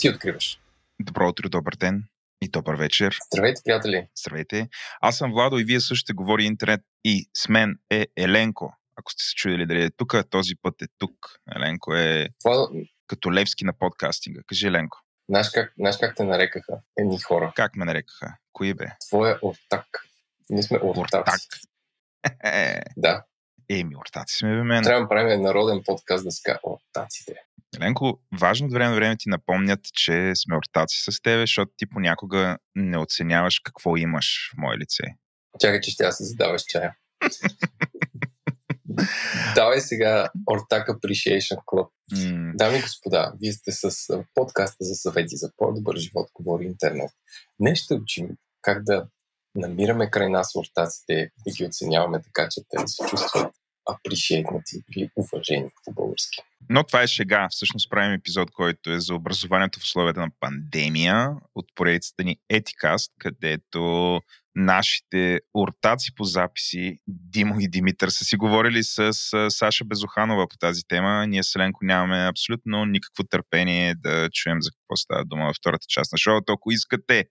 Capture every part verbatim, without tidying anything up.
ти откриваш. Добро утро, добър ден и добър вечер. Здравейте, приятели. Здравейте. Аз съм Владо и вие също Говори интернет и с мен е Еленко. Ако сте се чудили дали е тук, този път е тук. Еленко е Владо... като Левски на подкастинга. Кажи, Еленко. Знаеш как, знаеш как те нарекаха едни хора? Как ме нарекаха? Кои бе? Твоя ортак. Ние сме ортак. Да. Еми, ортаци сме бе мен. Трябва да правим народен подкаст да ска ортаците. Еленко, важно от време на време ти напомнят, че сме ортаци с тебе, защото ти понякога не оценяваш какво имаш в мое лице. Чакай, че ще аз се задаваш чая. Давай сега Ортак Appreciation Club. Mm. Дами и господа, вие сте с подкаста за съвети за по-добър живот, Говори интернет. Днес ще учим как да намираме край нас ортаците и ги оценяваме така, че те се чувстват апрешиетнати или уважени по-български. Но това е шега. Всъщност правим епизод, който е за образованието в условията на пандемия от поредицата ни EtiCast, където нашите ортаци по записи Димо и Димитър са си говорили с Саша Безуханова по тази тема. Ние с Еленко нямаме абсолютно никакво търпение да чуем за какво става дума във втората част на шоуто. Ако искате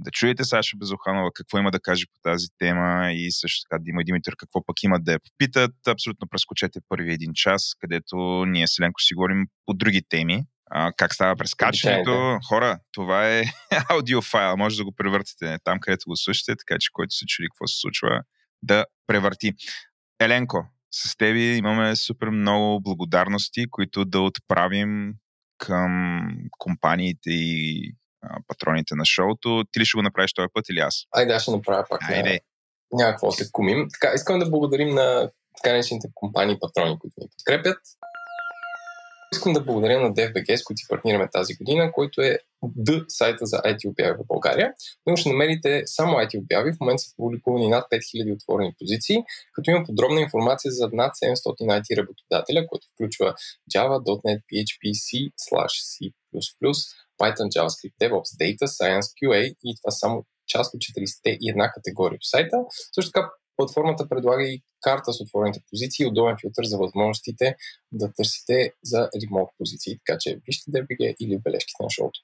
да чуете Саша Безуханова какво има да каже по тази тема и също така Димо и Димитър какво пък имат да я попитат, абсолютно прескочете първи един час, където ние с Еленко си говорим по други теми. А, как става прескачането. Да. Хора, това е аудиофайл. Може да го превъртите там, където го слушате, така че който се чуди какво се случва, да превърти. Еленко, с тебе имаме супер много благодарности, които да отправим към компаниите и а, патроните на шоуто. Ти ли ще го направиш този път или аз? Айде, аз ще направя пак. Айде. Няма какво се кумим. Така, искам да благодарим на така наречените компании и патрони, които ни подкрепят. Искам да благодаря на DigiEduHack, с които си партнираме тази година, който е Д сайта за ай ти обяви в България. Но ще намерите само ай ти обяви. В момента са публикувани над пет хиляди отворени позиции, като има подробна информация за над седемстотин ай ти работодателя, който включва Java, .дот нет, пи ейч пи, C, C++, Python, JavaScript, DevOps, Data, Science, кю ей и това само част от четиридесет и една категория в сайта. Също така платформата предлага и карта с отворените позиции и удобен филтър за възможностите да търсите за ремонт позиции, така че вижте ди би джи или бележките на шоуто.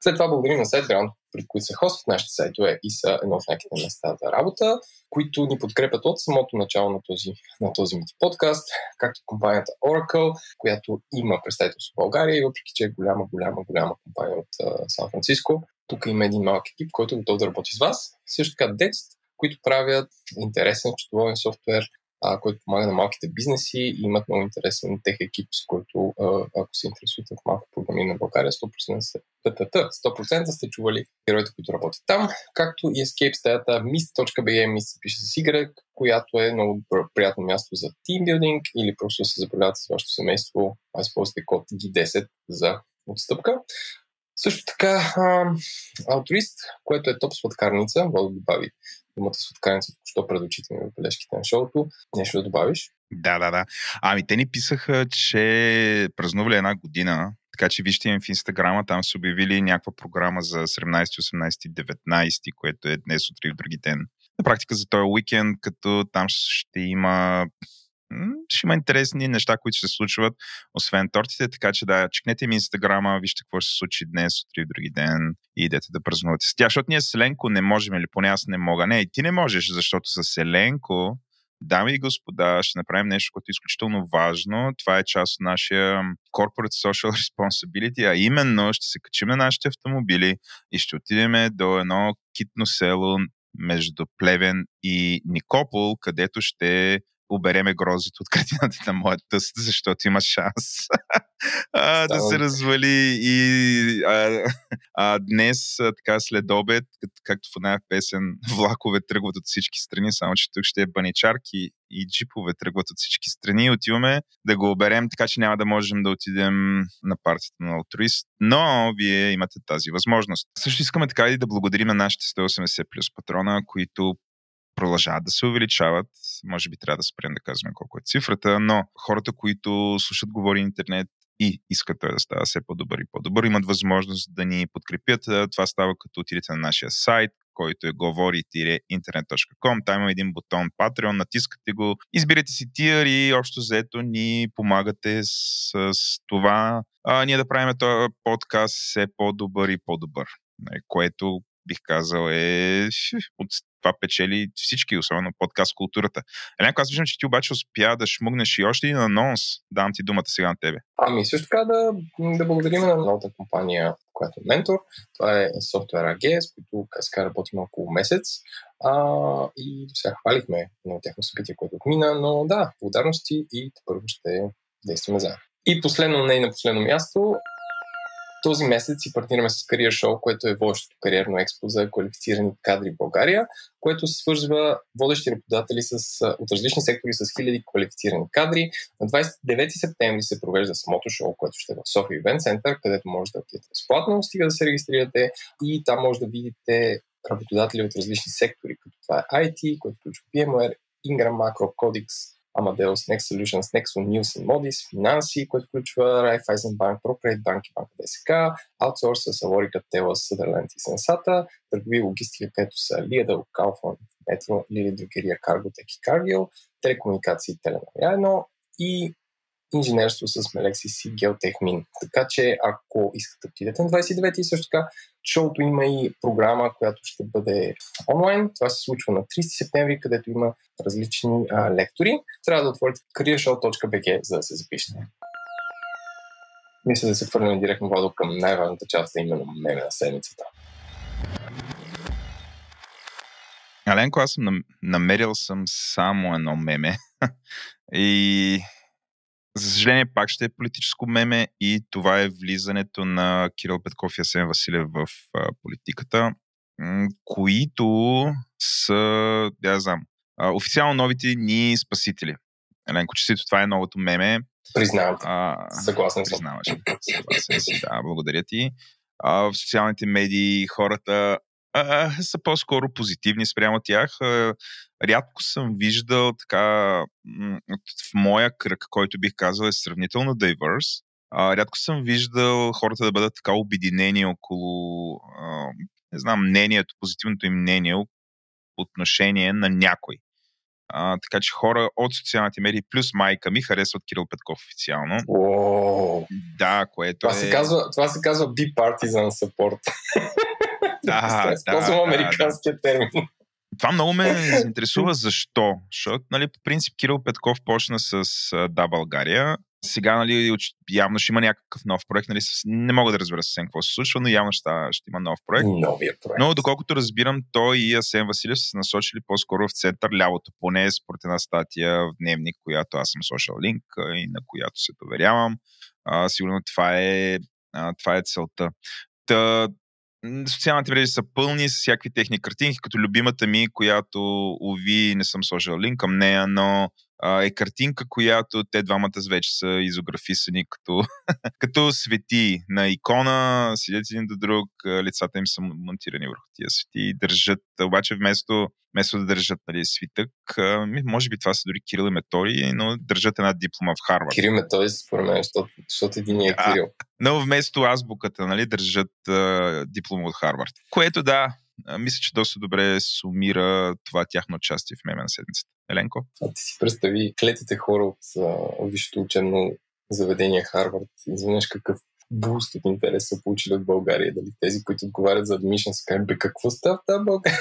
След това благодарим на SiteGround, при които се хостват нашите сайтове и са едно от някаките места за работа, които ни подкрепят от самото начало на този, на този подкаст, както компанията Oracle, която има представителство в България и въпреки, че е голяма, голяма, голяма компания от uh, Сан-Франциско. Тук има един малък екип, който е готов да работи с вас. Също така Dext, които правят интересен счетоводен софтуер, а, който помага на малките бизнеси и имат много интересен тех екип, с който, а, ако се интересувате в малко програмиране на България, сто процента, сто процента сте чували героите, които работят там, както и Escape стаята мис точка би джи, мис се пише с Y, която е много приятно място за тимбилдинг или просто се забавлявате с вашето семейство, а използвате код джи десет за отстъпка. Също така Altruist, което е топ сладкарница, Владо добави думата сладкарница, току-що пред очите ми в бележките на шоуто. Нещо да добавиш? Да, да, да. Ами те ни писаха, че празнували една година, така че вижте им в Инстаграма, там са обявили някаква програма за седемнайсети, осемнайсети, деветнайсети, което е днес, утре и в други ден. На практика за този уикенд, като там ще има... ще има интересни неща, които ще се случват, освен тортите, така че да, чекнете ми Инстаграма, вижте какво ще се случи днес, утре и други ден и идете да празнувате с тях, защото ние с Еленко не можем, или поне аз не мога. Не, и ти не можеш, защото с Еленко, дами и господа, ще направим нещо, което е изключително важно. Това е част от нашия Corporate Social Responsibility, а именно ще се качим на нашите автомобили и ще отидем до едно китно село между Плевен и Никопол, където ще обереме гроздите от картината на моя тъст, защото има шанс а, да се развали и а, а, днес, а, така след обед, как, както в една песен, влакове тръгват от всички страни, само че тук ще е баничарки и джипове тръгват от всички страни и отиваме да го оберем, така че няма да можем да отидем на партията на Altruist, но вие имате тази възможност. Също искаме така и да благодарим на нашите сто и осемдесет плюс патрона, които продължават да се увеличават. Може би трябва да спрем да казваме колко е цифрата, но хората, които слушат Говори интернет и искат той да става все по-добър и по-добър, имат възможност да ни подкрепят. Това става като отидете на нашия сайт който е говори интернет точка ком. Там има един бутон Patreon, натискате го, избирате си тиър и общо заето ни помагате с, с това а, ние да правим този подкаст все по-добър и по-добър. Което бих казал е от това печели всички, особено подкаст културата. Еленко, аз виждам, че ти обаче успя да шмугнеш и още един анонс. Давам ти думата сега на тебе. Ами също така да, да благодарим на новата компания, която е ментор. Това е Software ей джи, с които сега работим около месец. А, и сега хвалихме на тяхно събитие, което мина, но да, благодарности и първо ще действаме заедно. И последно, не и на последно място, този месец си партнираме с Career Show, което е водещото кариерно експо за квалифицирани кадри в България, което свързва водещи работодатели с, от различни сектори с хиляди квалифицирани кадри. На двадесет и девети септември се провежда самото шоу, което ще е в София Event Center, където може да отидете безплатно, стига да се регистрирате и там може да видите работодатели от различни сектори, като това е ай ти, което включва VMware, Ingram Macro, Codex, Amadeus, Next Solutions, Nexon, Nielsen, Modis, Финанси, което включва Raiffeisen Bank, ProCredit Bank и Банка ДСК, Outsource, Салорика, Телас, Съдърленд и Сенсата, търгови логистика, където са Lidl, Kaufland, Metro, Lili Drogheria, Cargotec и Cargill, телекомуникации, Теленор и инженерство с Melexis и Geotechmin. Така че, ако искате да отидете на двадесет и девети, също така, шоуто има и програма, която ще бъде онлайн. Това се случва на тридесети септември, където има различни а, лектори. Трябва да отворите careershow точка би джи, за да се запишете. Мисля да се върнем директно, Владо, към най-важната част, а именно меме на седмицата. Аленко, аз съм намерил съм само едно меме. И... За съжаление, пак ще е политическо меме и това е влизането на Кирил Петков и Асен Василев в а, политиката, които са, я знам, а, официално новите ни спасители. Еленко, честито, това е новото меме. Признавам. А, съгласен съм. Признаваш. Съгласен си, да, благодаря ти. А, в социалните медии хората а, са по-скоро позитивни спрямо тях. Рядко съм виждал така в моя кръг, който бих казал е сравнително diverse. Рядко съм виждал хората да бъдат така обединени около не знам, мнението, позитивното им мнение по отношение на някой. Така че хора от социалните медии плюс майка ми харесват Кирил Петков официално. Wow. Да, което това е... Се казва, това се казва bipartisan support. Да, използвам да, американския да, термин. Това много ме заинтересува защо. Защото, нали, по принцип Кирил Петков почна с Да, България. Сега, нали, явно ще има някакъв нов проект. Нали, не мога да разбера съвсем какво се случва, но явно ще, ще има нов проект. Новия проект. Но доколкото разбирам, той и Асен Василев са се насочили по-скоро в център лявото. Поне според една статия в Дневник, която аз съм сложил линк и на която се доверявам. А, сигурно това е, а, това е целта. Та... Социалните мрежи са пълни с всякакви техни картинки, като любимата ми, която, уви, не съм сложил линк към нея, но а, е картинка, която те двамата вече са изографисани като, като свети на икона, седят един до друг, лицата им са монтирани върху тия свети и държат, обаче вместо, вместо да държат, нали, свитък, а, може би това са дори Кирил и Методий, но държат една диплома в Харвард. Кирил и Методий, според мен, защото, защото един е Кирил. Но вместо азбуката, нали, държат а, диплома от Харвард. Което да, а, мисля, че доста добре сумира това тяхно участие в меме на седмицата. Еленко? А ти си представи клетите хора от висшето учебно заведение Харвард. Извинеш какъв буст от интерес са получили от България. Дали тези, които отговарят за admission, са казват, бе, какво става в тази България?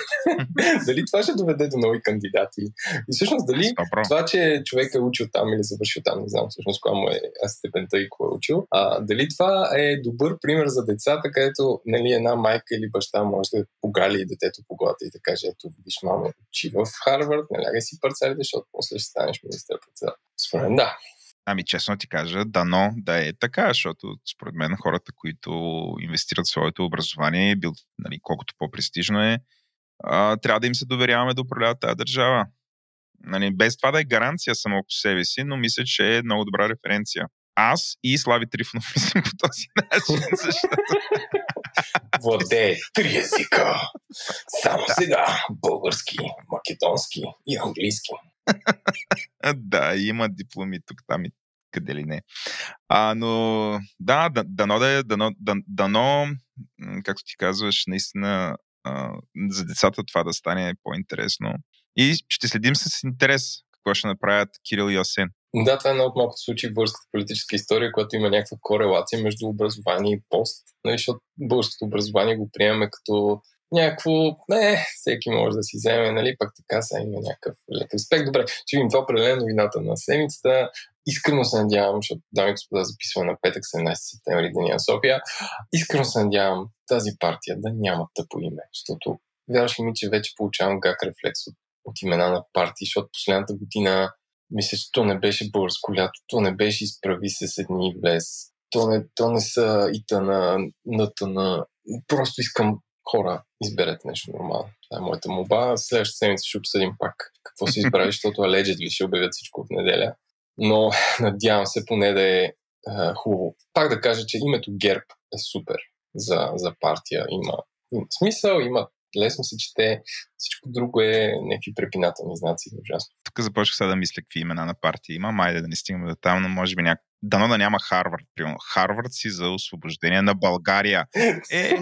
Дали това ще доведе до нови кандидати? И всъщност дали Добро. това, че човек е учил там или завършил там, не знам всъщност коя му е степента и кога е учил, а, дали това е добър пример за децата, където, нали, една майка или баща може да погали и детето по главата и да каже, ето, виж, мама, учи в Харвард, налягай си парцалите, защото после ще станеш министър-председател. Според мен, да. Ами честно ти кажа, дано да е така, защото според мен хората, които инвестират в своето образование, бил, нали, колкото по-престижно е, а, трябва да им се доверяваме да управляват тази държава. Нали, без това да е гаранция само по себе си, но мисля, че е много добра референция. Аз и Слави Трифонов мислим по този начин, защото... Владее три езика. Само сега. Български, македонски и английски. Да, има дипломи тук, там и къде ли не. А, но да, дано да е, дано, дано, както ти казваш, наистина а, за децата това да стане по-интересно. И ще следим с интерес какво ще направят Кирил и Асен. Да, това е една от малкото случаи в българската политическа история, която има някаква корелация между образование и пост. Нали, защото българското образование го приемаме като някакво, не, всеки може да си вземе, нали, пак така сега има някакъв лек аспект. Добре, ще видим това определено новината на седмицата. Искрено се надявам, защото, дами и господа, записваме на петък, седемнайсети септември, Деня на София. Искрено се надявам тази партия да няма тъпо име, защото вярваш ли ми, че вече получавам гак рефлекс от, от имена на партии, защото последната година мисля, че то не беше Българско лято, то не беше Изправи се с едни влез, то не, то не са ИТАНА, НАТАНА. Просто искам хора, изберете нещо нормално. Това е моята молба. Следващата седмица ще обсъдим пак какво се избрали, защото allegedly ще обявят всичко в неделя. Но надявам се поне да е, е хубаво. Пак да кажа, че името ГЕРБ е супер за, за партия. Има, има смисъл, има лесно се чете, всичко друго е някакви препинателни знаци. Ужасно. Тук започвах сега да мисля какви имена на партии има. Майде да не стигаме до там, но може би няк... дано да няма Харвард. Примерно. Харвард си за освобождение на България. Е,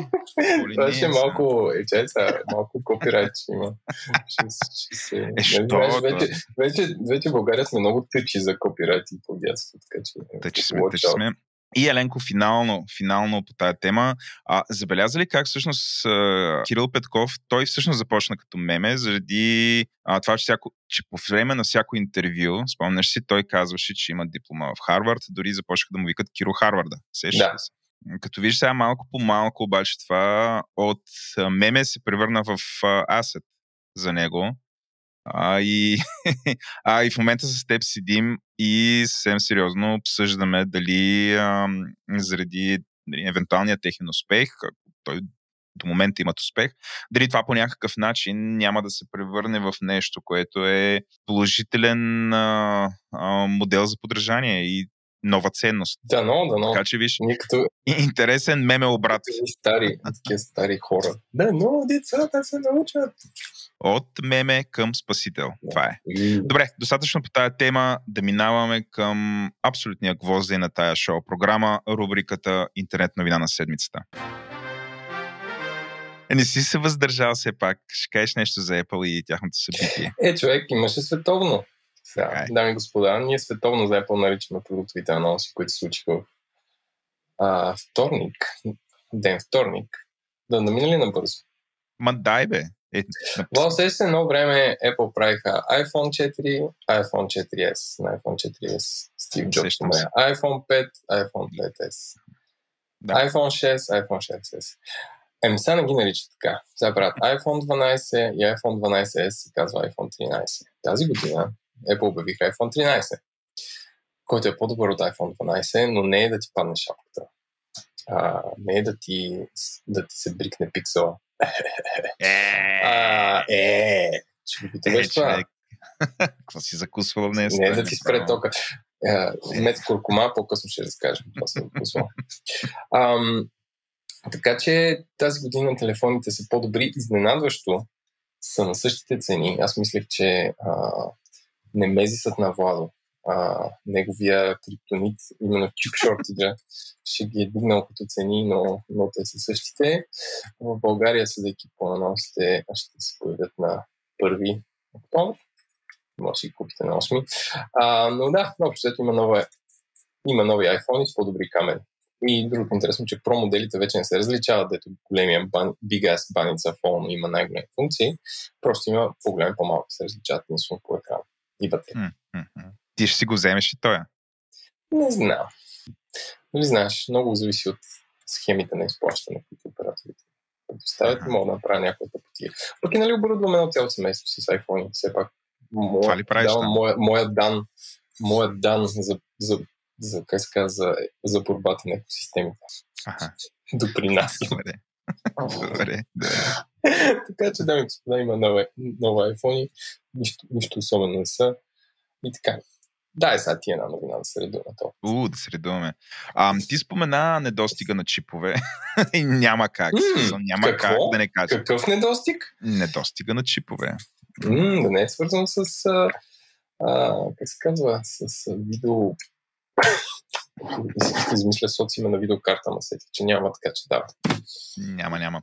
това ще малко, е, че, са, малко копирайт ще има. Ще, ще се... е, ще знаеш, вече, вече, вече България сме много тъчи за копирайт и плагиатство. Тъчи сме, тъчи сме. И Еленко, финално, финално по тая тема. А, забеляза ли как всъщност а, Кирил Петков, той всъщност започна като меме, заради а, това, че, всяко, че по време на всяко интервю, спомняш си, той казваше, че има диплома в Харвард, дори започнаха да му викат Киро Харварда. Сеща да. Като виж сега малко по малко, обаче това от а, меме се превърна в а, асет за него. А и, а и в момента с теб седим и съвсем сериозно обсъждаме дали а, заради дали, евентуалния техен успех, ако той до момента имат успех, дали това по някакъв начин няма да се превърне в нещо, което е положителен а, а, модел за подражание и нова ценност. Да, но, да, но. Така че виж, никто... интересен меме обрат. Стари, такива стари хора. Да, но децата се научат. От меме към спасител. Това е. Добре, достатъчно по тая тема да минаваме към абсолютния гвоздей на тая шоу програма, рубриката Интернет новина на седмицата. Не си се въздържал все пак. Ще кажеш нещо за Apple и тяхното събитие. Е, човек, имаше световно. Сега, дами и господа, ние световно за Apple наричаме продуктовите анонси, които се случиха в а, вторник, ден вторник. Да наминали набързо? Ма дай бе. Във следствие едно време Apple правиха iPhone четири, iPhone четири ес, на iPhone четири ес Стив Джобс умря, iPhone пет, iPhone пет ес, да. iPhone шест, iPhone шест ес. Еми сега не ги наричат така. Сега правят iPhone дванайсет и iPhone дванайсет ес се казва iPhone тринайсет. Тази година Apple обявиха iPhone тринайсет, който е по-добър от iPhone дванайсет, но не е да ти падне шапката. А, не е да ти, да ти се брикне пиксела. А, е, ще го питаме това. Какво си закусвала днес? Не, да ти спре тока. Мед куркума, по-късно ще разкажем. Това се закусвам. Така че тази година телефоните са по-добри. Изненадващо са на същите цени. Аз мислех, че а, не мезисът на Владо. А, неговия криптонит, именно чипшортиджа, ще ги е дигнал като цени, но, но те са същите. В България, съдейки по анонсите, ще се появят на първи октомври. Може да ги купите на осми. А, но да, общо има, нова, има нови iPhone с по-добри камери. И другото интересно, че Pro моделите вече не се различават, дето големия бан, Big Ass баница фон има най-големи функции, просто има по-големи, по-малки, се различават единствено по екрана и батерия. Mm-hmm. Ти ще си го вземеш и тоя? Не знам. Нали знаеш, много зависи от схемите на изплащане, които операторите предоставят. Uh-huh. Мога да направя някаква тъпотия. Пък и нали оборудваме едно цяло семейство с iPhone. Все пак, моя, да, моя, моя дан, моя дан за, за, за, как се казва, за, за борбата на екосистемите. Uh-huh. Допринася. Добре. Добре. Така че, дами и господа, има нови, нови iPhone. Нищо, нищо особено не са. И така. Да, е сега ти една новина да се редуваме толкова. У, да се редуваме. А, ти спомена недостига на чипове. И няма как. Mm, няма какво? Как да не кажа. Какъв недостиг? Недостига на чипове. Mm, да не е свързано с а, а, как се казва? С а, видео... ще измисля социума на видеокарта, ма сетих, че няма, така че да. Няма, няма.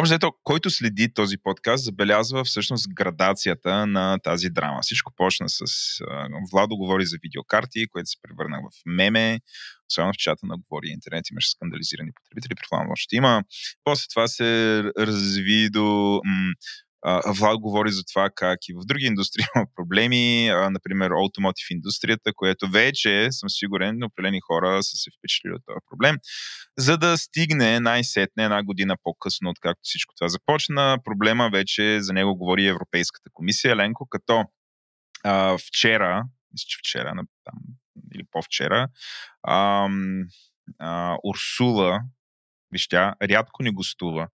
Общо ето, който следи този подкаст, забелязва всъщност градацията на тази драма. Всичко почна с... Владо говори за видеокарти, което се превърна в меме. Особено в чата на Говори интернет имаше скандализирани потребители, предполагам, ще има. После това се разви до... М- Влад говори за това как и в други индустрии има проблеми, например Automotive индустрията, което вече съм сигурен, но определени хора са се впечатлили от този проблем. За да стигне най-сетне една година по-късно, откакто всичко това започна, проблема вече за него говори Европейската комисия, Еленко, като а, вчера, мисля, че вчера там, или по-вчера, а, а, Урсула, виж, тя рядко ни гостува,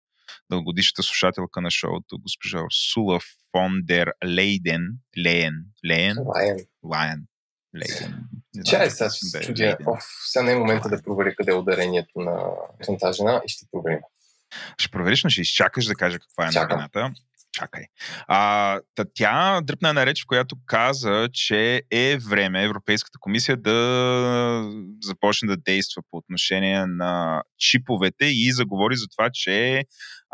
дългогодишната слушателка на шоуто, госпожа Урсула фон дер Лейден, Лейен, Лейен, Лайен, Лейден. Чай, сега се чудя. Оф, сега не е момента да проверя къде е ударението на тази жена и ще проверим. Ще провериш, но ще изчакаш да кажа каква е новината. Чакай. А, тя дръпна една реч, в която каза, че е време Европейската комисия да започне да действа по отношение на чиповете и заговори за това, че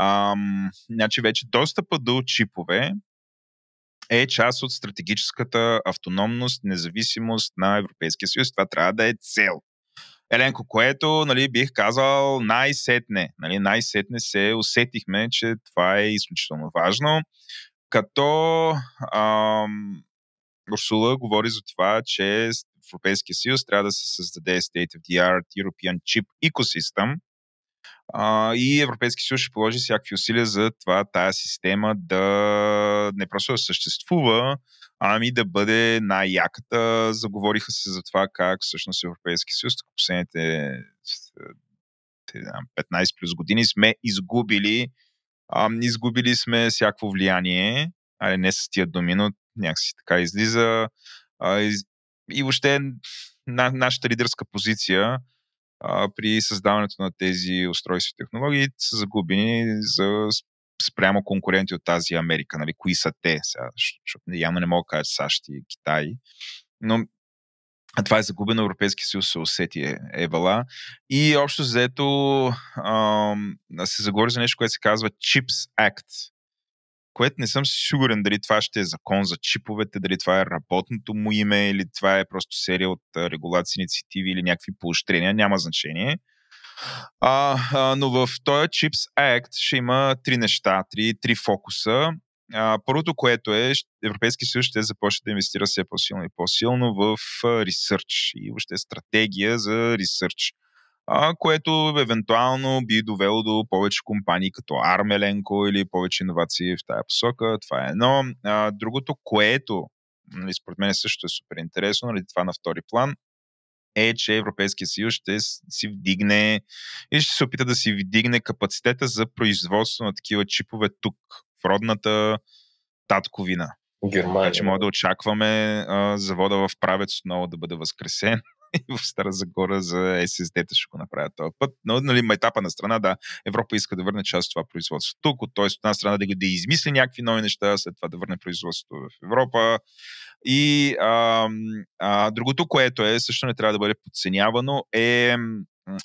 ам, значи вече достъпа до чипове е част от стратегическата автономност, независимост на Европейския съюз. Това трябва да е цел. Еленко, което, нали, бих казал най-сетне. Нали, най-сетне се усетихме, че това е изключително важно. Като ам, Урсула говори за това, че в Европейския съюз трябва да се създаде State of the Art European Chip Ecosystem а, и Европейския съюз ще положи всякакви усилия за това тая система да не просто да съществува, ами да бъде най-яката. Заговориха се за това как всъщност Европейски съюз в последните петнайсет плюс години сме изгубили ам, изгубили сме всяко влияние, али не с тия думи, но някакси така излиза а, из... и въобще на, нашата лидерска позиция а, при създаването на тези устройства и технологии са загубени за спрямо конкуренти от тази Америка. Нали? Кои са те? Сега, защото явно не мога да кажа САЩ и Китай. Но това е загубено. Европейския съюз се усети евала. И общо взето се заговори за нещо, което се казва Chips Act, което не съм сигурен дали това ще е закон за чиповете, дали това е работното му име или това е просто серия от регулации, инициативи или някакви поощрения. Няма значение. А, а, но в този Chips Act ще има три неща, три, три фокуса. А, първото, което е, Европейски съюз ще започне да инвестира все по-силно и по-силно в ресърч и въобще стратегия за ресърч, а, което евентуално би довело до повече компании като Армеленко или повече иновации в тая посока. Това е едно. А, другото, което според мен също е супер интересно, това на втори план, е, че Европейския съюз ще си вдигне и ще се опита да си вдигне капацитета за производство на такива чипове тук, в родната татковина. Германия. Така че може да очакваме а, завода в Правец отново да бъде възкресен и в Стара Загора за Ес Ес Ди-та ще го направят този път. Но, нали, етапа на страна, да, Европа иска да върне част от това производство тук, т.е. от една страна да ги да измисли някакви нови неща, след това да върне производството в Европа. И а, а, другото, което е, също не трябва да бъде подценявано, е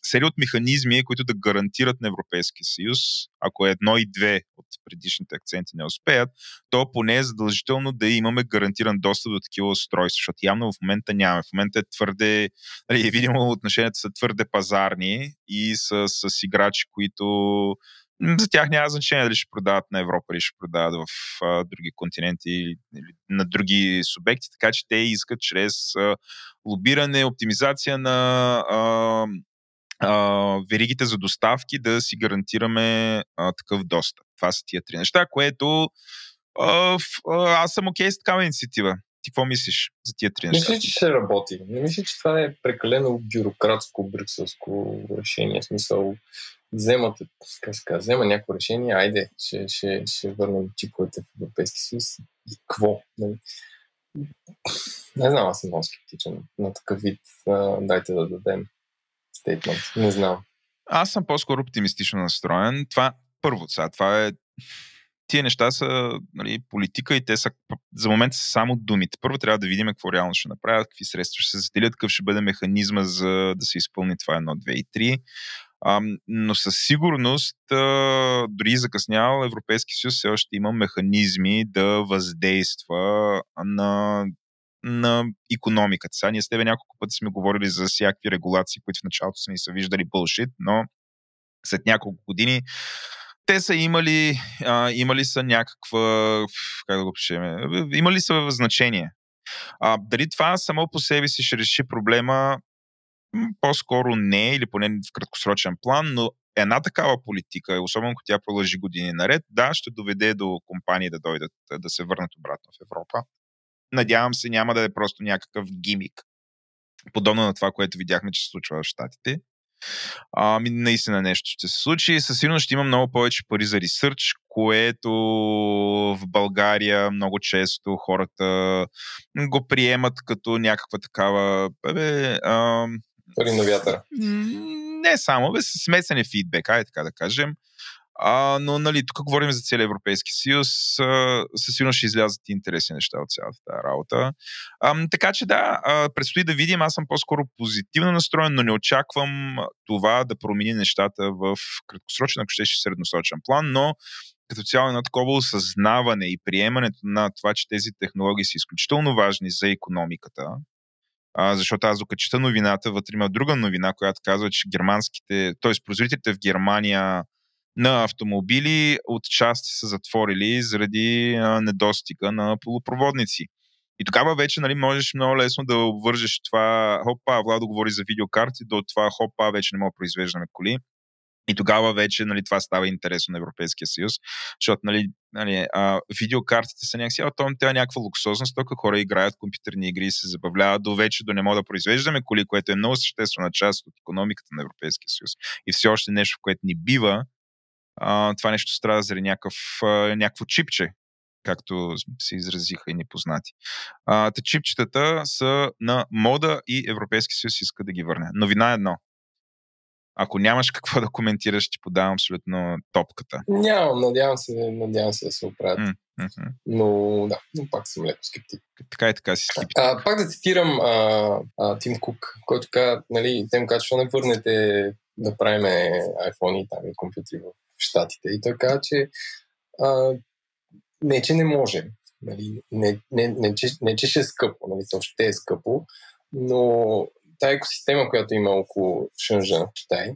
серия от механизми, които да гарантират на Европейския съюз, ако едно и две от предишните акценти не успеят, то поне е задължително да имаме гарантиран достъп до такива устройства, защото явно в момента нямаме. В момента е твърде, нали, видимо отношенията са твърде пазарни и с, с играчи, които за тях няма значение дали ще продават на Европа или ще продават в а, други континенти или на други субекти, така че те искат чрез а, лобиране, оптимизация на а, Uh, веригите за доставки да си гарантираме uh, такъв достъп. Това са тия три неща, което uh, в, uh, аз съм окей с такава инициатива. Ти какво мислиш за тия три неща? Мисля, че ще работи. Не мисля, че това е прекалено бюрократско, брюкселско решение. В смисъл, вземат, казка, взема някакво решение, айде, ще, ще, ще върнем чиповете в Европейски съюз. И какво? Не знам, аз съм много скептичен на такъв вид. Uh, дайте да дадем стейтмент. Не знам. Аз съм по-скоро оптимистично настроен. Това първо, това е тия неща са, нали, политика и те са за момент са само думите. Първо трябва да видим какво реално ще направят, какви средства ще се заделят, какъв ще бъде механизма за да се изпълни това едно, две и три. А, но със сигурност, а, дори закъснял, Европейски съюз все още има механизми да въздейства на, на икономиката. Сега ние с тебе няколко пъти сме говорили за всякакви регулации, които в началото са ни са виждали bullshit, но след няколко години те са имали, а, имали са някаква, как да го пишем, имали са значение. А, дали това само по себе си ще реши проблема? По-скоро не, или поне в краткосрочен план, но една такава политика, особено ако тя продължи години наред, да, ще доведе до компании да дойдат, да се върнат обратно в Европа. Надявам се, няма да е просто някакъв гимик, подобно на това, което видяхме, че се случва в Щатите. А, наистина нещо ще се случи. Със сигурност ще има много повече пари за ресърч, което в България много често хората го приемат като някаква такава... Бе, а... пари на вятъра. Не само, бе, смесен е фидбек, ай така да кажем. А, но, нали, тук говорим за целия Европейски съюз, със сигурно ще излязат и интересни неща от цялата тази работа. А, така че да, а, предстои да видим, аз съм по-скоро позитивно настроен, но не очаквам това да промени нещата в краткосрочен, ако ще ще средносрочен план, но като цяло едно такова осъзнаване и приемането на това, че тези технологии са изключително важни за икономиката. А, защото аз докато чета новината, вътре има друга новина, която казва, че германските, т.е. производителите в Германия на автомобили от части са затворили заради а, недостига на полупроводници. И тогава вече, нали, можеш много лесно да обвържеш това, хопа, Владо говори за видеокарти, до това, хопа, вече не мога да произвеждаме коли. И тогава вече, нали, това става интересно на Европейския съюз, защото, нали, нали, а, видеокартите са някакси, а това е някаква луксозност, тока хора играят компютърни игри и се забавляват, до вече до не мога да произвеждаме коли, което е много съществена част от икономиката на Европейския съюз. И все още нещо, в което ни бива, Uh, това нещо страда заради някакъв, uh, някакво чипче, както се изразиха и непознати. Uh, те чипчетата са на мода и Европейски съюз иска да ги върне. Новина едно. Ако нямаш какво да коментираш, ти подавам абсолютно топката. Нямам, надявам се, надявам се да се оправят. Mm-hmm. Но да, но пак съм леко скептик. Така и така си скептик. А, пак да цитирам а, а, Тим Кук, който каза, нали, те му каза, що не върнете да правим айфони там и компютри в Щатите. И той каза, че а, не, че не може. Нали, не, не, не, че, не, че ще е скъпо. Нали, то ще е скъпо. Но тая екосистема, която има около Шенжен в Китай,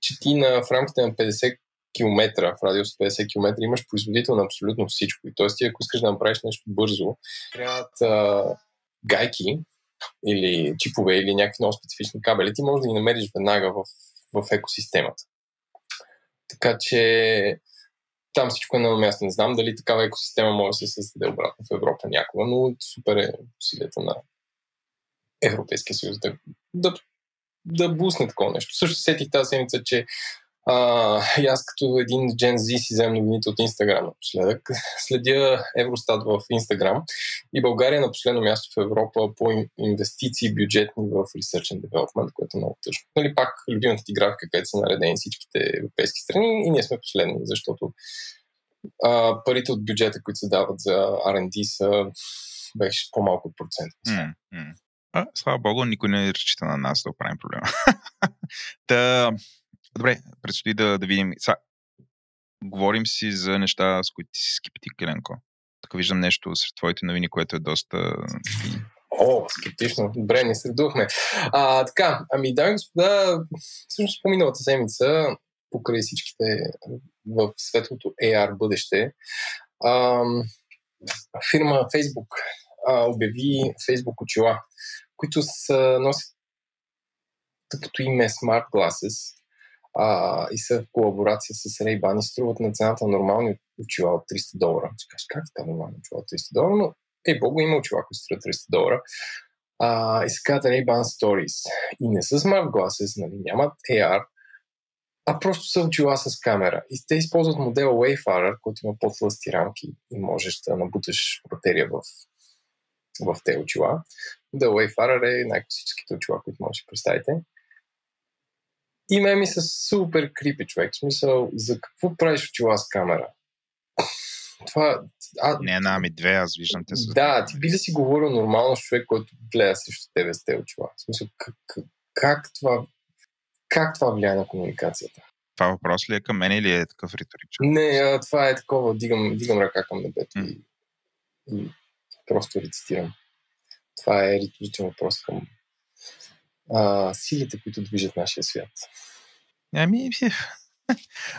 че ти на, в рамките на петдесет километра, в радиус петдесет километра, имаш производител на абсолютно всичко. И т.е. ти, ако искаш да направиш нещо бързо, трябват а, гайки или чипове или някакви много специфични кабели. Ти можеш да ги намериш веднага в, в екосистемата. Така че там всичко е на място. Не знам дали такава екосистема може да се създаде обратно в Европа някога, но супер е усилията на Европейския съюз да, да, да бусне такова нещо. Също сетих тази седмица, че а, аз като един Gen Z си взем новините от Инстаграм напоследък. Следя Евростат в Инстаграм и България е на последно място в Европа по инвестиции бюджетни в Research and Development, което е много тъжно. Нали, пак любимата ти графика, където са наредени всичките европейски страни и ние сме последни, защото а, парите от бюджета, които се дават за Ар енд Ди са беше по-малко от процент. Mm, mm. А, слава богу, никой не разчита на нас да оправим проблема. Та... Добре, предстои да, да видим. Са, говорим си за неща, с които ти си скептик, Еленко. Така виждам нещо сред твоите новини, което е доста... О, скептично. Добре, не средухме. А, така, ами дами и господа, всъщност по миналата седмица, покрай всичките в светлото Ей Ар бъдеще, а, фирма Facebook а, обяви Facebook очила, които са, носят като име Smart Glasses, А, и са в колаборация с Ray-Ban и струват на цената на нормални очила от триста долара. Кажеш, как така нормални очила от триста долара? Но ей богу, има очила, които струват триста долара. А, и се казват Ray-Ban Stories. И не са Smart Glasses, нали, нямат Ей Ар, а просто са очила с камера. И те използват модел Wayfarer, който има по-тлъсти рамки и можеш да набуташ батерия в, в тези очила. Да, Wayfarer е най-класическите очила, които може да представите. И ме ми са супер крипи, човек. В смисъл, за какво правиш очила с камера? Това, а... Не една, ами две, аз виждам те с... Да, ти би да си говорил нормално с човек, който гледа срещу тебе с те очила. В смисъл, как, как, това, как това влияе на комуникацията? Това въпрос ли е към мен или е такъв риторичен? Не, това е такова, дигам, дигам ръка към небето mm. и, и просто рецитирам. Това е риторичен въпрос към а, силите, които движат нашия свят. Ами...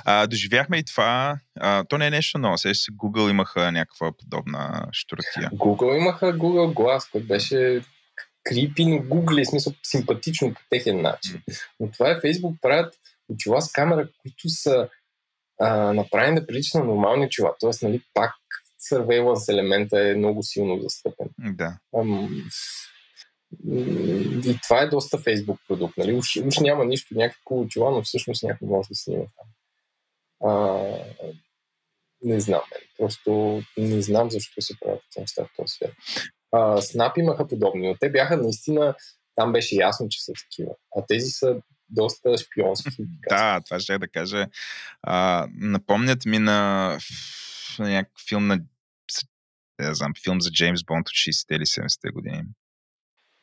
А, доживяхме и това. А, то не е нещо ново. Сега Google имаха някаква подобна щуротия. Google имаха Google Glass, който беше крипи, но Google е смисъл симпатично по техен начин. Но това е Facebook правят очила с камера, които са а, направени да приличат на нормални очила. Тоест, нали, пак surveillance елемента е много силно застъпен. Да. Ам... И това е доста Facebook продукт. Нали? Уж, уж няма нищо, някакво очила, но всъщност някой може да снима там. А, не знам. Просто не знам защо се правят неща в този свят. А, Snap имаха подобни, но те бяха наистина, там беше ясно, че са такива. А тези са доста шпионски. Да, това ще да кажа. А, напомнят ми на, на някакъв филм на не знам, филм за Джеймс Бонд от шейсетте или седемдесетте години.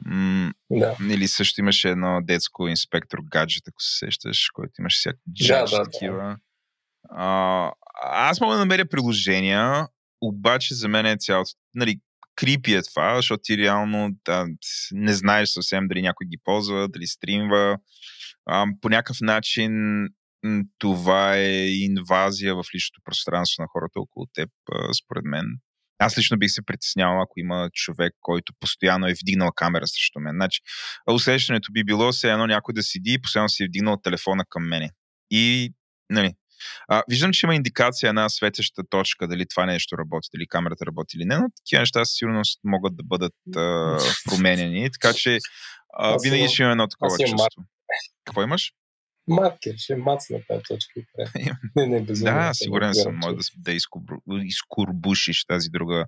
М- да. Или също имаше едно детско инспектор гаджет, ако се сещаш, който имаше всякакви джадж, да, да, такива. Да. А, аз мога да намеря приложения, обаче за мен е цялото, нали, крипи е това, защото ти реално да, не знаеш съвсем дали някой ги ползва, дали стримва. А, по някакъв начин това е инвазия в личното пространство на хората около теб, според мен. Аз лично бих се притеснявал, ако има човек, който постоянно е вдигнал камера срещу мен. Значи, усещането би било все едно някой да седи и постоянно си е вдигнал телефона към мене. И, нали, а, виждам, че има индикация една светеща точка, дали това нещо работи, дали камерата работи или не, но такива неща със сигурност могат да бъдат а, променени, така че а, винаги ще има едно такова чувство. Какво имаш? Маркер, ще мацна тази точка. Не, не, безумно. Да, сигурен съм, може да, да изкорбушиш тази друга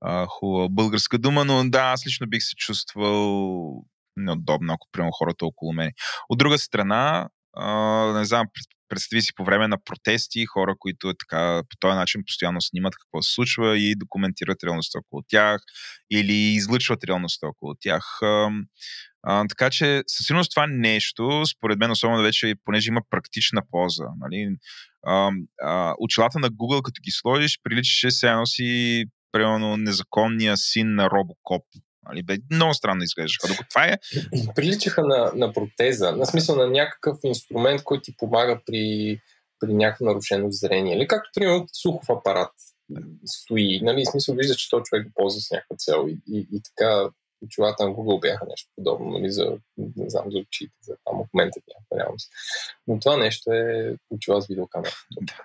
а, хубава българска дума, но да, аз лично бих се чувствал неудобно, ако приема хората около мен. От друга страна, а, не знам, представи си по време на протести хора, които така, по този начин постоянно снимат какво се случва и документират реалността около тях или излъчват реалността около тях. А, така че със сигурност това нещо, според мен, особено вече, понеже има практична полза. Нали? А, а, очилата на Google, като ги сложиш, приличаше се едно си примерно незаконния син на Робокоп. Нали? Бе, много странно изглеждаха. Докато това е... Приличаха на, на протеза, на смисъл на някакъв инструмент, който ти помага при, при някакво нарушено зрение. Или както, примерно, слухов апарат стои. Нали? Смисъл вижда, че този човек ползва с някаква цел и, и, и така... Очилата на Google бяха нещо подобно, нали, за, не знам, за очите, за там окумента бяха реалност. Но това нещо е очила с видеокамера. Да,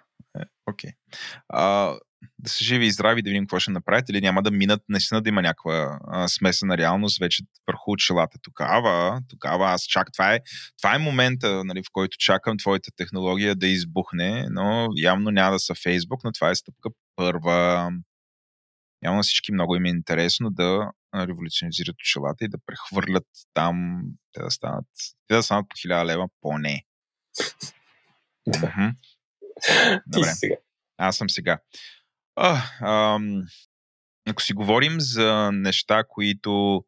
окей. Okay. Да са живи и здрави, да видим какво ще направят, или няма да минат, наистина да има някаква а, смесена реалност вече върху очилата. Тогава, тогава аз чак, това е, това е момента, нали, в който чакам твоята технология да избухне, но явно няма да са Facebook, но това е стъпка първа. Явно всички много им е интересно да революционизират очилата и да прехвърлят там, те да станат, те да станат по хиляда лева поне. Да. Добре. Сега. Аз съм сега. А, ам, ако си говорим за неща, които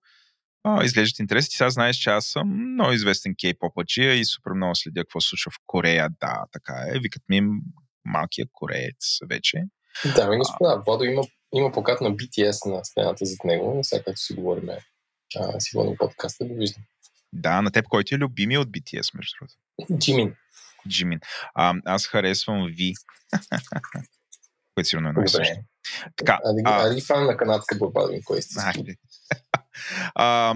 а, изглеждат интересни, сега знаеш, че аз съм много известен кей-поп-ачия и супер много следя какво се случва в Корея. Да, така е. Викат ми малкият кореец вече. Да, ми господа, Владо има Има покат на би ти ес на стената зад него, но сега както си говорим а, си водим подкаста, го виждам. Да, на теб който е любимия от би ти ес, между другото? Джимин. Джимин. А, аз харесвам Ви. Което сигурно е много също. Така, а, а... а, а ли фан на канадска борба, да кой сте? А,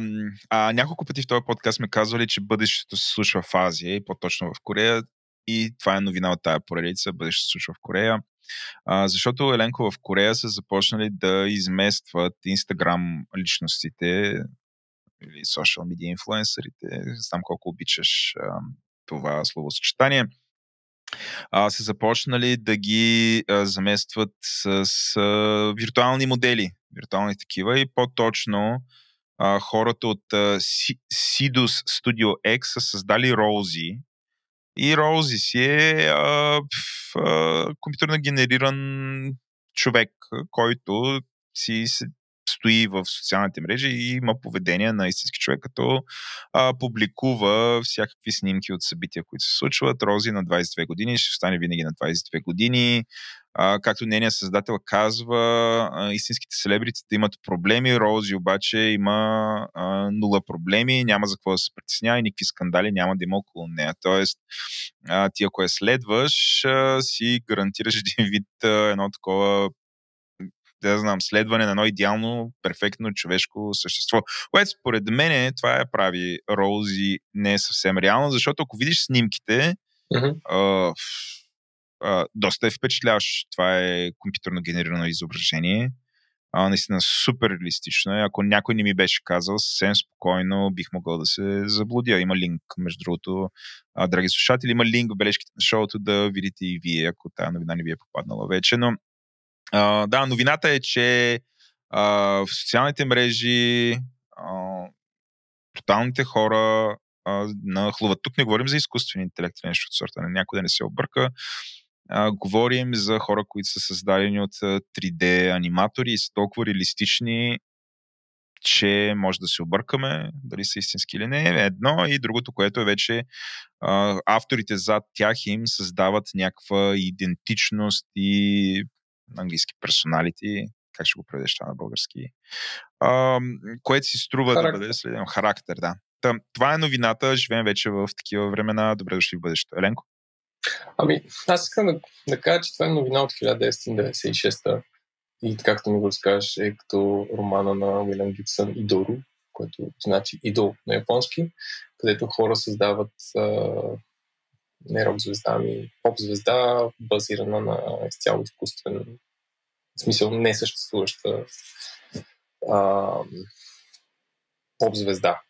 а, няколко пъти в този подкаст ме казвали, че бъдещето се случва в Азия и по-точно в Корея. И това е новина от тая поредица, бъдещето се случва в Корея. А, защото, Еленко, в Корея са започнали да изместват Инстаграм личностите или social media инфлуенсърите, не знам колко обичаш а, това словосъчетание, а, са започнали да ги а, заместват с, с а, виртуални модели, виртуални такива и по-точно а, хората от Sidus Studio X са създали Роузи. И Роузи си е а, в, а, компютърно генериран човек, който си стои в социалните мрежи и има поведение на истински човек, като а, публикува всякакви снимки от събития, които се случват. Рози на двайсет и две години ще остане винаги на двайсет и две години. А, както нейният създател казва, а, истинските селебритите имат проблеми, Рози обаче има а, нула проблеми, няма за какво да се притеснява и никакви скандали няма да има около нея. Тоест, а, ти ако я следваш, а, си гарантираш един вид а, едно такова да знам, следване на едно идеално, перфектно човешко същество. Което според мен това я прави Роузи не е съвсем реално, защото ако видиш снимките, mm-hmm. а, а, доста е впечатляващо. Това е компютърно генерирано изображение. А, наистина супер реалистично. Ако някой не ми беше казал, съвсем спокойно бих могъл да се заблудя. Има линк, между другото, а, драги слушатели, има линк в бележките на шоуто да видите и вие, ако тая новина не ви е попаднала вече, но Uh, да, новината е, че uh, в социалните мрежи uh, бруталните хора uh, нахлуват. Тук не говорим за изкуствен интелект или нещо от сорта, някой да не се обърка. Uh, говорим за хора, които са създадени от три Д аниматори и са толкова реалистични, че може да се объркаме, дали са истински или не. Едно и другото, което е вече uh, авторите зад тях им създават някаква идентичност и на английски персоналити, как ще го преведеш това на български, а, което си струва характер. Да бъде следен характер, да. Та, това е новината, живеем вече в такива времена, добре дошли в бъдещето. Еленко? Ами, аз искам да, да кажа, че това е новина от хиляда деветстотин деветдесет и шеста и както ми го разкажеш е като романа на Уилям Гибсън Идору, който значи идол на японски, където хора създават а, не рок-звезда, ами поп-звезда, базирана на изцяло изкуствен, в смисъл несъществуваща а, поп-звезда.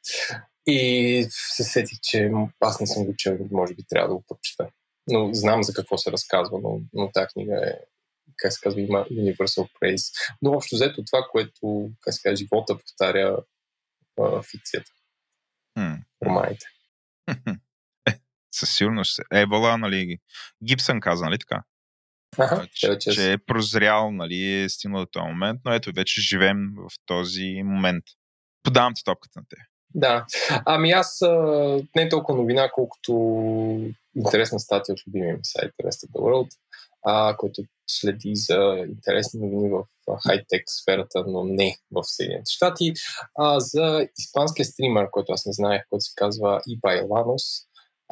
И се сетих, че аз не съм го чел, може би трябва да го прочета. Но знам за какво се разказва, но, но тази книга е, как се казва, има Universal Praise. Но общо взето това, което, как се казва, живота повтаря а, фикцията. Романите. Hmm. Със сигурност. Ебола, нали, Гибсън каза, нали така? Аха, че, че е прозрял, нали, е стигнал до този момент, но ето вече живеем в този момент. Подавам ти топката на те. Да. Ами аз а, не толкова новина, колкото интересна статия от любимия ми сайт Rest of the World, а, който следи за интересни новини в хай-тек сферата, но не в Съединените щати. А, за испанския стример, който аз не знаех, който се казва Ибайланос,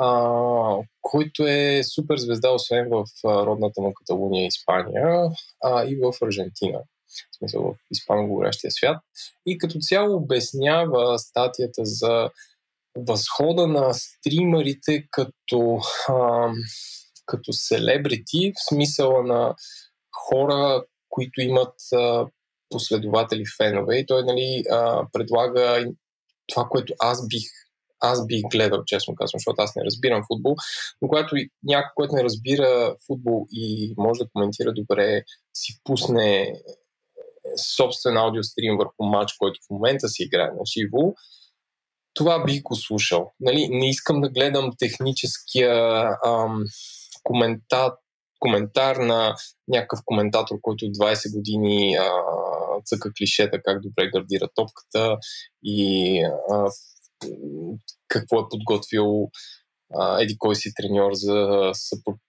Uh, който е супер звезда, освен в uh, родната му Каталуния, Испания, uh, и в Аржентина, в смисъл в испаноговорящия свят. И като цяло обяснява статията за възхода на стримерите като, uh, като селебрити, в смисъла на хора, които имат uh, последователи, фенове. И той, нали, uh, предлага това, което аз бих Аз бих гледал, честно казвам, защото аз не разбирам футбол, но когато някой, който не разбира футбол и може да коментира добре, си пусне собствен аудиострим върху матч, който в момента си играе на живо, това бих го слушал. Нали? Не искам да гледам техническия ам, коментар, коментар на някакъв коментатор, който двайсет години а, цъка клишета, как добре гардира топката и а, какво е подготвил а, еди кой си треньор за,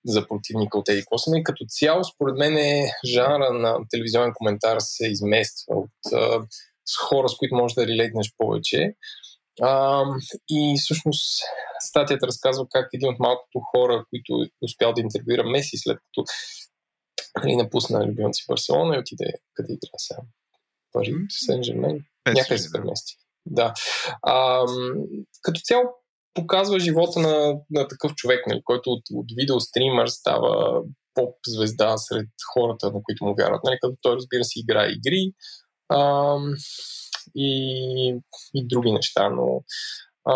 за противника от еди косина. И като цяло, според мен, е, жанра на телевизионен коментар се измества от а, с хора, с които можеш да релейтнеш повече. А, и всъщност статията разказва как един от малкото хора, които успял да интервюира Меси, след като и напусна любимата си Барселона и отиде къде игра сега. Пари, Сен-Жермен, някъде се премести. Да. А, като цяло показва живота на, на такъв човек, нали, който от, от видеостример става поп-звезда сред хората, на които му вярват. Нали, като той, разбира се, играе игри а, и, и други неща, но, а,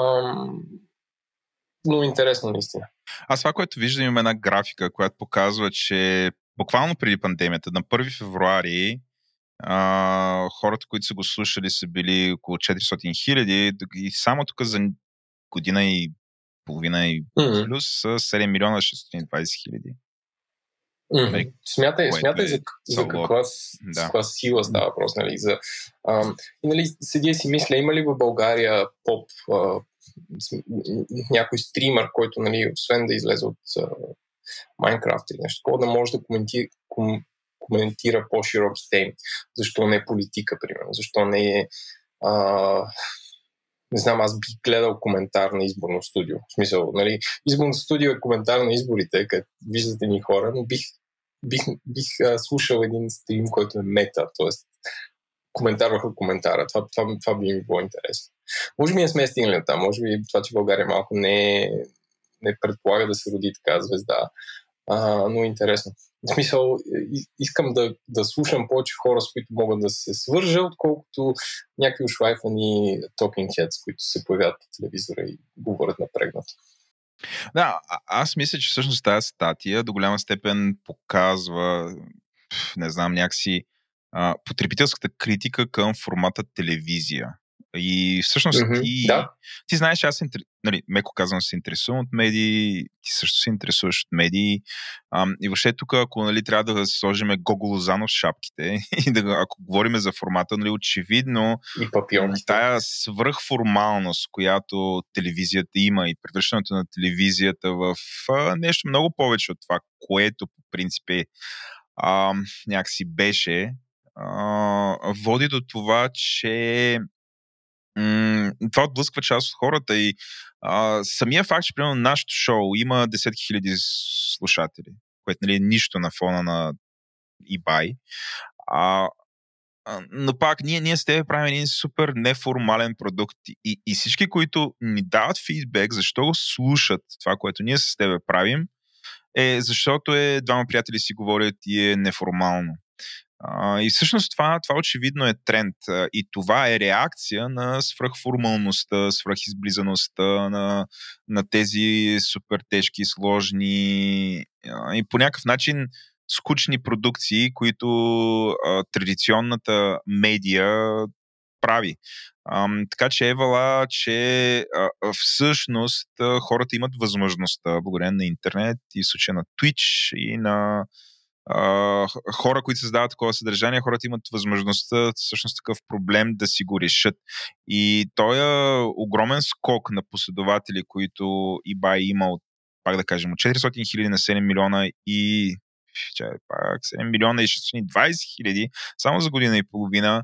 но интересно наистина. Аз това, което виждам, има една графика, която показва, че буквално преди пандемията, на първи февруари, Uh, хората, които са го слушали, са били около четиристотин хиляди и само тук за година и половина и плюс са седем милиона шестстотин и двайсет хиляди. Mm-hmm. Смятай, смятай за, за каква, да. каква сила става въпрос. Нали, за, ам, и нали, седя си мисля, има ли в България поп а, някой стример, който нали, освен да излезе от а, Майнкрафт или нещо такова, да може да коментира, ком, коментира по-широк теми. Защо не е политика, примерно? Защо не е... А, не знам, аз бих гледал коментар на изборно студио. В смисъл, нали, изборно студио е коментар на изборите, където виждате ни хора, но бих, бих, бих а, слушал един стрим, който е мета, т.е. коментар върху коментара. Това, това, това би ми било интересно. Може би не сме стигнали там, може би това, че България малко не, не предполага да се роди така звезда, а, но е интересно. В смисъл, искам да, да слушам повече хора, с които могат да се свържа, отколкото някакви ушлайфани talking heads, които се появяват по телевизора и говорят напрегнато. Да, а- аз мисля, че всъщност тази статия до голяма степен показва, не знам, някакси а, потребителската критика към формата телевизия. И всъщност mm-hmm, ти, да. ти знаеш, че аз, нали, меко казвам, се интересувам от медии, ти също се интересуваш от медии. Ам, и въобще тук, ако нали, трябва да си сложим Гого Лозанов в шапките, и да, ако говорим за формата, нали, очевидно и тая свръхформалност, която телевизията има и превръщането на телевизията в а, нещо много повече от това, което по принцип е, а, някакси беше, а, води до това, че това отблъсква част от хората и а, самия факт, че примерно нашето шоу има десетки хиляди слушатели, което нали е нищо на фона на eBay, а, а, но пак ние, ние с тебе правим един супер неформален продукт и, и всички, които ни дават фидбек, защо го слушат това, което ние с тебе правим, е защото е двама приятели си говорят и е неформално. Uh, и всъщност това, това очевидно е тренд uh, и това е реакция на свръхформалността, свръхизблизаността на, на тези супер тежки, сложни uh, и по някакъв начин скучни продукции, които uh, традиционната медия прави. Uh, така че евала, че uh, всъщност uh, хората имат възможността, благодарение на интернет и в случая на Twitch и на Uh, хора, които създават такова съдържание, хората имат възможността всъщност такъв проблем да си го решат. И той е огромен скок на последователи, които eBay има от, пак да кажем, от четиристотин хиляди на седем милиона и че, пак седем милиона и шестстотин и двадесет хиляди само за година и половина.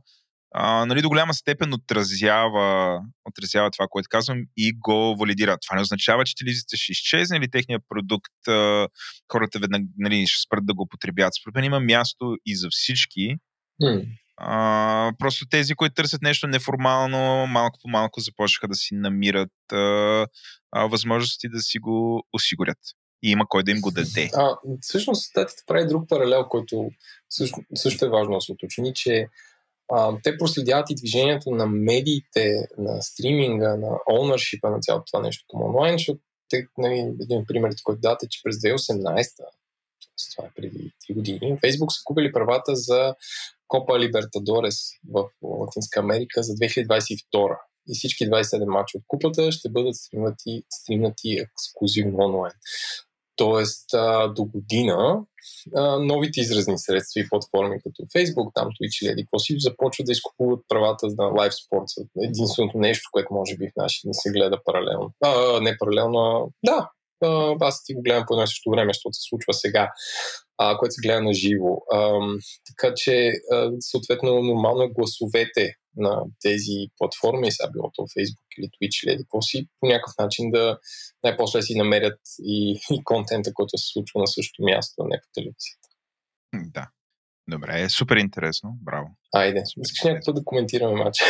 Uh, нали, до голяма степен отразява, отразява това, което казвам и го валидира. Това не означава, че телевизията ще изчезне или техният продукт uh, хората веднага нали, ще спрат да го потребят. Според мен има място и за всички. Mm. Uh, просто тези, които търсят нещо неформално, малко по малко започнаха да си намират uh, uh, възможности да си го осигурят. И има кой да им го даде. А, всъщност статията прави друг паралел, който също, също е важно да се уточни, че Uh, те проследяват и движението на медиите, на стриминга, на оунършипа на цялото това нещо към онлайн, защото нали, един пример, който дадат е, че през две хиляди и осемнадесета, това е преди три години, Фейсбук са купили правата за Копа Либертадорес в Латинска Америка за две хиляди двадесет и втора. И всички двадесет и седем мача от купата ще бъдат стримнати, стримнати ексклюзивно онлайн. Тоест, а, до година а, новите изразни средства и платформи като Facebook, там Twitch или какво си, започват да изкупуват правата на лайв спорт. Единственото нещо, което може би в нашите не се гледа паралелно. А, не паралелно, а... да, а, аз ти го гледам по едно и също време, защото се случва сега, а, което се гледа на живо. Така че, а, съответно, нормално гласовете на тези платформи, са било то Facebook или Twitch или какво си, по някакъв начин да най-после си намерят и, и контента, който се случва на същото място, а не по телевизията. Да. Добре, е супер интересно. Браво. Айде, искаш някакво да коментираме матча.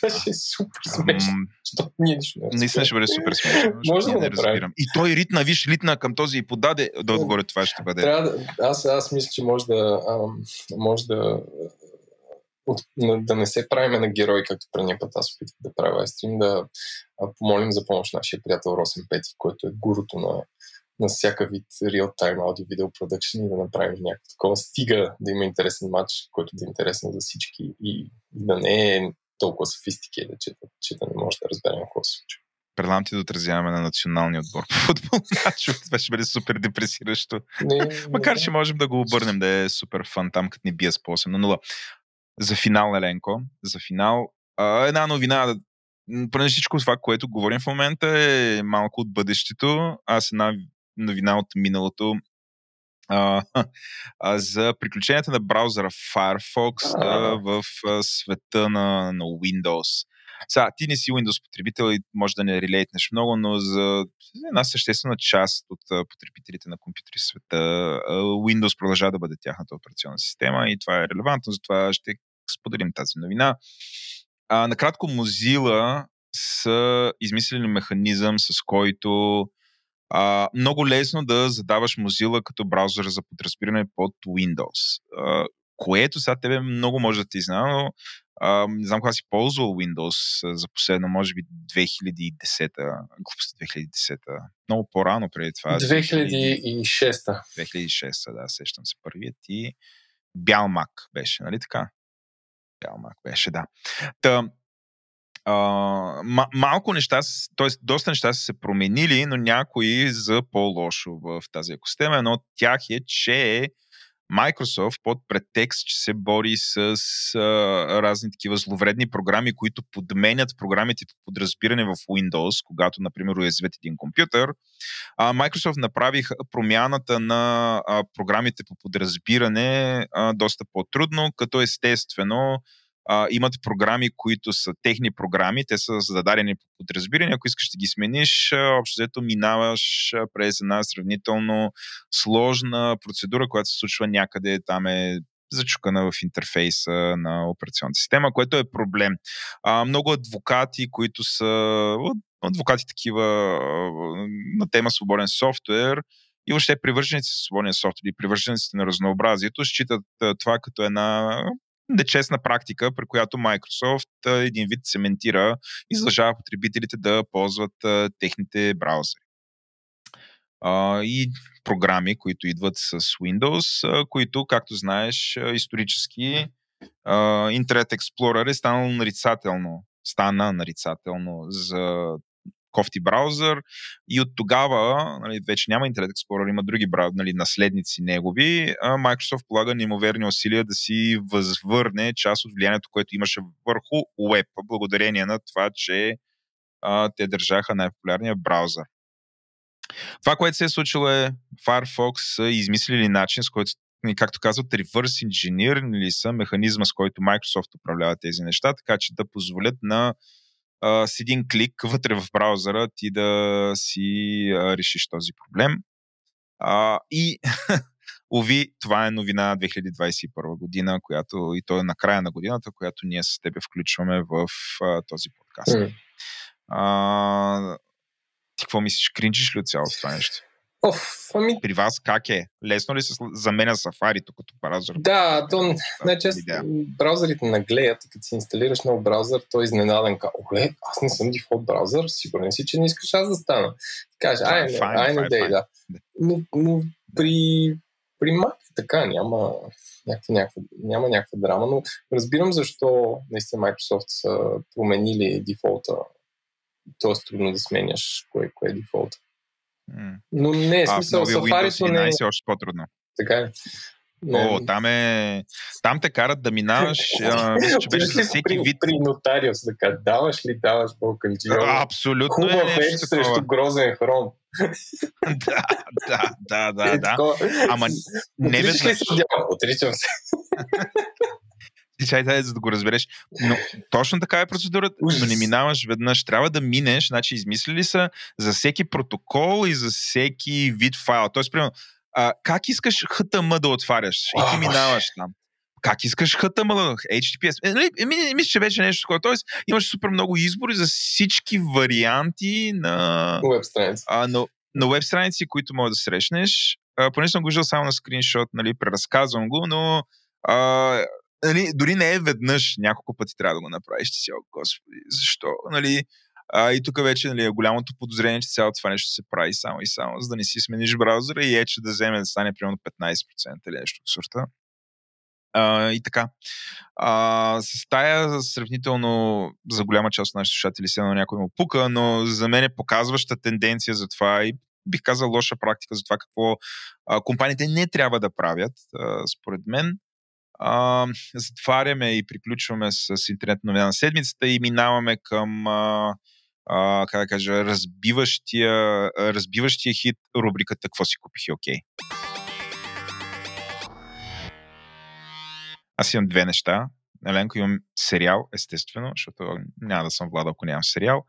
Това ще е супер смешно. Защото ние нищо не Наистина ще бъде супер смешно. Може да не разбирам. И той ритна, виж, ритна към този и подаде да отгоре това ще бъде. Трябва да, аз, аз мисля, че може да ам, може да От, да не се правиме на герои, както предния път аз опитах да правя стрим, да помолим за помощ нашия приятел Росен Пети, който е гуруто на, на всяка вид real-time audio video production и да направим някакво такова. Стига да има интересен матч, който да е интересен за всички и да не е толкова софистикейда, че, че да не може да разберем какво се случва. Предлагам ти да отразяваме на националния отбор по футбол. Това ще бъде супер депресиращо. Макар, че можем да го обърнем, да е супер фан там, като ни бие с по осем на нула. За финал, Еленко, за финал, а, една новина. Преди всичко това, което говорим в момента, е малко от бъдещето. Аз една новина от миналото а, а, за приключенията на браузъра Firefox а, в а, света на, на Windows. Сега, ти не си Windows потребител и може да не релейтнеш много, но за една съществена част от потребителите на компютри в света Windows продължава да бъде тяхната операционна система и това е релевантно, затова ще споделим тази новина. А, накратко, Mozilla са измислили механизъм, с който а, много лесно да задаваш Mozilla като браузър за подразбиране под Windows, а, което сега тебе много може да ти знае, но Uh, не знам кога си ползвал Windows uh, за последно, може би две хиляди и десета. Глупости две хиляди и десета. Много по-рано преди това. две хиляди и шеста. две хиляди и шеста, да, сещам се. Първият и бял мак беше, нали така? Бял мак беше, да. Та, uh, малко неща, т.е. доста неща са се променили, но някои за по-лошо в тази екосистема. Едно от тях е, че Microsoft под претекст, че се бори с а, разни такива зловредни програми, които подменят програмите по подразбиране в Windows, когато, например, уязвят един компютър. А, Microsoft направиха промяната на а, програмите по подразбиране а, доста по-трудно, като естествено а, имат програми, които са техни програми, те са зададени по подразбиране. Ако искаш да ги смениш, общо взето минаваш през една сравнително сложна процедура, която се случва някъде, там е зачукана в интерфейса на операционната система, което е проблем. А, много адвокати, които са адвокати такива на тема свободен софтуер, и въобще привърженици на свободен софтуер и привържениците на разнообразието считат това като една нечестна практика, при която Microsoft един вид сементира и задължава потребителите да ползват техните браузери. И програми, които идват с Windows, които, както знаеш, исторически Internet Explorer е станало нарицателно, стана нарицателно за кофти браузър и от тогава, нали, вече няма Internet Explorer, има други браузър, нали, наследници негови. Microsoft полага неимоверни усилия да си възвърне част от влиянието, което имаше върху Web, благодарение на това, че а, те държаха най-популярния браузър. Това, което се е случило е Firefox са измислили начин, с който, както казват, reverse engineering ли са механизма, с който Microsoft управлява тези неща, така че да позволят на Uh, с един клик вътре в браузъра ти да си uh, решиш този проблем. Uh, и, уви, това е новина две хиляди двадесет и първа година, която и то е на края на годината, която ние с тебе включваме в uh, този подкаст. Mm. Uh, ти какво мислиш? Кринчиш ли от цялото това нещо? Оф, ами... При вас как е? Лесно ли се заменя сафарито като браузър? Да, то най-често браузърите наглеят и като си инсталираш нов браузър, той е изненаден. Оле, аз не съм дефолт браузър, сигурен си, че не искаш аз да стана. Кажа, ай, ай, ай, да. Но, но при, при Mac така няма някаква, някаква, няма някаква драма, но разбирам защо наистина Microsoft са променили дефолта. То е трудно да сменяш кое, кое е дефолта. Но не е смисъл, Safari-то не е... единадесет е още по-трудно. Така е. Не... О, там е... Там те карат да минаваш, мисля, че беше за всеки вид... При нотариус, така, даваш ли, даваш по-кънчи? Абсолютно е нещо такова. Хубав вече срещу грозен хром. Да, да, да, да, да. Ама не веднъж... Отричаш ли се? Отричам се. Чай, дай, за да го разбереш. Но точно така е процедурата, но не минаваш веднъж. Трябва да минеш, значи измислили са за всеки протокол и за всеки вид файл. Тоест, примерно, а, как искаш ейч ти ем ел да отваряш и ти минаваш там? Как искаш ейч ти ем ел, Ейч Ти Ти Пи Ес? Е, е, е, мисля, че вече нещо такова. Тоест, имаш супер много избори за всички варианти на веб-страници, на, на веб-страници, които може да срещнеш. А, понеже съм го виждал само на скриншот, нали, преразказвам го, но а, нали, дори не е веднъж, няколко пъти трябва да го направиш. Ти си, о, господи, защо? Нали, а, и тук вече, нали, е голямото подозрение, че цялото това нещо се прави само и само, за да не си смениш браузъра и е, че да вземе да стане примерно петнадесет процента или нещо от сорта. А, и така. А, с тая сравнително за голяма част от нашите слушатели се на някой му пука, но за мен е показваща тенденция за това и бих казал лоша практика за това какво а, компаниите не трябва да правят, а, според мен. А, затваряме и приключваме с интернет новина на седмицата и минаваме към а, а, как да кажа, разбиващия, разбиващия хит рубриката "Какво си купих и окей?" Аз имам две неща. Еленко, имам сериал, естествено, защото няма да съм Владо, ако нямам сериал.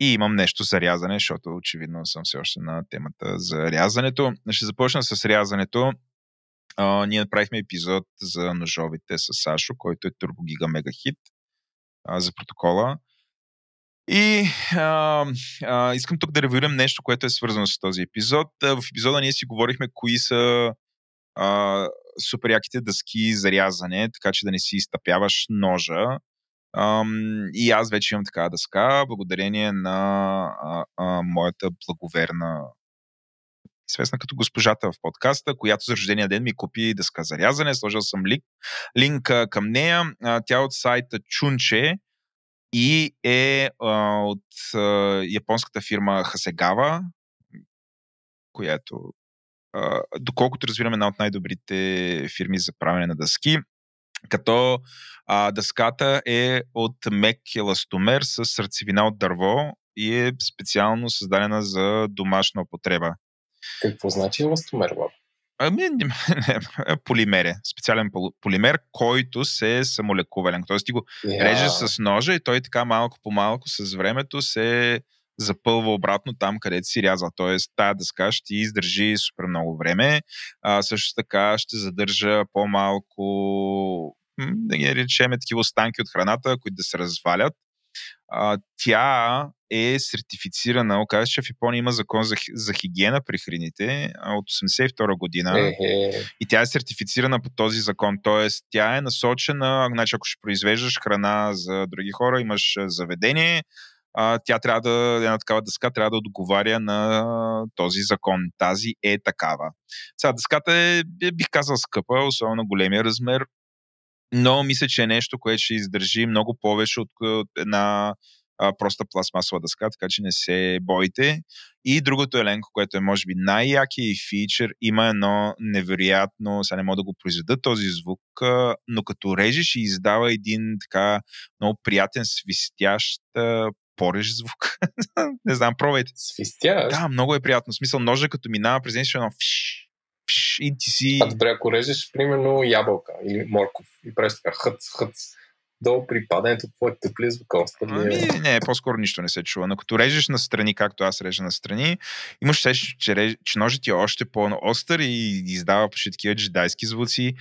И имам нещо за рязане, защото очевидно съм все още на темата за рязането. Ще започна с рязането. Uh, ние направихме епизод за ножовите с Сашо, който е турбо гига мега хит uh, за протокола. И uh, uh, искам тук да ревюирам нещо, което е свързано с този епизод. Uh, в епизода ние си говорихме кои са uh, супер яките дъски за рязане, така че да не си изтъпяваш ножа. Um, и аз вече имам такава дъска, благодарение на uh, uh, моята благоверна, известна като госпожата в подкаста, която за рождения ден ми купи дъска за рязане. Сложил съм линк, линк към нея. Тя от сайта Чунче и е а, от а, японската фирма Хасегава, която, а, доколкото разбираме, една от най-добрите фирми за правене на дъски, като а, дъската е от мек еластомер с сърцевина от дърво и е специално създадена за домашна употреба. Какво значи еластомер? Ами, полимер е. Специален полимер, който се е самолекувален. Тоест ти го yeah. режеш с ножа и той така малко по малко с времето се запълва обратно там, където си рязал. Тоест тая дъска ще издържи супер много време. А, също така ще задържа по-малко, да ги речем, такива останки от храната, които да се развалят. А, тя е сертифицирана. Оказва, че в Япония има закон за, за хигиена при храните от осемдесет и втора година. Е-е. И тя е сертифицирана по този закон. Тоест, тя е насочена, значи ако ще произвеждаш храна за други хора, имаш заведение, тя трябва да, една такава дъска трябва да отговаря на този закон. Тази е такава. Сега, дъската е, бих казал, скъпа, особено големия размер, но мисля, че е нещо, което ще издържи много повече от една а, проста пластмасова дъска, така че не се бойте. И другото, Еленко, което е може би най-якия фичър, има едно невероятно, сега не мога да го произведа този звук, а, но като режеш и издава един така много приятен свистящ а, пореж звук. Не знам, пробайте. Свистящ? Да, много е приятно. В смисъл, ножа като минава през нещо едно фшш. И ти си... А добре, ако режеш, примерно, ябълка или морков и през така хъц-хъц, долу при падането, какво е тъпли звука? Ами, не, по-скоро нищо не се чува. Но като режеш настрани, както аз режа настрани, имаш усещане, че, реж... че ножът ти е още по-остър и издава почти такива джедайски звуци.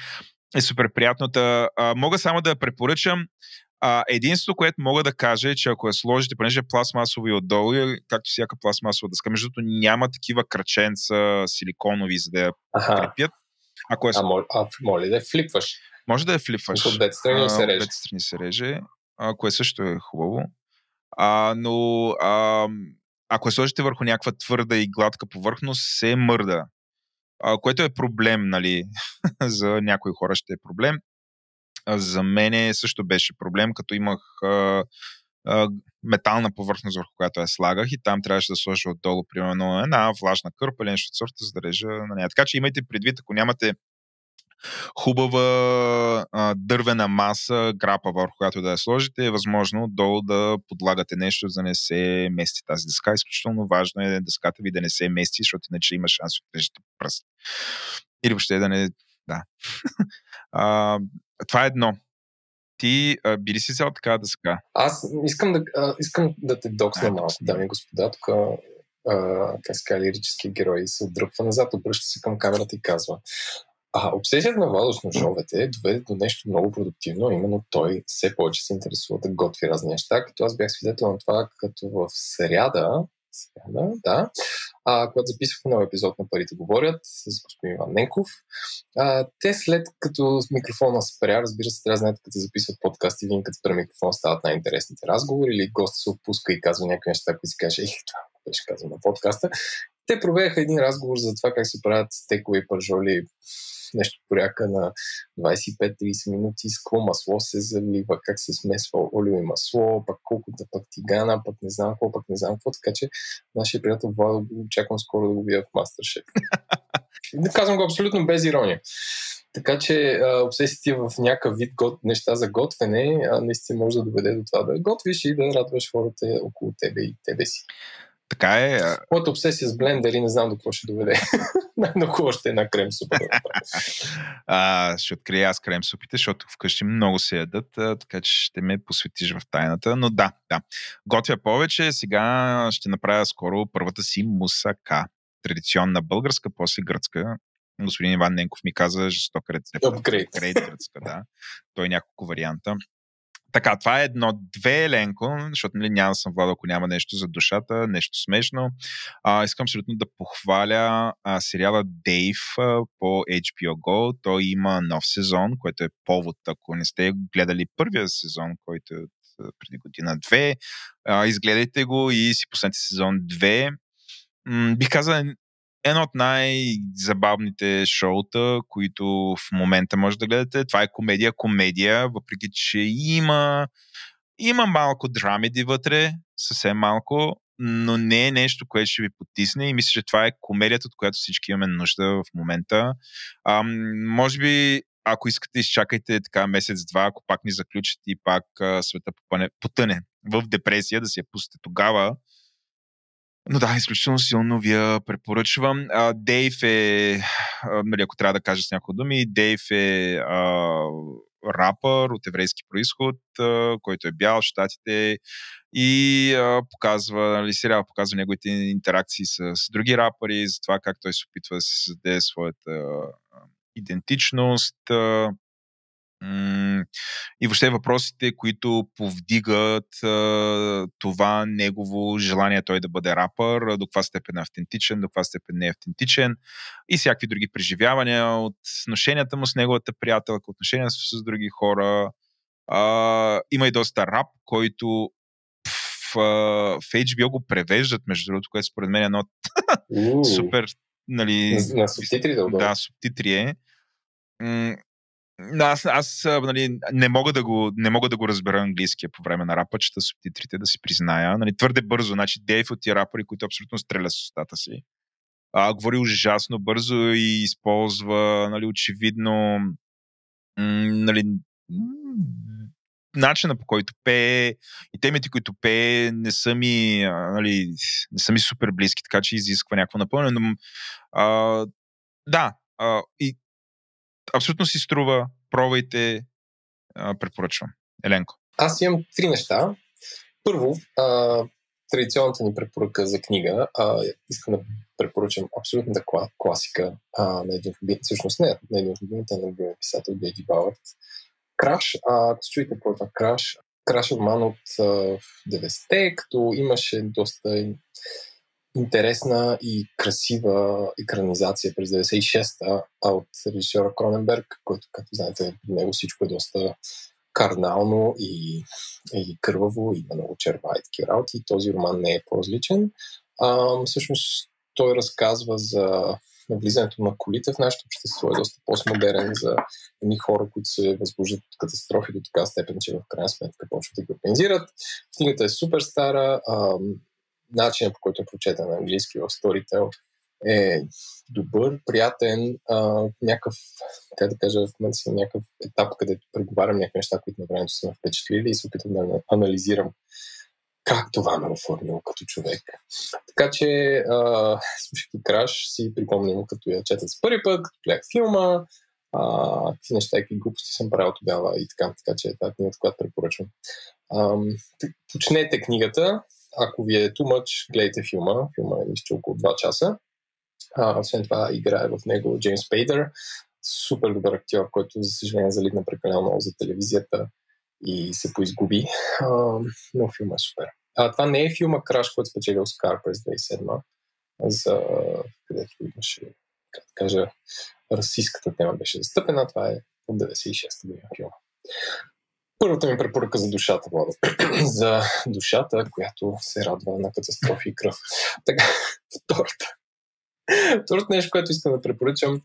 Е супер приятно. Та, а, мога само да препоръчам. А, единството, което мога да кажа е, че ако я сложите, понеже е пластмасово и отдолу, както всяка пластмасова дъска, между другото няма такива краченца силиконови, за да я крепят. Ако е... а, мол, а моля да я флипваш. Може да я флипваш. От двете страни се реже. От двете страни се реже, а, кое също е хубаво. А, но а, ако я сложите върху някаква твърда и гладка повърхност, се мърда. А, което е проблем, нали? За някои хора ще е проблем. За мене също беше проблем, като имах а, а, метална повърхност, върху която я слагах и там трябваше да сложа отдолу, примерно, една влажна кърпа или нещо от сорта, за да режа на нея. Така че имайте предвид, ако нямате хубава а, дървена маса, грапа, върху която да я сложите, е възможно отдолу да подлагате нещо, за да не се мести тази дъска. Изключително важно е дъската ви да не се мести, защото иначе има шанс да отрежете пръст. Или въобще да не... Да. А, това е едно. Ти а, би ли си взял такава дъска? Аз искам да, а, искам да те доксна а, малко, дами и господа. Тук а, лирически герой се отдръпва назад, обръща се към камерата и казва: а, обсесията на Владо с ножовете доведе до нещо много продуктивно, именно той все повече се интересува да готви разни неща, като аз бях свидетел на това, като в сряда Сега, да. А, когато записвахме нов епизод на "Парите говорят" с господин Иван Ненков, а, те след като микрофона спря, разбира се, трябва да знаете, като записват подкасти, винаги като спря микрофона стават най-интересните разговори или гост се отпуска и казва някакви неща, които си каже: ех, това беше казано на подкаста. Те проведаха един разговор за това как се правят стекови пържоли, нещо поряка на двайсет и пет до трийсет минути, с какво масло се залива, как се смесва олио и масло, пък колкото, пък тигана, пък не знам какво, пък не знам какво, така че нашия приятел Владо очаквам скоро да го видя в MasterChef. Казвам го абсолютно без ирония. Така че обсесията в някакъв вид гот, неща за готвене наистина може да доведе до това да готвиш и да радваш хората около тебе и тебе си. Така е. Моята обсесия с блендери не знам до какво ще доведе. Най-много още една крем супа. а, ще открия аз крем супите, защото вкъщи много се ядат, така че ще ме посветиш в тайната. Но да, да. Готвя повече. Сега ще направя скоро първата си мусака. Традиционна българска, после гръцка. Господин Иван Ненков ми каза жестока рецепта. Upgrade гръцка, да. Той е няколко варианта. Така, това е едно, две, Еленко, защото нали, няма да съм Владо, ако няма нещо за душата, нещо смешно. А, искам абсолютно да похваля а, сериала Дейв по Ейч Би О Go. Той има нов сезон, който е повод, ако не сте гледали първия сезон, който е от преди година-две. А, изгледайте го и си пуснете сезон две. М, бих казал, едно от най-забавните шоута, които в момента може да гледате. Това е комедия-комедия, въпреки че има, има малко драмеди вътре, съвсем малко, но не е нещо, което ще ви потисне и мисля, че това е комедията, от която всички имаме нужда в момента. А, може би, ако искате, изчакайте така месец-два, ако пак ни заключат и пак а, света попъне, потъне в депресия, да си я пустите тогава. Но да, изключително силно ви я препоръчвам. А, Дейв е, а, нали, ако трябва да кажа с някои думи, Дейв е а, рапър от еврейски происход, а, който е бял в щатите и а, показва, нали, сериал показва неговите интеракции с, с други рапъри, за това как той се опитва да си създаде своята а, идентичност. А, и въобще въпросите, които повдигат това негово желание той да бъде рапър, до каква степен е автентичен, до каква степен не е автентичен и всякакви други преживявания от отношенията му с неговата приятелка, отношения с други хора. Има и доста рап, който в, в Ейч Би О го превеждат, между другото, което според мен е едно от супер, нали, на субтитри, да, да, субтитри е. Аз, аз нали, не, мога да го, не мога да го разбера английския по време на рапа, чета субтитрите, да си призная. Нали, твърде бързо. Значи, Дейв от тия рапъри, които абсолютно стреля с устата си. А, говори ужасно бързо и използва, нали, очевидно, нали, начина, по който пее и темите, които пее, не са ми, нали, не са ми супер близки, така че изисква някакво напълнено. А, да, а, и абсолютно си струва, пробайте, а, препоръчвам. Еленко. Аз имам три неща. Първо, а, традиционната ни препоръка за книга. А, искам да препоръчам абсолютната класика а, на един любим, всъщност не, на един любим, на любим писател Ди Джи Бауърд. Краш, ако се чуете по това Краш, Краш е роман от деветдесетте, като имаше доста интересна и красива екранизация през деветдесет и шеста от режисьора Кроненберг, който, както знаете, в него всичко е доста карнално и, и кърваво, има много черва и такива работи, и този роман не е по-различен. А, всъщност той разказва за навлизането на колите в нашето общество, е доста постмодерен за едни хора, които се възбуждат от катастрофи до такава степен, че в крайна сметка почват да ги организират. Книгата е супер стара, а, начинът, по който е прочетен на английски в Storytel, е добър, приятен, а, някакъв, как да кажа, в мен съм някакъв етап, където преговарям някакви неща, които на времето са ме впечатлили и се опитам да анализирам как това ме оформило като човек. Така че, а, слушайки Краш, си припомням, като я четах за първи път, като гледах филма, какви неща и глупости съм правил тогава и така, така че това е книгата, която препоръчвам. А, почнете книгата. Ако ви е too much, гледайте филма. Филма е мисля около два часа. А, освен това играе в него Джеймс Пейдър. Супер добър актьор, който, за съжаление, залитна прекалено много за телевизията и се поизгуби. А, но филма е супер. А, това не е филма Краш, който спечели Оскар през две хиляди и седма, за където имаше, как да кажа, расистката тема беше застъпена. Това е от деветдесет и шеста година филма. Първата ми препоръка за душата, Владо. За душата, която се радва на катастрофи и кръв. Така, втората Второто нещо, което искам да препоръчам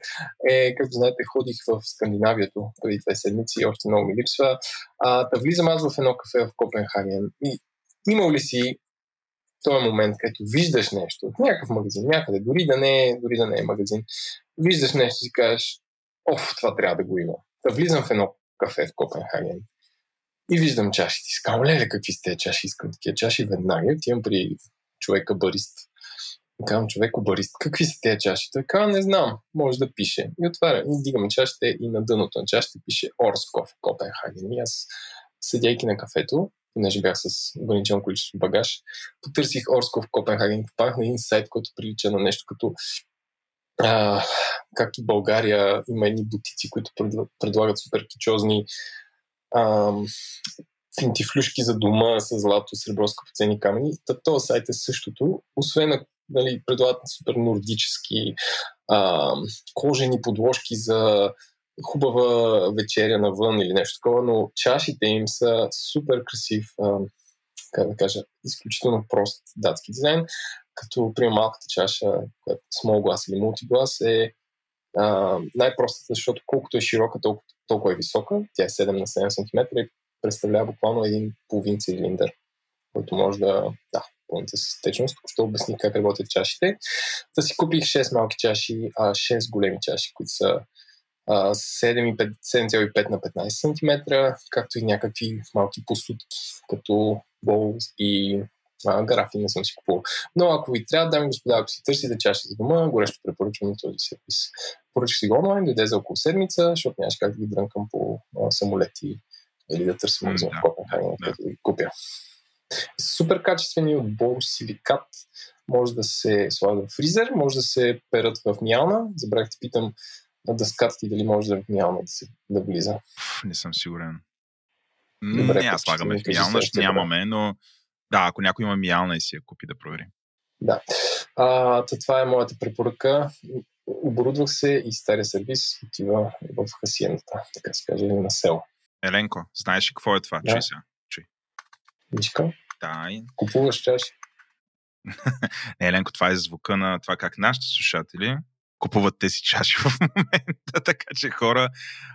е, както знаете, ходих в Скандинавието преди две седмици и още много ми липсва. А, да влизам аз в едно кафе в Копенхаген и имал ли си този момент, където виждаш нещо от някакъв магазин, някъде, дори да не е, дори да не е магазин, виждаш нещо и си кажеш, оф, това трябва да го има. Да влизам в едно кафе в Копенхаген и виждам чашите. Искам, леле, какви сте тези чаши, искам такива чаши веднага. Отивам при човека барист. Казвам, човеко барист, какви са тези чаши? Той казва, не знам, може да пише. И отварям, и дигам чашите и на дъното на чашите пише Орсков, Копенхаген. И аз, седяйки на кафето, понеже бях с ограничено количество багаж, потърсих Орсков, Копенхаген, попаднах на един сайт, който прилича на нещо като а, както в България има едни бутици, които предлагат супер кичозни ам, финтифлюшки за дома с злато, сребро, скъпоценни камъни. Този сайт е същото, освен ако нали, предлагат супер нордически а, кожени подложки за хубава вечеря навън или нещо такова, но чашите им са супер красив, а, как да кажа, изключително прост датски дизайн, като при малката чаша, която small glass или multiglass е а, най-простата, защото колкото е широка, толкова, толкова е висока. Тя е седем на седем сантиметра и представлява буквално един половин цилиндър, който може да... да с течност, ще обясни как работят чашите. Да си купих шест малки чаши, а шест големи чаши, които са а, седем цяло и пет на петнайсет сантиметра, както и някакви малки посудки, като бол и а, гарафи не съм си купувал. Но ако ви трябва, дами и господа, ако си търсите чаши за дома, горещо препоръчвам този сервис. Поръчах си го онлайн, дойде за около седмица, защото нямаше как да ги дрънкам по а, самолети или да търсим магазин в Копенхаген, където да ги купя. Супер качествени от боросиликат, може да се слага в фризер, може да се перат в мялна. Забрах да питам на дъската ти дали може да в мялна да, се, да влиза. Не съм сигурен. Добре, не, аз слагаме в мялна, ще нямаме, но да, ако някой има мялна и си я купи, да провери. Да. А, това е моята препоръка. Оборудвах се и стария сервис отива в хасиендата, така се каже, на село. Еленко, знаеш ли какво е това? Да. Чуй сега. Мишка? Да. Купуваш чаши? Не, Еленко, това е звука на това как нашите слушатели купуват тези чаши в момента, така че хора...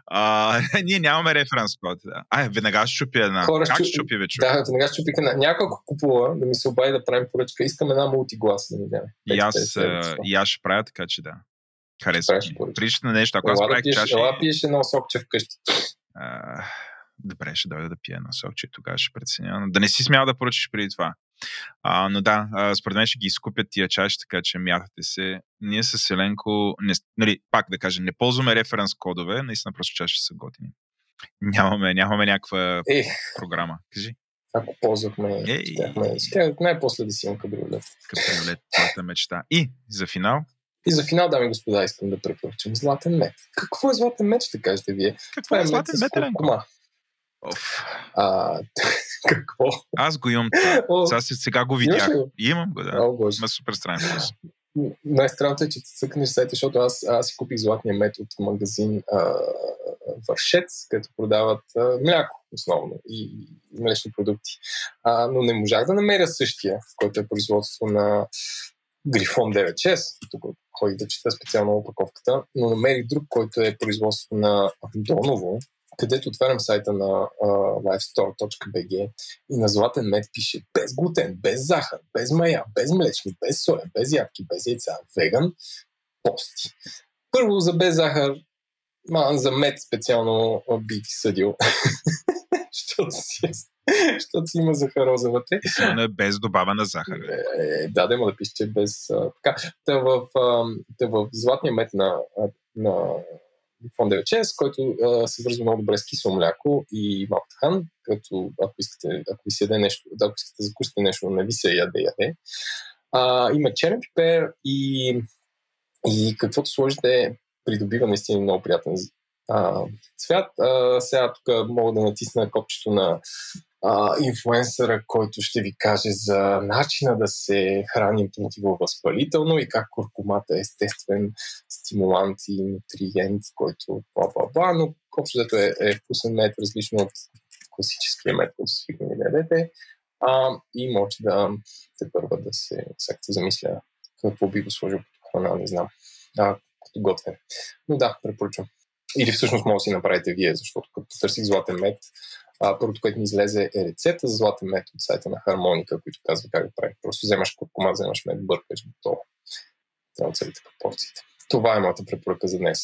А, ние нямаме референс код. Да. Ай, веднага ще чупи една. Хора как ще чупи, чупи вече? Да, веднага ще чупи една. Някой купува, да ми се обади да правим поръчка. Искам една мултиглас да ми даме. И аз, и аз ще правя, така че да. Харесва ми. Прилича на нещо, ако ела аз правих пиеш, чаши... Ела пиеш едно сокче вкъщи. А... Добре, ще дойда да пия едно сокче, тогава ще преценя. Да не си смял да поръчаш преди това. А, но да, според мен ще ги изкупят тия чаши, така че мятате се. Ние с Еленко, не, нали, пак да кажем, не ползваме референс кодове, наистина просто чаши са готини. Нямаме, нямаме някаква е, програма. Кажи. Ако ползвахме, е, щяхме, щяхме най-после да си имам кабриолет. Кабриолет, твоята мечта. И за финал... И за финал, дами и господа, искам да препоръчам златен мед. Какво е златен мед, ще кажете вие? Какво е златен мед, Еленко? А, какво? Аз го имам. Сега, сега го видях. И имам го, да. Oh, има супер странен вкус. Най-странното е, че цъкнеш сайта, защото аз, аз си купих златния мед от магазин а, Вършец, където продават а, мляко основно и млечни продукти. А, но не можах да намеря същия, който е производство на Грифон девет шест. Тук ходих да чета специално опаковката, но намерих друг, който е производство на Доново, където отварям сайта на uh, livestore точка би джи и на златен мед пише без глутен, без захар, без мая, без млечни, без соя, без ябки, без яйца, веган, пости. Първо за без захар, ма, за мед специално бих съдил, защото си, си има захароза вътре. Е без добавена захар. Е, да, да има да пише, че без... А, така. Та в, а, та в златния мед на... на Фон девет шест, който а, се връзва много добре с кисело мляко и маптахан, като ако искате, ако ви се яде нещо, да, ако искате закусите нещо, не ви се яде, яде. А, има черен пипер и, и каквото сложите придобива наистина много приятен а, цвят. А, сега тук мога да натисна копчето на а, инфлуенсъра, който ще ви каже за начина да се храним противовъзпалително и как куркумата е естествен стимулант и нутриент, който бла-бла-бла, но общо зато е, е вкусен мед, различно от класическия мед, който си да ядете. И може да те първа да се всякто замисля какво би го сложил като храна, не знам. А, като готвен. Но да, препоръчвам. Или всъщност може да си направите вие, защото като търсих златен мед, а, първото, което ми излезе е рецепта за златен мед от сайта на Хармоника, който казва как да прави. Просто вземаш куркума, вземаш мед, бъркаш, готово. Трябва да целите пропорциите. Това е моята препоръка за днес.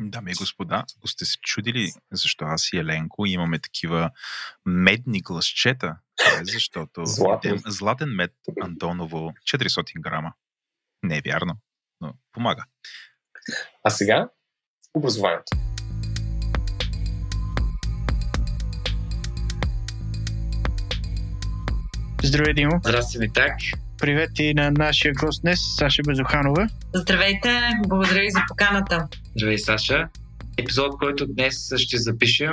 Дами и господа, ако сте се чудили защо аз и Еленко имаме такива медни гласчета, защото златен, златен мед Антоново четиристотин грама. Не е вярно, но помага. А сега образованието. Здравей, Димо. Здрасти, Витак. Привет и на нашия гост днес, Саша Безуханова. Здравейте, благодаря ви за поканата. Здравей, Саша. Епизод, който днес ще запишем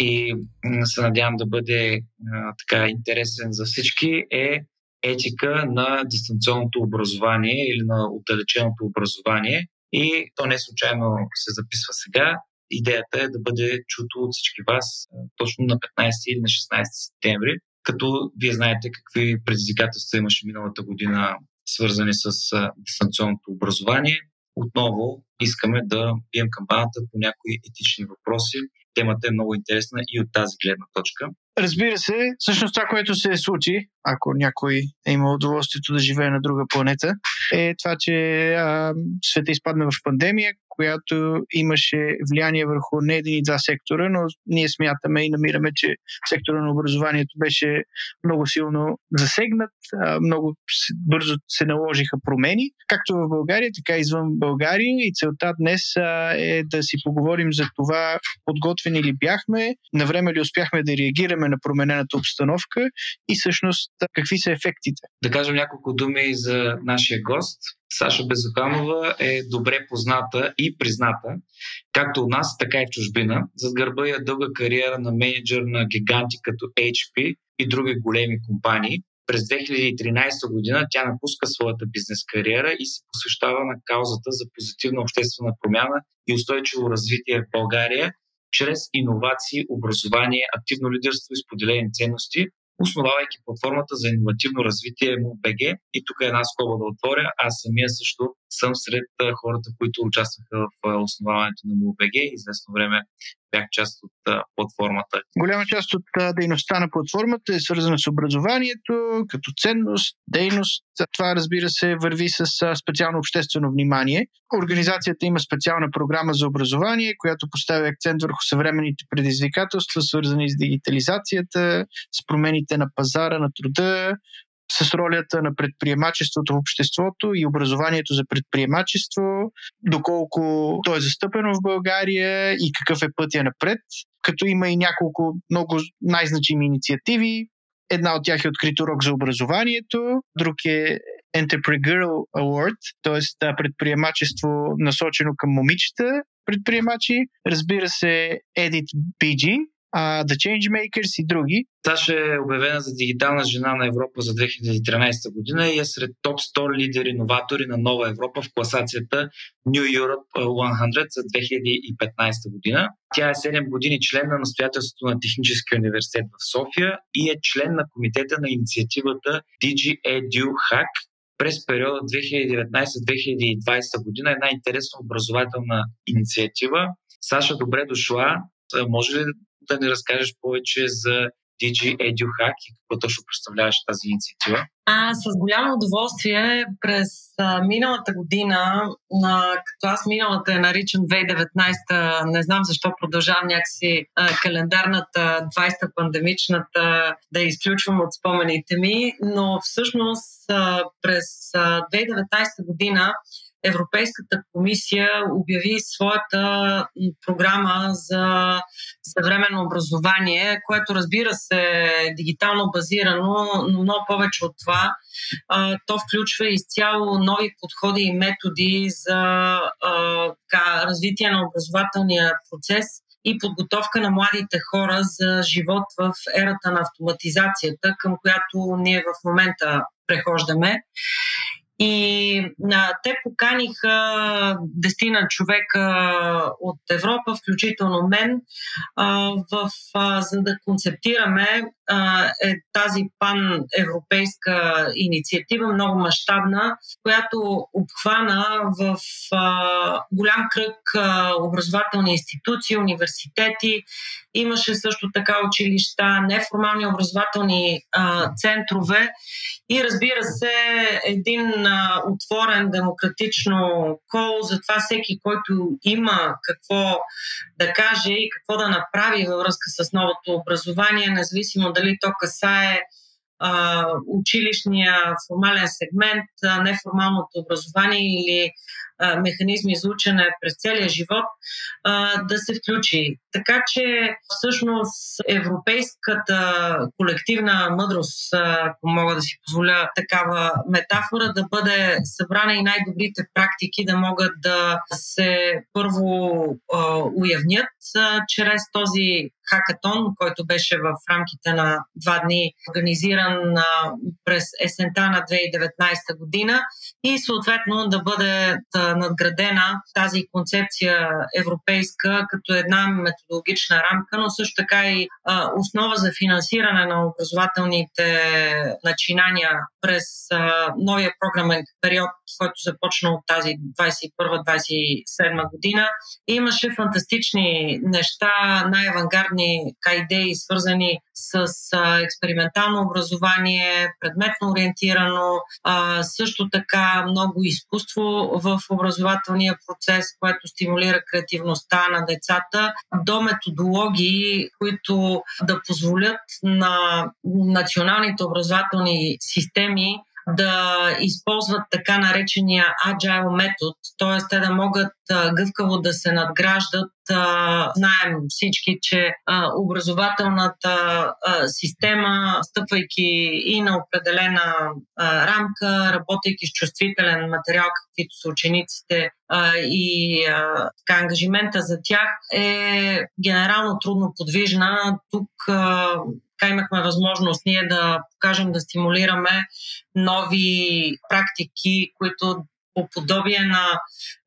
и се надявам да бъде а, така интересен за всички, е етика на дистанционното образование или на отдалеченото образование. И то не случайно се записва сега. Идеята е да бъде чуто от всички вас точно на петнайсети или на шестнайсети септември. Като вие знаете какви предизвикателства имаше миналата година, свързани с дистанционното образование. Отново искаме да бием камбаната по някои етични въпроси. Темата е много интересна и от тази гледна точка. Разбира се, всъщност това, което се случи, ако някой е имал удоволствието да живее на друга планета, е това, че а, света изпадна в пандемия, която имаше влияние върху не един и два сектора, но ние смятаме и намираме, че сектора на образованието беше много силно засегнат, много бързо се наложиха промени, както в България, така и извън България, и целта днес е да си поговорим за това подготвени ли бяхме, навреме ли успяхме да реагираме на променената обстановка и всъщност какви са ефектите. Да кажем няколко думи за нашия гост. Саша Безуханова е добре позната и призната, както у нас, така и в чужбина. Зад гърба е дълга кариера на мениджър на гиганти като Ейч Пи и други големи компании. През две хиляди и тринайсета година тя напуска своята бизнес кариера и се посвещава на каузата за позитивна обществена промяна и устойчиво развитие в България чрез иновации, образование, активно лидерство и споделени ценности, основавайки платформата за иновативно развитие InnovBG. И тук е една скоба да отворя. Аз самия също съм сред хората, които участваха в основаването на InnovBG. Известно време бях част от платформата. Голяма част от дейността на платформата е свързана с образованието, като ценност, дейност. Това, разбира се, върви с специално обществено внимание. Организацията има специална програма за образование, която поставя акцент върху съвременните предизвикателства, свързани с дигитализацията, с промените на пазара на труда, с ролята на предприемачеството в обществото и образованието за предприемачество, доколко то е застъпено в България и какъв е пътя напред, като има и няколко много най-значими инициативи. Една от тях е открит урок за образованието, друг е Entrepreneur Girl Award, т.е. предприемачество насочено към момичета предприемачи, разбира се EtiCast, The Changemakers и други. Саша е обявена за дигитална жена на Европа за две хиляди и тринайсета година и е сред топ сто лидери-иноватори на Нова Европа в класацията New Europe сто за две хиляди и петнайсета година. Тя е седем години член на настоятелството на Техническия университет в София и е член на комитета на инициативата DigiEduHack. През периода две хиляди и деветнайсета - две хиляди и двайсета година е една интересна образователна инициатива. Саша, добре дошла. Може ли да ни разкажеш повече за DigiEduHack и какво точно представляваше тази инициатива? А, с голямо удоволствие през а, миналата година, а, като аз миналата я наричам две хиляди и деветнайсета, не знам защо продължавам някакси а, календарната, двайсета пандемичната, да изключвам от спомените ми, но всъщност а, през а, две хиляди и деветнайсета година Европейската комисия обяви своята програма за съвременно образование, което разбира се е дигитално базирано, но много повече от това. То включва изцяло нови подходи и методи за така, развитие на образователния процес и подготовка на младите хора за живот в ерата на автоматизацията, към която ние в момента прехождаме. И а, те поканиха десетина човека от Европа, включително мен, а, в, а, за да концептираме а, е, тази паневропейска инициатива, много мащабна, която обхвана в а, голям кръг а, образователни институции, университети. Имаше също така училища, неформални образователни а, центрове и, разбира се, един а, отворен демократично кол за това всеки, който има какво да каже и какво да направи във връзка с новото образование, независимо дали то касае а, училищния формален сегмент, а, неформалното образование или а, механизми за учене през целия живот, а, да се включи. Така че всъщност европейската колективна мъдрост, ако мога да си позволя такава метафора, да бъде събрана и най-добрите практики да могат да се първо а, уявнят а, чрез този хакатон, който беше в рамките на два дни организиран а, през есента на две хиляди и деветнадесета година и съответно да бъде а, надградена тази концепция европейска като една методология, логична рамка, но също така и а, основа за финансиране на образователните начинания през а, новия програмен период, който започна от тази двадесет и първа двадесет и седма година. И имаше фантастични неща, най-авангардни идеи, свързани с а, експериментално образование, предметно ориентирано, а, също така много изкуство в образователния процес, което стимулира креативността на децата, до методологии, които да позволят на националните образователни системи да използват така наречения agile метод, т.е. те да могат гъвкаво да се надграждат. Знаем всички, че образователната система, стъпвайки и на определена рамка, работейки с чувствителен материал, каквито са учениците и така, ангажимента за тях, е генерално трудно подвижна. Тук така имахме възможност ние да покажем, да стимулираме нови практики, които по подобие на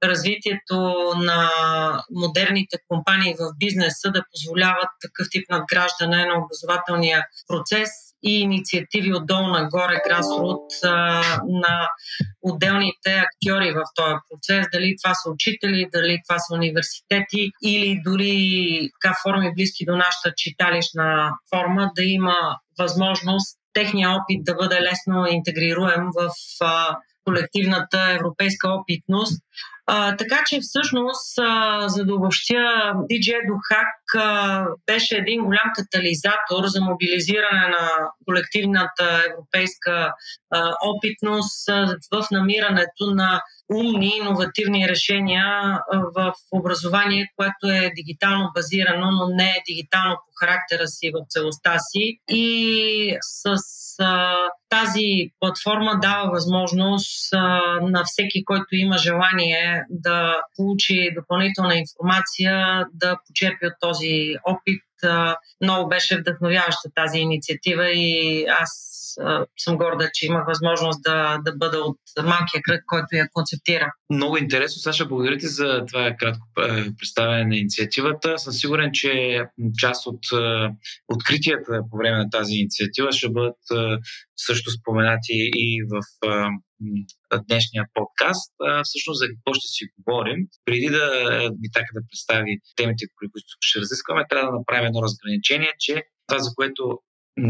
развитието на модерните компании в бизнеса да позволяват такъв тип надграждане на образователния процес и инициативи отдолу нагоре, грасрут на отделните актьори в този процес, дали това са учители, дали това са университети или дори така форми близки до нашата читалищна форма, да има възможност техния опит да бъде лесно интегрируем в а, колективната европейска опитност. А, така че всъщност, а, за да обобщя, DigiEduHack а, беше един голям катализатор за мобилизиране на колективната европейска а, опитност а, в намирането на умни, иновативни решения в образование, което е дигитално базирано, но не е дигитално по характера си в целостта си. И с а, тази платформа дава възможност а, на всеки, който има желание да получи допълнителна информация, да почерпи от този опит. А, много беше вдъхновяваща тази инициатива и аз съм горда, че имах възможност да, да бъда от малкия кръг, който я концептира. Много интересно. Саша, благодаря ти за това кратко представяне на инициативата. Съм сигурен, че част от откритията по време на тази инициатива ще бъдат също споменати и в днешния подкаст. Всъщност за какво ще си говорим. Преди да ми така да представи темите, които ще разискваме, трябва да направим едно разграничение, че това, за което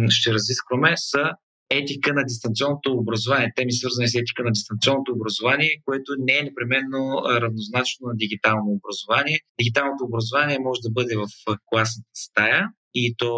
ще разискваме, са етика на дистанционното образование. Теми свързани с етика на дистанционното образование, което не е непременно равнозначно на дигитално образование. Дигиталното образование може да бъде в класната стая и то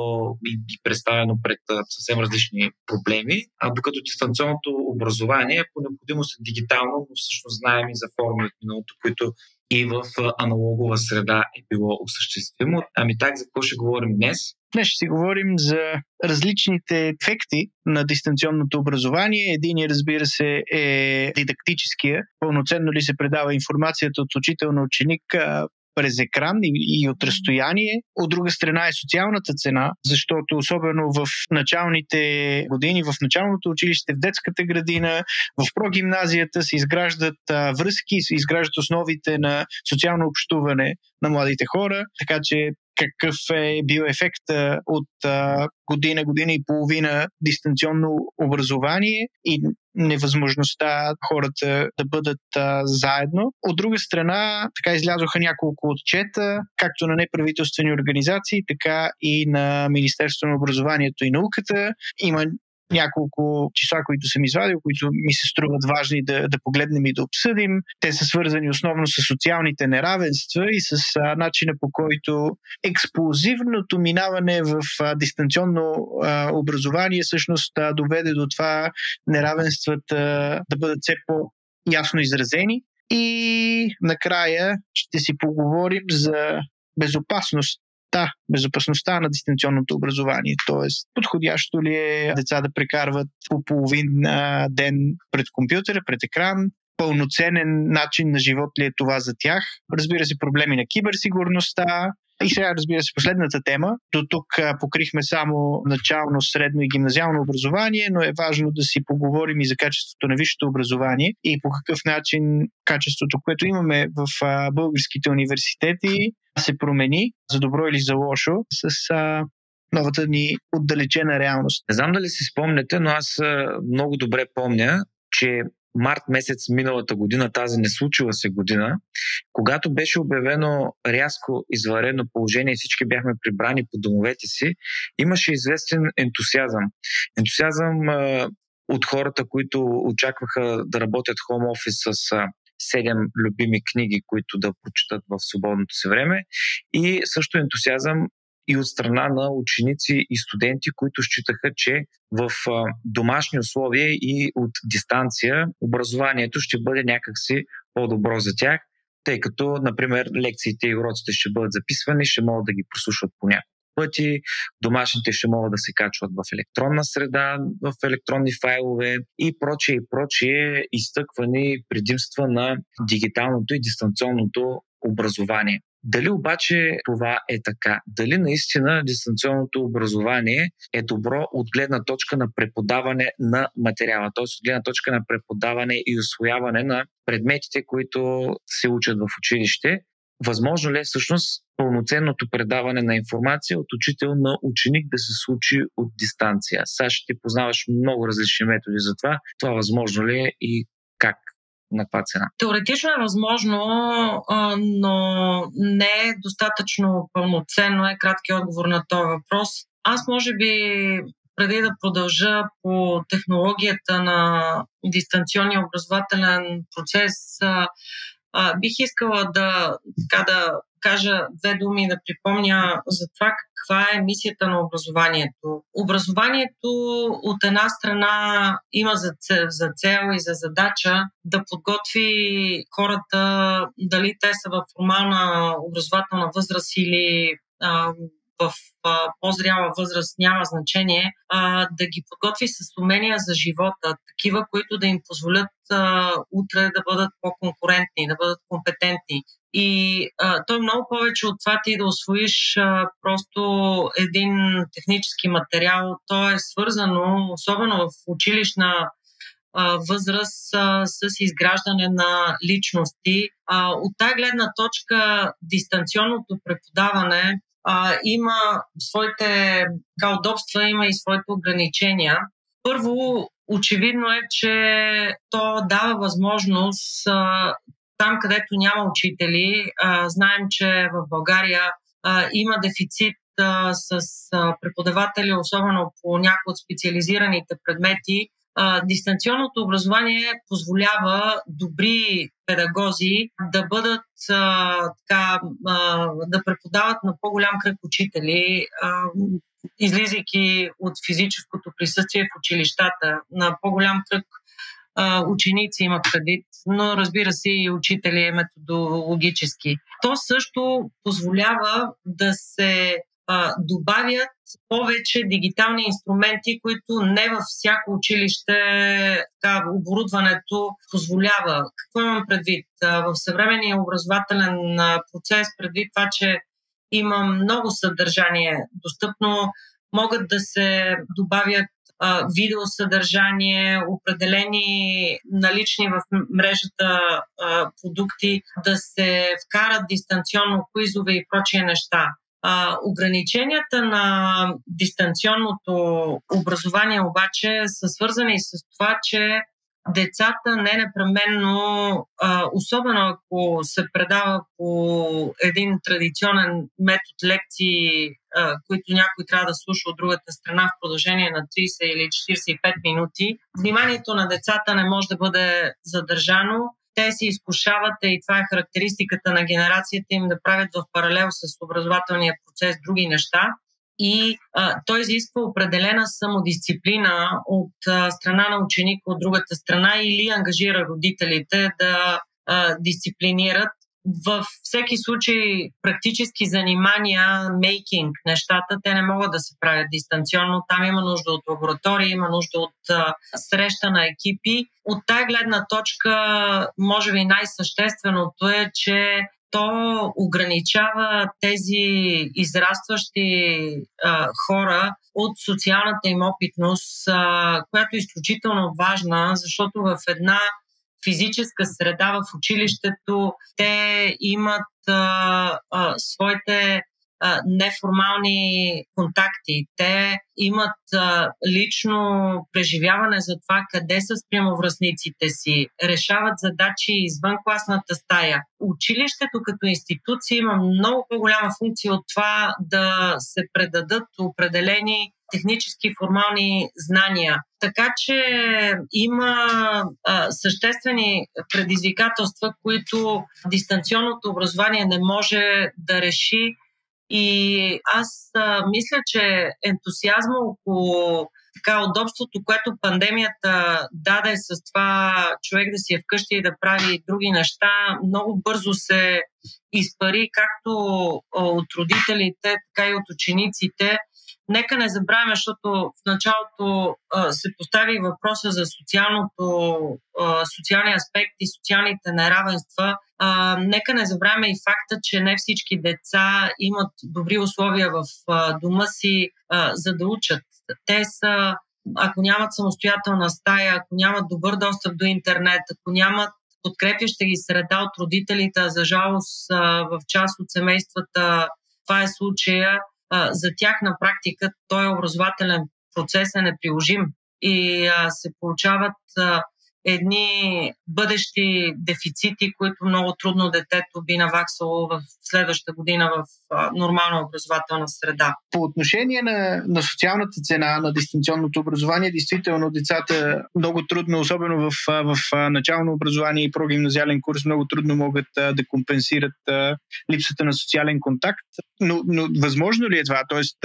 би представено пред съвсем различни проблеми, а докато дистанционното образование е по необходимост е дигитално, но всъщност знаем и за форми от миналото, които и в аналогова среда е било осъществимо. Ами так, за какво ще говорим днес? Днес ще си говорим за различните ефекти на дистанционното образование. Единият, разбира се, е дидактическия. Пълноценно ли се предава информацията от учител на ученик? през екран и, и от разстояние. От друга страна е социалната цена, защото особено в началните години, в началното училище, в детската градина, в прогимназията се изграждат а, връзки, се изграждат основите на социално общуване на младите хора, така че какъв е бил ефектът от а, година, година и половина дистанционно образование и невъзможността хората да бъдат а, заедно. От друга страна, така излязоха няколко отчета, както на неправителствени организации, така и на Министерството на образованието и науката. Има няколко числа, които съм извадил, които ми се струват важни да, да погледнем и да обсъдим. Те са свързани основно с социалните неравенства и с а, начина, по който експлозивното минаване в а, дистанционно а, образование всъщност а, доведе до това неравенствата да бъдат все по-ясно изразени. И накрая ще си поговорим за безопасност. Да, безопасността на дистанционното образование. Тоест, подходящо ли е деца да прекарват по половин ден пред компютъра, пред екран? Пълноценен начин на живот ли е това за тях? Разбира се, проблеми на киберсигурността. И сега, разбира се, последната тема. До тук покрихме само начално, средно и гимназиално образование, но е важно да си поговорим и за качеството на висшето образование и по какъв начин качеството, което имаме в българските университети, се промени, за добро или за лошо, с а, новата ни отдалечена реалност. Не знам дали си спомняте, но аз а, много добре помня, че март месец миналата година, тази не случила се година, когато беше обявено рязко извънредно положение и всички бяхме прибрани по домовете си, имаше известен ентусиазъм. Ентусиазъм а, от хората, които очакваха да работят home office с а, седем любими книги, които да прочитат в свободното си време, и също ентусиазъм и от страна на ученици и студенти, които считаха, че в домашни условия и от дистанция образованието ще бъде някакси по-добро за тях, тъй като, например, лекциите и уроците ще бъдат записвани, ще могат да ги прослушват по някакъв пъти, домашните ще могат да се качват в електронна среда, в електронни файлове и прочее и прочее изтъквани предимства на дигиталното и дистанционното образование. Дали обаче това е така? Дали наистина дистанционното образование е добро от гледна точка на преподаване на материала, т.е. от гледна точка на преподаване и усвояване на предметите, които се учат в училище? Възможно ли е всъщност пълноценното предаване на информация от учител на ученик да се случи от дистанция? Саша, ти познаваш много различни методи за това. Това възможно ли е и как? На каква цена? Теоретично е възможно, но не е достатъчно пълноценно е краткият отговор на този въпрос. Аз може би преди да продължа по технологията на дистанционния образователен процес, Uh, бих искала да, така, да кажа две думи и да припомня за това каква е мисията на образованието. Образованието от една страна има за цел, за цел и за задача да подготви хората, дали те са в формална образователна възраст или uh, в uh, по-зряла възраст, няма значение, uh, да ги подготви с умения за живота, такива, които да им позволят утре да бъдат по-конкурентни, да бъдат компетентни. И а, то е много повече от това ти да освоиш а, просто един технически материал. То е свързано, особено в училищна а, възраст, а, с изграждане на личности. А, от тази гледна точка дистанционното преподаване а, има своите така, удобства, има и своите ограничения. Първо, очевидно е, че то дава възможност а, там, където няма учители. А, знаем, че в България а, има дефицит а, с а, преподаватели, особено по някои от специализираните предмети. А, дистанционното образование позволява добри педагози да бъдат а, така, а, да преподават на по-голям кръг учители, а, излизайки от физическото присъствие в училищата. На по-голям кръг а, ученици има кредит, но разбира се и учители методологически. То също позволява да се а, добавят повече дигитални инструменти, които не във всяко училище така, оборудването позволява. Какво имам предвид? В съвременния образователен процес, предвид това, че има много съдържание достъпно, могат да се добавят а, видеосъдържание, определени налични в мрежата а, продукти, да се вкарат дистанционно куизове и прочие неща. А, ограниченията на дистанционното образование обаче са свързани с това, че децата не непременно, а, особено ако се предава по един традиционен метод лекции, а, които някой трябва да слуша от другата страна в продължение на трийсет или четирийсет и пет минути, вниманието на децата не може да бъде задържано. Те се изкушават, и това е характеристиката на генерацията им, да правят в паралел с образователния процес други неща. И а, той изисква определена самодисциплина от а, страна на ученика от другата страна или ангажира родителите да а, дисциплинират. Във всеки случай практически занимания, мейкинг нещата, те не могат да се правят дистанционно. Там има нужда от лаборатории, има нужда от а, среща на екипи. От тая гледна точка, може би най-същественото е, че то ограничава тези израстващи а, хора от социалната им опитност, а, която е изключително важна, защото в една физическа среда в училището те имат а, а, своите а, неформални контакти. Те имат а, лично преживяване за това къде са спрямо връстниците си, решават задачи извън класната стая. Училището като институция има много по-голяма функция от това да се предадат определени технически формални знания. Така че има а, съществени предизвикателства, които дистанционното образование не може да реши. И аз а, мисля, че ентусиазма около така, удобството, което пандемията даде с това човек да си е вкъщи и да прави други неща, много бързо се изпари както от родителите, така и от учениците. Нека не забравяме, защото в началото а, се постави въпроса за социалното, а, социалния аспект и социалните неравенства. А, нека не забравяме и факта, че не всички деца имат добри условия в а, дома си, а, за да учат. Те са, ако нямат самостоятелна стая, ако нямат добър достъп до интернет, ако нямат подкрепяща ги среда от родителите, за жалост а, в част от семействата, това е случая. За тях на практика този образователен процес е неприложим и се получават едни бъдещи дефицити, които много трудно детето би наваксало в следващата година в нормална образователна среда. По отношение на, на социалната цена на дистанционното образование, действително децата много трудно, особено в, в начално образование и прогимназиален курс, много трудно могат да компенсират липсата на социален контакт. Но, но възможно ли е това? Тоест,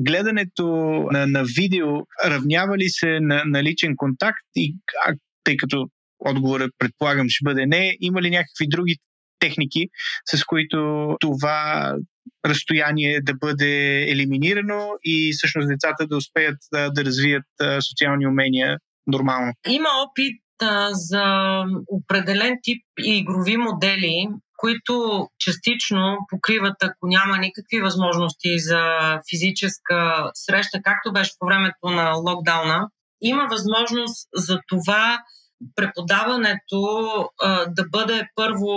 гледането на, на видео равнява ли се на, на личен контакт и как? Тъй като отговорът, предполагам, ще бъде не. Има ли някакви други техники, с които това разстояние да бъде елиминирано и всъщност децата да успеят да, да развият социални умения нормално? Има опит а, за определен тип игрови модели, които частично покриват, ако няма никакви възможности за физическа среща, както беше по времето на локдауна. Има възможност за това преподаването а, да бъде първо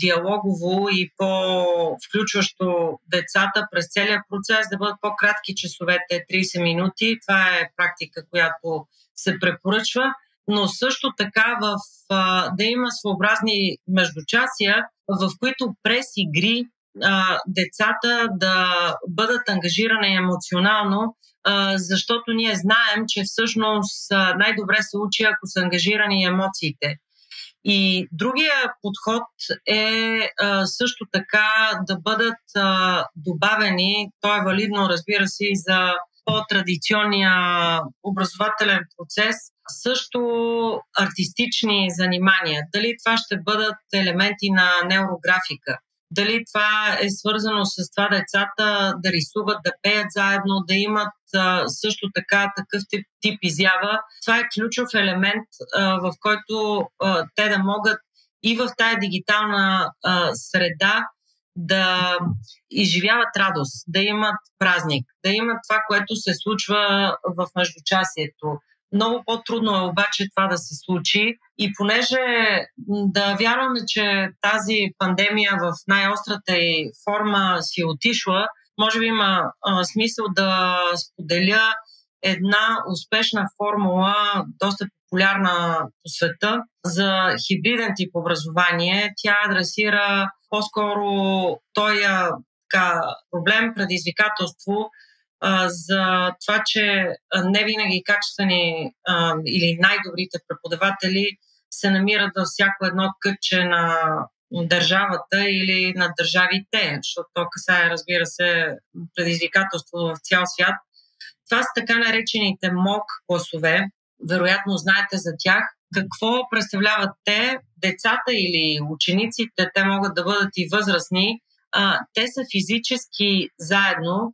диалогово и по-включващо децата през целия процес, да бъдат по-кратки часовете, трийсет минути. Това е практика, която се препоръчва. Но също така в, а, да има своеобразни междучасия, в които през игри а, децата да бъдат ангажирани емоционално, защото ние знаем, че всъщност най-добре се учи, ако са ангажирани емоциите. И другия подход е също така да бъдат добавени, то е валидно, разбира се, и за по-традиционния образователен процес, също артистични занимания. Дали това ще бъдат елементи на неврографика, Дали това е свързано с това децата да рисуват, да пеят заедно, да имат а, също така такъв тип, тип изява. Това е ключов елемент, а, в който а, те да могат и в тая дигитална а, среда да изживяват радост, да имат празник, да имат това, което се случва в междучасието. Много по-трудно е обаче това да се случи и понеже да вярваме, че тази пандемия в най-острата ѝ форма си отишла, може би има а, смисъл да споделя една успешна формула, доста популярна по света, за хибриден тип образование. Тя адресира по-скоро този проблем, предизвикателство, за това, че не винаги качествени а, или най-добрите преподаватели се намират във всяко едно кътче на държавата или на държавите, защото то касае, разбира се, предизвикателство в цял свят. Това са така наречените МОК класове, вероятно знаете за тях. Какво представляват те? Децата или учениците, те могат да бъдат и възрастни, а, те са физически заедно,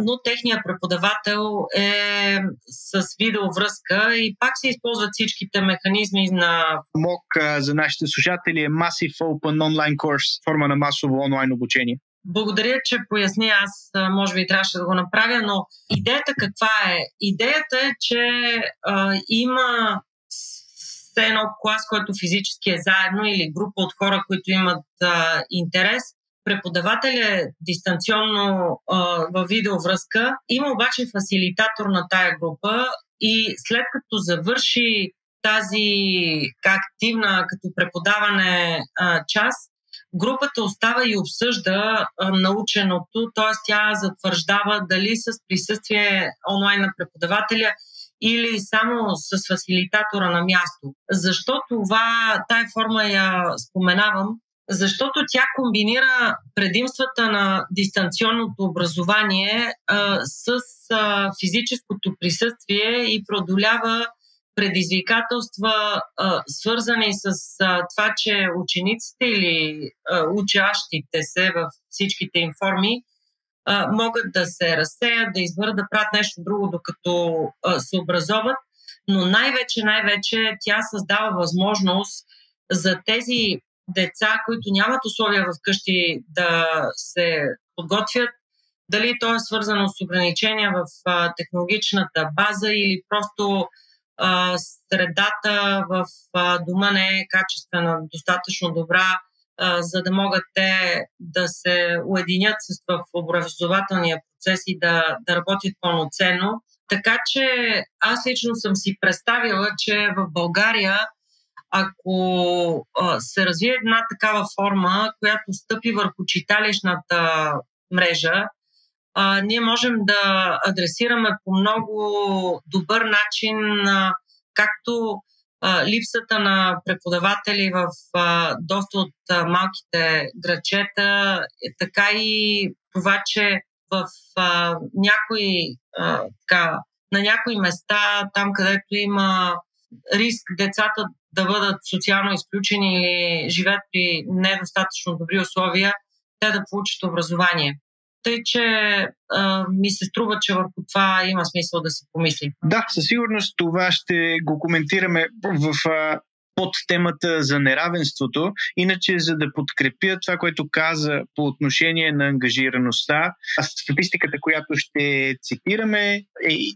но техният преподавател е с видеовръзка и пак се използват всичките механизми на... МОК за нашите слушатели е Massive Open Online Course, форма на масово онлайн обучение. Благодаря, че поясни, аз може би трябваше да го направя, но идеята каква е? Идеята е, че а, има все едно клас, който физически е заедно или група от хора, които имат а, интерес. Преподавателя е дистанционно а, във видеовръзка, има обаче фасилитатор на тая група и след като завърши тази активна като преподаване а, част, групата остава и обсъжда а, наученото, т.е. тя затвърждава дали с присъствие онлайн на преподавателя или само с фасилитатора на място. Защо това, тая форма я споменавам? Защото тя комбинира предимствата на дистанционното образование а, с а, физическото присъствие и преодолява предизвикателства, а, свързани с а, това, че учениците или а, учащите се във всичките им форми а, могат да се разсеят, да изберат да правят нещо друго, докато а, се образоват, но най-вече, най-вече тя създава възможност за тези деца, които нямат условия вкъщи да се подготвят, дали то е свързано с ограничения в а, технологичната база или просто а, средата в а, дома не е качествена, достатъчно добра, а, за да могат те да се уединят в образователния процес и да, да работят пълноценно. Така че аз лично съм си представила, че в България ако се развие една такава форма, която стъпи върху читалищната мрежа, ние можем да адресираме по много добър начин както липсата на преподаватели в доста от малките градчета, така и това, че в някои, така, на някои места, там където има риск децата да бъдат социално изключени или живеят при недостатъчно добри условия, те да получат образование. Тъй, че а, ми се струва, че върху това има смисъл да се помисли. Да, със сигурност това ще го коментираме в а, под темата за неравенството. Иначе, за да подкрепя това, което каза по отношение на ангажираността, а статистиката, която ще цитираме, е,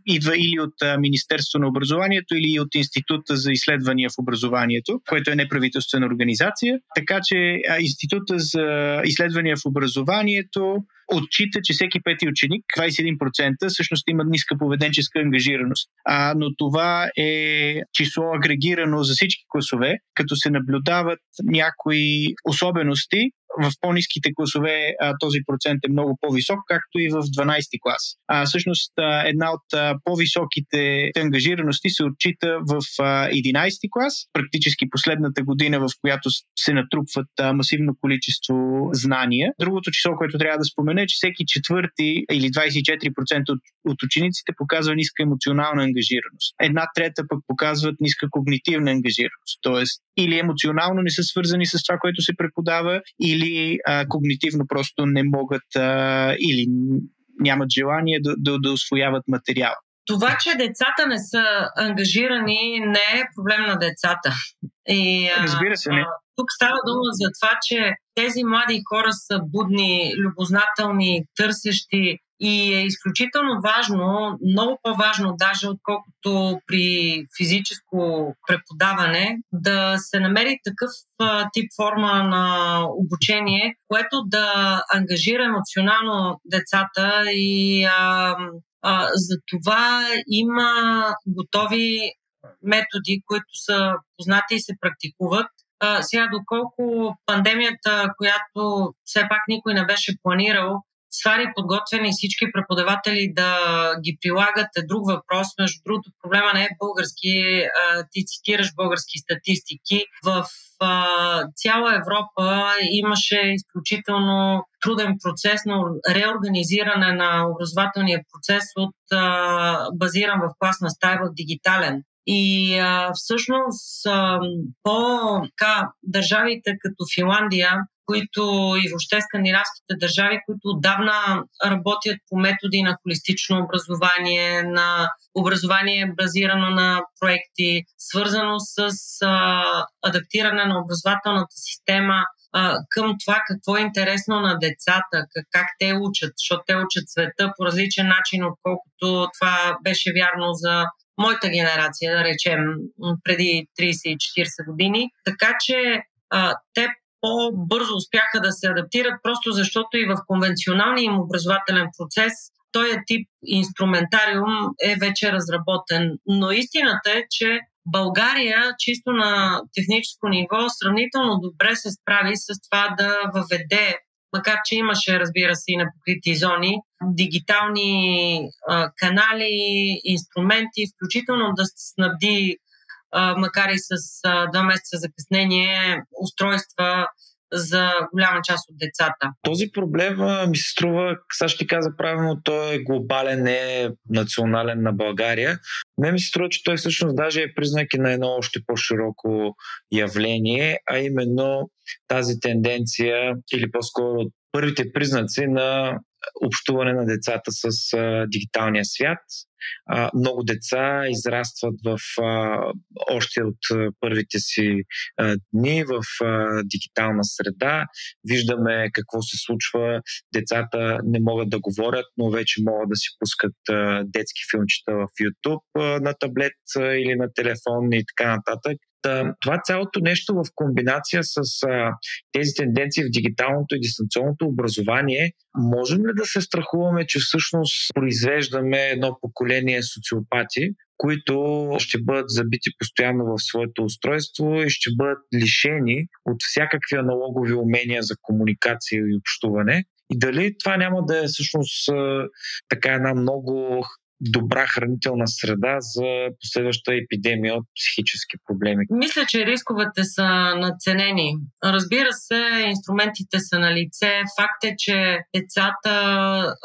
идва или от а, Министерството на образованието, или от Института за изследвания в образованието, което е неправителствена организация. Така че а, Института за изследвания в образованието отчита, че всеки пети ученик, двайсет и един процента, всъщност има ниска поведенческа ангажираност. А, но това е число агрегирано за всички класове, като се наблюдават някои особености. В по-ниските класове а, този процент е много по-висок, както и в дванайсети клас. А, всъщност а, една от а, по-високите ангажираности се отчита в а, единайсети клас, практически последната година, в която се натрупват а, масивно количество знания. Другото число, което трябва да спомена е, че всеки четвърти или двайсет и четири процента от, от учениците показва ниска емоционална ангажираност. Една трета пък показват ниска когнитивна ангажираност, т.е. или емоционално не са свързани с това, което се преподава, или или а, когнитивно просто не могат а, или нямат желание да, да, да усвояват материала. Това, че децата не са ангажирани, не е проблем на децата. И, Разбира се, не. А, тук става дума за това, че тези млади хора са будни, любознателни, търсещи и е изключително важно, много по-важно даже отколкото при физическо преподаване, да се намери такъв а, тип форма на обучение, което да ангажира емоционално децата и а, а, за това има готови методи, които са познати и се практикуват. А, сега доколко пандемията, която все пак никой не беше планирал, свари подготвени всички преподаватели да ги прилагат е друг въпрос. Между другото, проблема не е български. Ти цитираш български статистики. В цяла Европа имаше изключително труден процес на реорганизиране на образователния процес от базиран в класна стая в дигитален. И а, всъщност а, по така, държавите като Финландия, които и въобще скандинавските държави, които отдавна работят по методи на холистично образование, на образование базирано на проекти, свързано с а, адаптиране на образователната система а, към това какво е интересно на децата, как, как те учат, защото те учат света по различен начин, отколкото това беше вярно за моята генерация, да речем, преди трийсет и четирийсет години. Така че а, те по-бързо успяха да се адаптират, просто защото и в конвенционалния им образователен процес този тип инструментариум е вече разработен. Но истината е, че България чисто на техническо ниво сравнително добре се справи с това да въведе, макар че имаше, разбира се, и непокрити зони, дигитални а, канали, инструменти, включително да се снабди, а, макар и с а, два месеца закъснение, устройства за голяма част от децата. Този проблем ми се струва, Саш ти каза правилно, той е глобален, не е национален на България. Мен ми се струва, че той всъщност даже е признак на едно още по-широко явление, а именно тази тенденция или по-скоро от първите признаци на общуване на децата с а, дигиталния свят. А, много деца израстват в а, още от а, първите си а, дни в а, дигитална среда. Виждаме какво се случва. Децата не могат да говорят, но вече могат да си пускат а, детски филмчета в YouTube а, на таблет а, или на телефон и така нататък. Това цялото нещо в комбинация с а, тези тенденции в дигиталното и дистанционното образование, можем ли да се страхуваме, че всъщност произвеждаме едно поколение социопати, които ще бъдат забити постоянно в своето устройство и ще бъдат лишени от всякакви аналогови умения за комуникация и общуване? И дали това няма да е всъщност а, така една много добра хранителна среда за последваща епидемия от психически проблеми? Мисля, че рисковете са надценени. Разбира се, инструментите са на лице. Факт е, че децата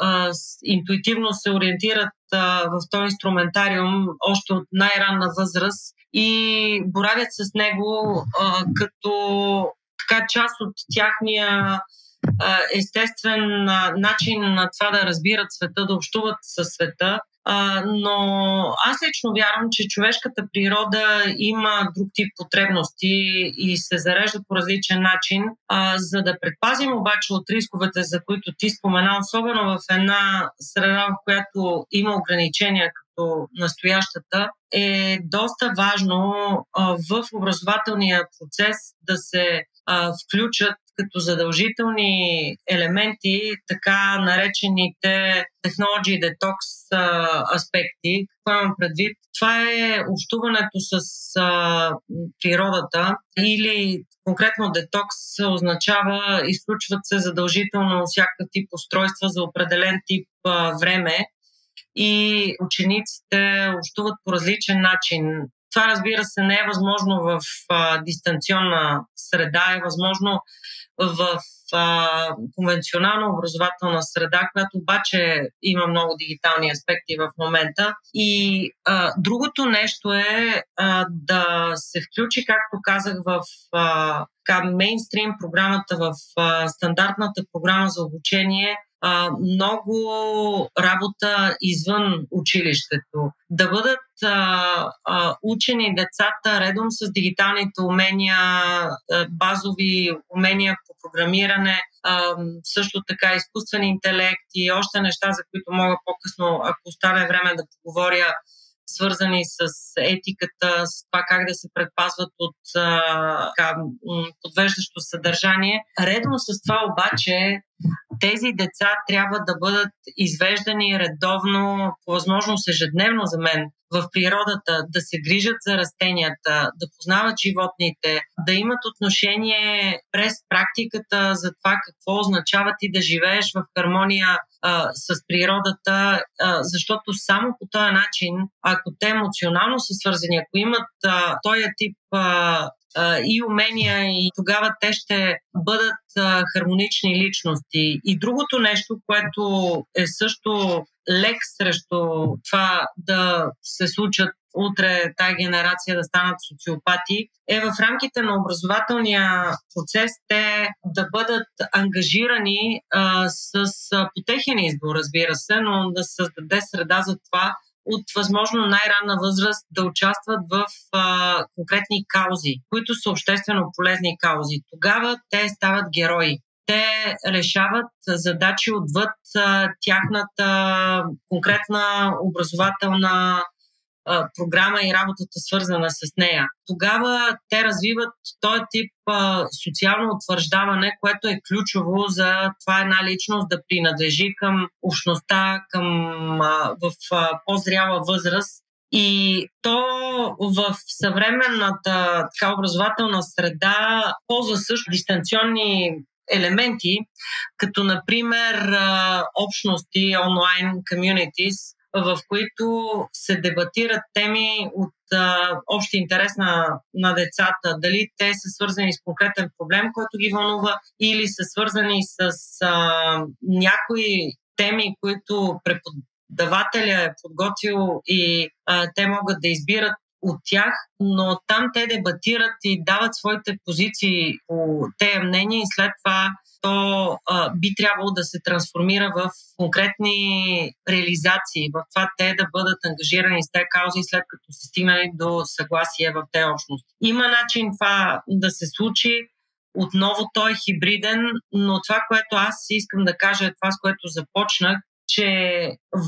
а, интуитивно се ориентират а, в този инструментариум още от най-ранна възраст и боравят с него а, като така част от тяхния естествен а, начин на това да разбират света, да общуват със света. А, но аз лично вярвам, че човешката природа има друг тип потребности и се зарежда по различен начин. А, за да предпазим обаче от рисковете, за които ти спомена, особено в една среда, в която има ограничения като настоящата, е доста важно а, в образователния процес да се а, включат като задължителни елементи, така наречените technology detox а, аспекти. Какво имам предвид? Това е общуването с а, природата или конкретно детокс означава изключват се задължително всякакъв тип устройства за определен тип а, време и учениците общуват по различен начин. Това, разбира се, не е възможно в а, дистанционна среда, е възможно в а, конвенционална образователна среда, която обаче има много дигитални аспекти в момента. И а, другото нещо е а, да се включи, както казах, в а, така, мейнстрим програмата, в а, стандартната програма за обучение, а, много работа извън училището. Да бъдат а, а, учени децата редом с дигиталните умения, а, базови умения по програмиране, а, също така изкуствен интелект и още неща, за които мога по-късно, ако остане време, да поговоря, свързани с етиката, с това как да се предпазват от а, така, подвеждащо съдържание. Редно с това обаче тези деца трябва да бъдат извеждани редовно, по възможност ежедневно за мен, в природата, да се грижат за растенията, да познават животните, да имат отношение през практиката за това какво означава ти да живееш в хармония а, с природата, а, защото само по този начин, ако те емоционално са свързани, ако имат а, този тип а, и умения, и тогава те ще бъдат а, хармонични личности. И другото нещо, което е също лек срещу това да се случат утре тая генерация да станат социопати, е в рамките на образователния процес те да бъдат ангажирани а, с а, потехен избор, разбира се, но да създаде среда за това от възможно най-ранна възраст да участват в а, конкретни каузи, които са обществено полезни каузи. Тогава те стават герои. Те решават задачи отвъд а, тяхната конкретна образователна а, програма и работата, свързана с нея. Тогава те развиват този тип а, социално утвърждаване, което е ключово за това една личност да принадлежи към общността, към, а, в а, по-зряла възраст. И то в съвременната така образователна среда ползва също дистанционни елементи, като например общности, онлайн комюнитис, в които се дебатират теми от а, общ интерес на, на децата. Дали те са свързани с конкретен проблем, който ги вълнува, или са свързани с а, някои теми, които преподавателя е подготвил и а, те могат да избират от тях, но там те дебатират и дават своите позиции по тези мнения и след това то а, би трябвало да се трансформира в конкретни реализации, в това те да бъдат ангажирани с тези каузи, след като се стигнали до съгласие в тези общности. Има начин това да се случи. Отново той е хибриден, но това, което аз искам да кажа, е това, с което започнах, че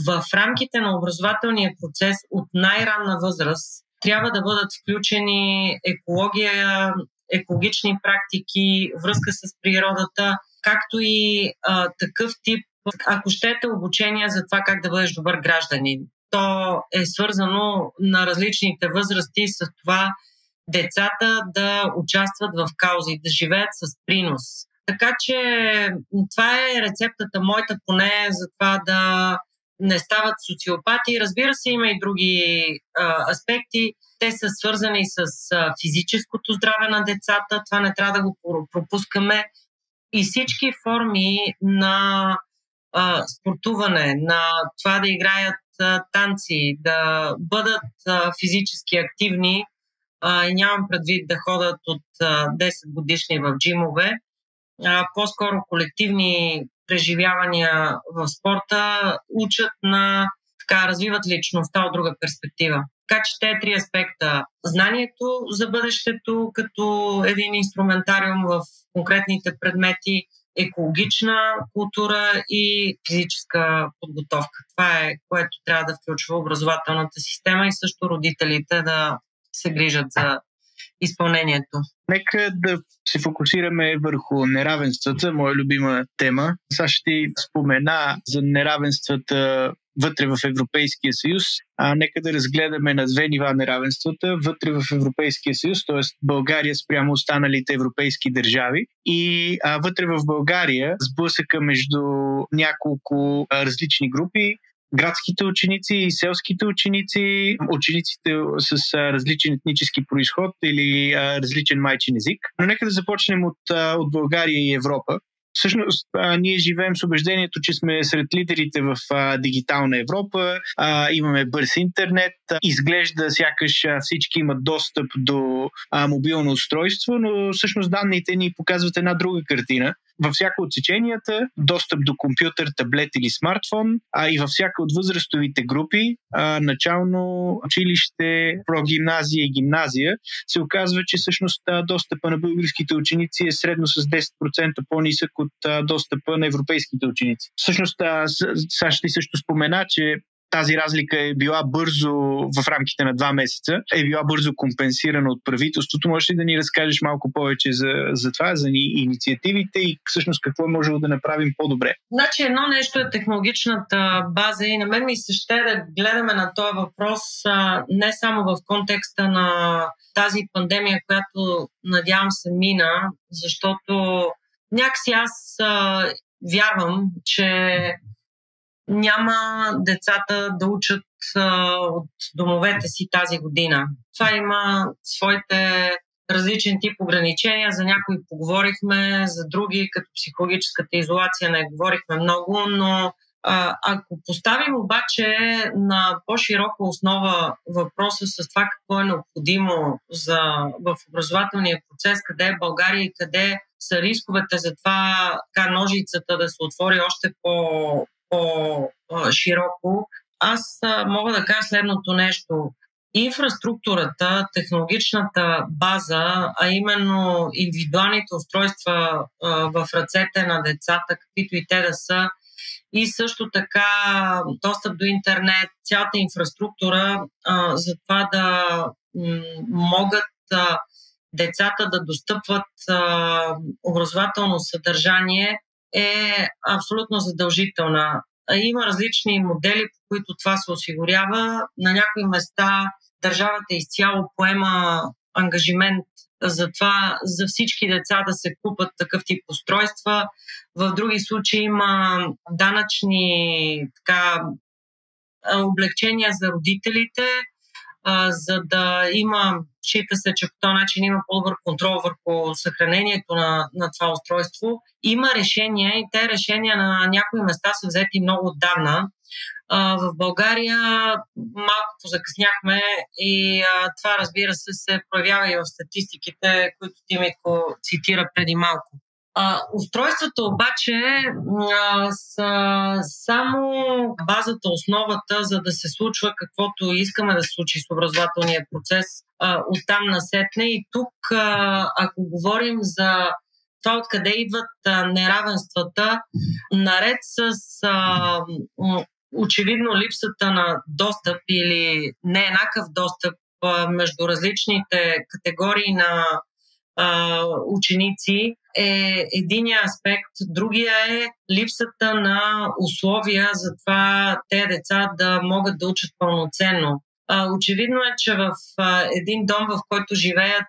в рамките на образователния процес от най-ранна възраст трябва да бъдат включени екология, екологични практики, връзка с природата, както и а, такъв тип, ако щете, обучение за това как да бъдеш добър гражданин. То е свързано на различните възрасти с това децата да участват в каузи, да живеят с принос. Така че това е рецептата, моята поне, за това да не стават социопати. Разбира се, има и други а, аспекти. Те са свързани с а, физическото здраве на децата. Това не трябва да го пропускаме. И всички форми на а, спортуване, на това да играят а, танци, да бъдат а, физически активни. А, и нямам предвид да ходят от а, десет годишни в джимове. А, по-скоро колективни преживявания в спорта учат на, така, развиват личността от друга перспектива. Така че те три аспекта. Знанието за бъдещето като един инструментариум в конкретните предмети, екологична култура и физическа подготовка. Това е, което трябва да включва образователната система и също родителите да се грижат за изпълнението. Нека да се фокусираме върху неравенствата, моя любима тема. Саша ти спомена за неравенствата вътре в Европейския съюз, а нека да разгледаме на две нива неравенствата вътре в Европейския съюз, т.е. България спрямо останалите европейски държави и а, вътре в България сблъсъка между няколко а, различни групи. градските ученици и селските ученици, учениците с различен етнически произход или различен майчин език. Но нека да започнем от, от България и Европа. Всъщност, а, ние живеем с убеждението, че сме сред лидерите в а, дигитална Европа, а, имаме бърз интернет, а, изглежда сякаш а, всички имат достъп до а, мобилно устройство, но всъщност данните ни показват една друга картина. Във всяко от сеченията, достъп до компютър, таблет или смартфон, а и във всяка от възрастовите групи, а, начално училище, прогимназия и гимназия, се оказва, че всъщност достъпа на българските ученици е средно с десет процента по-нисък от а, достъпа на европейските ученици. Всъщност, Саша ти също спомена, че тази разлика е била бързо, в рамките на два месеца, е била бързо компенсирана от правителството. Можеш ли да ни разкажеш малко повече за, за това, за инициативите и всъщност какво е можело да направим по-добре? Значи едно нещо е технологичната база и на мен ми се ще да гледаме на този въпрос а, не само в контекста на тази пандемия, която надявам се мина, защото някакси аз а, вярвам, че няма децата да учат а, от домовете си тази година. Това има своите различен тип ограничения. За някои поговорихме, за други, като психологическата изолация, не говорихме много, но а, ако поставим обаче на по-широка основа въпроса с това какво е необходимо за, в образователния процес, къде е България и къде са рисковете за това така ножицата да се отвори още по- по-широко, аз а, мога да кажа следното нещо. Инфраструктурата, технологичната база, а именно индивидуалните устройства а, в ръцете на децата, каквито и те да са, и също така достъп до интернет, цялата инфраструктура, а, за това да м- могат а, децата да достъпват а, образователно съдържание, е абсолютно задължителна. Има различни модели, по които това се осигурява. На някои места държавата изцяло поема ангажимент за това за всички деца да се купат такъв тип устройства. В други случаи има данъчни така, облекчения за родителите, за да има, счита се, че по този начин има по-добър контрол върху съхранението на, на това устройство. Има решения и те решения на някои места са взети много отдавна. А, в България малко позакъсняхме и а, това, разбира се, се проявява и в статистиките, които ти, Митко, цитира преди малко. А, устройствата обаче а, са само базата, основата, за да се случва каквото искаме да се случи с образователния процес а, оттам насетне. И тук, а, ако говорим за това откъде идват а, неравенствата, наред с а, очевидно липсата на достъп или нееднакъв достъп а, между различните категории на ученици е единия аспект. Другия е липсата на условия за това те деца да могат да учат пълноценно. Очевидно е, че в един дом, в който живеят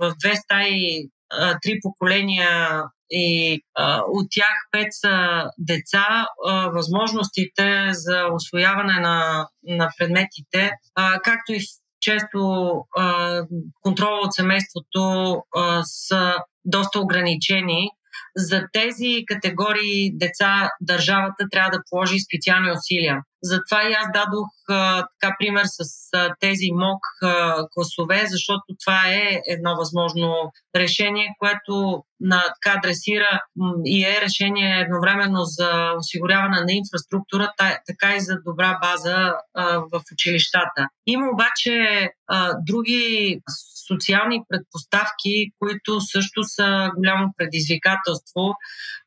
в две стаи три поколения и от тях пет са деца, възможностите за усвояване на, на предметите, както и често а, контрола от семейството а, са доста ограничени. За тези категории деца държавата трябва да положи специални усилия. Затова и аз дадох а, така пример с а, тези МОК а, класове, защото това е едно възможно решение, което на, така адресира м- и е решение едновременно за осигуряване на инфраструктура, та, така и за добра база а, в училищата. Има обаче а, други социални предпоставки, които също са голямо предизвикателство.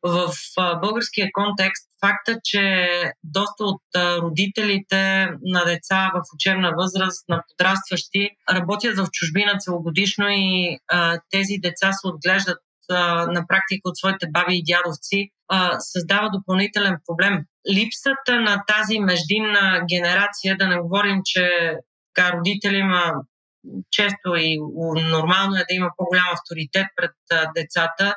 В а, българския контекст факта, че доста от а, родителите на деца в учебна възраст, на подрастващи, работят в чужбина целогодишно и а, тези деца се отглеждат а, на практика от своите баби и дядовци, а, създава допълнителен проблем. Липсата на тази междинна генерация, да не говорим, че така, родители има често и нормално е да има по-голям авторитет пред а, децата,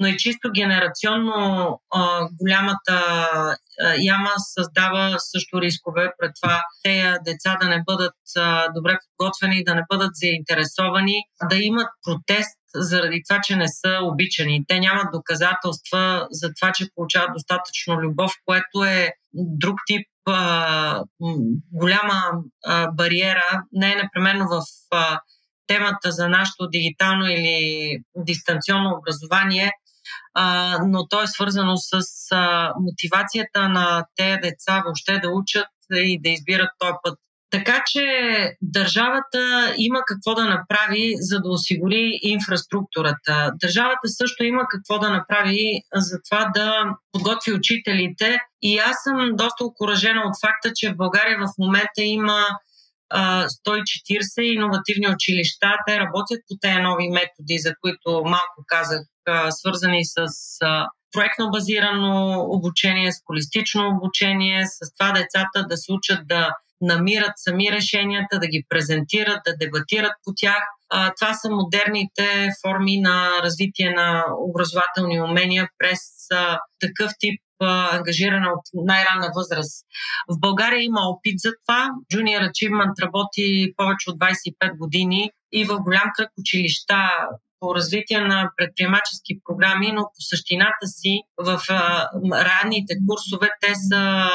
но и чисто генерационно а, голямата а, яма създава също рискове пред това тези деца да не бъдат а, добре подготвени, да не бъдат заинтересовани, да имат протест заради това, че не са обичани. Те нямат доказателства за това, че получават достатъчно любов, което е друг тип а, голяма а, бариера. Не е непременно в а, темата за нашето дигитално или дистанционно образование, а, но то е свързано с а, мотивацията на тези деца въобще да учат и да избират този път. Така че държавата има какво да направи, за да осигури инфраструктурата. Държавата също има какво да направи за това да подготви учителите. И аз съм доста окуражена от факта, че в България в момента има сто и четирийсет иновативни училища. Те работят по тези нови методи, за които малко казах, свързани с проектно базирано обучение, с холистично обучение, с това децата да се учат да намират сами решенията, да ги презентират, да дебатират по тях. Това са модерните форми на развитие на образователни умения през такъв тип ангажирана от най-ранна възраст. В България има опит за това. Junior Achievement работи повече от двайсет и пет години и в голям кръг училища по развитие на предприемачески програми, но по същината си в а, ранните курсове, те са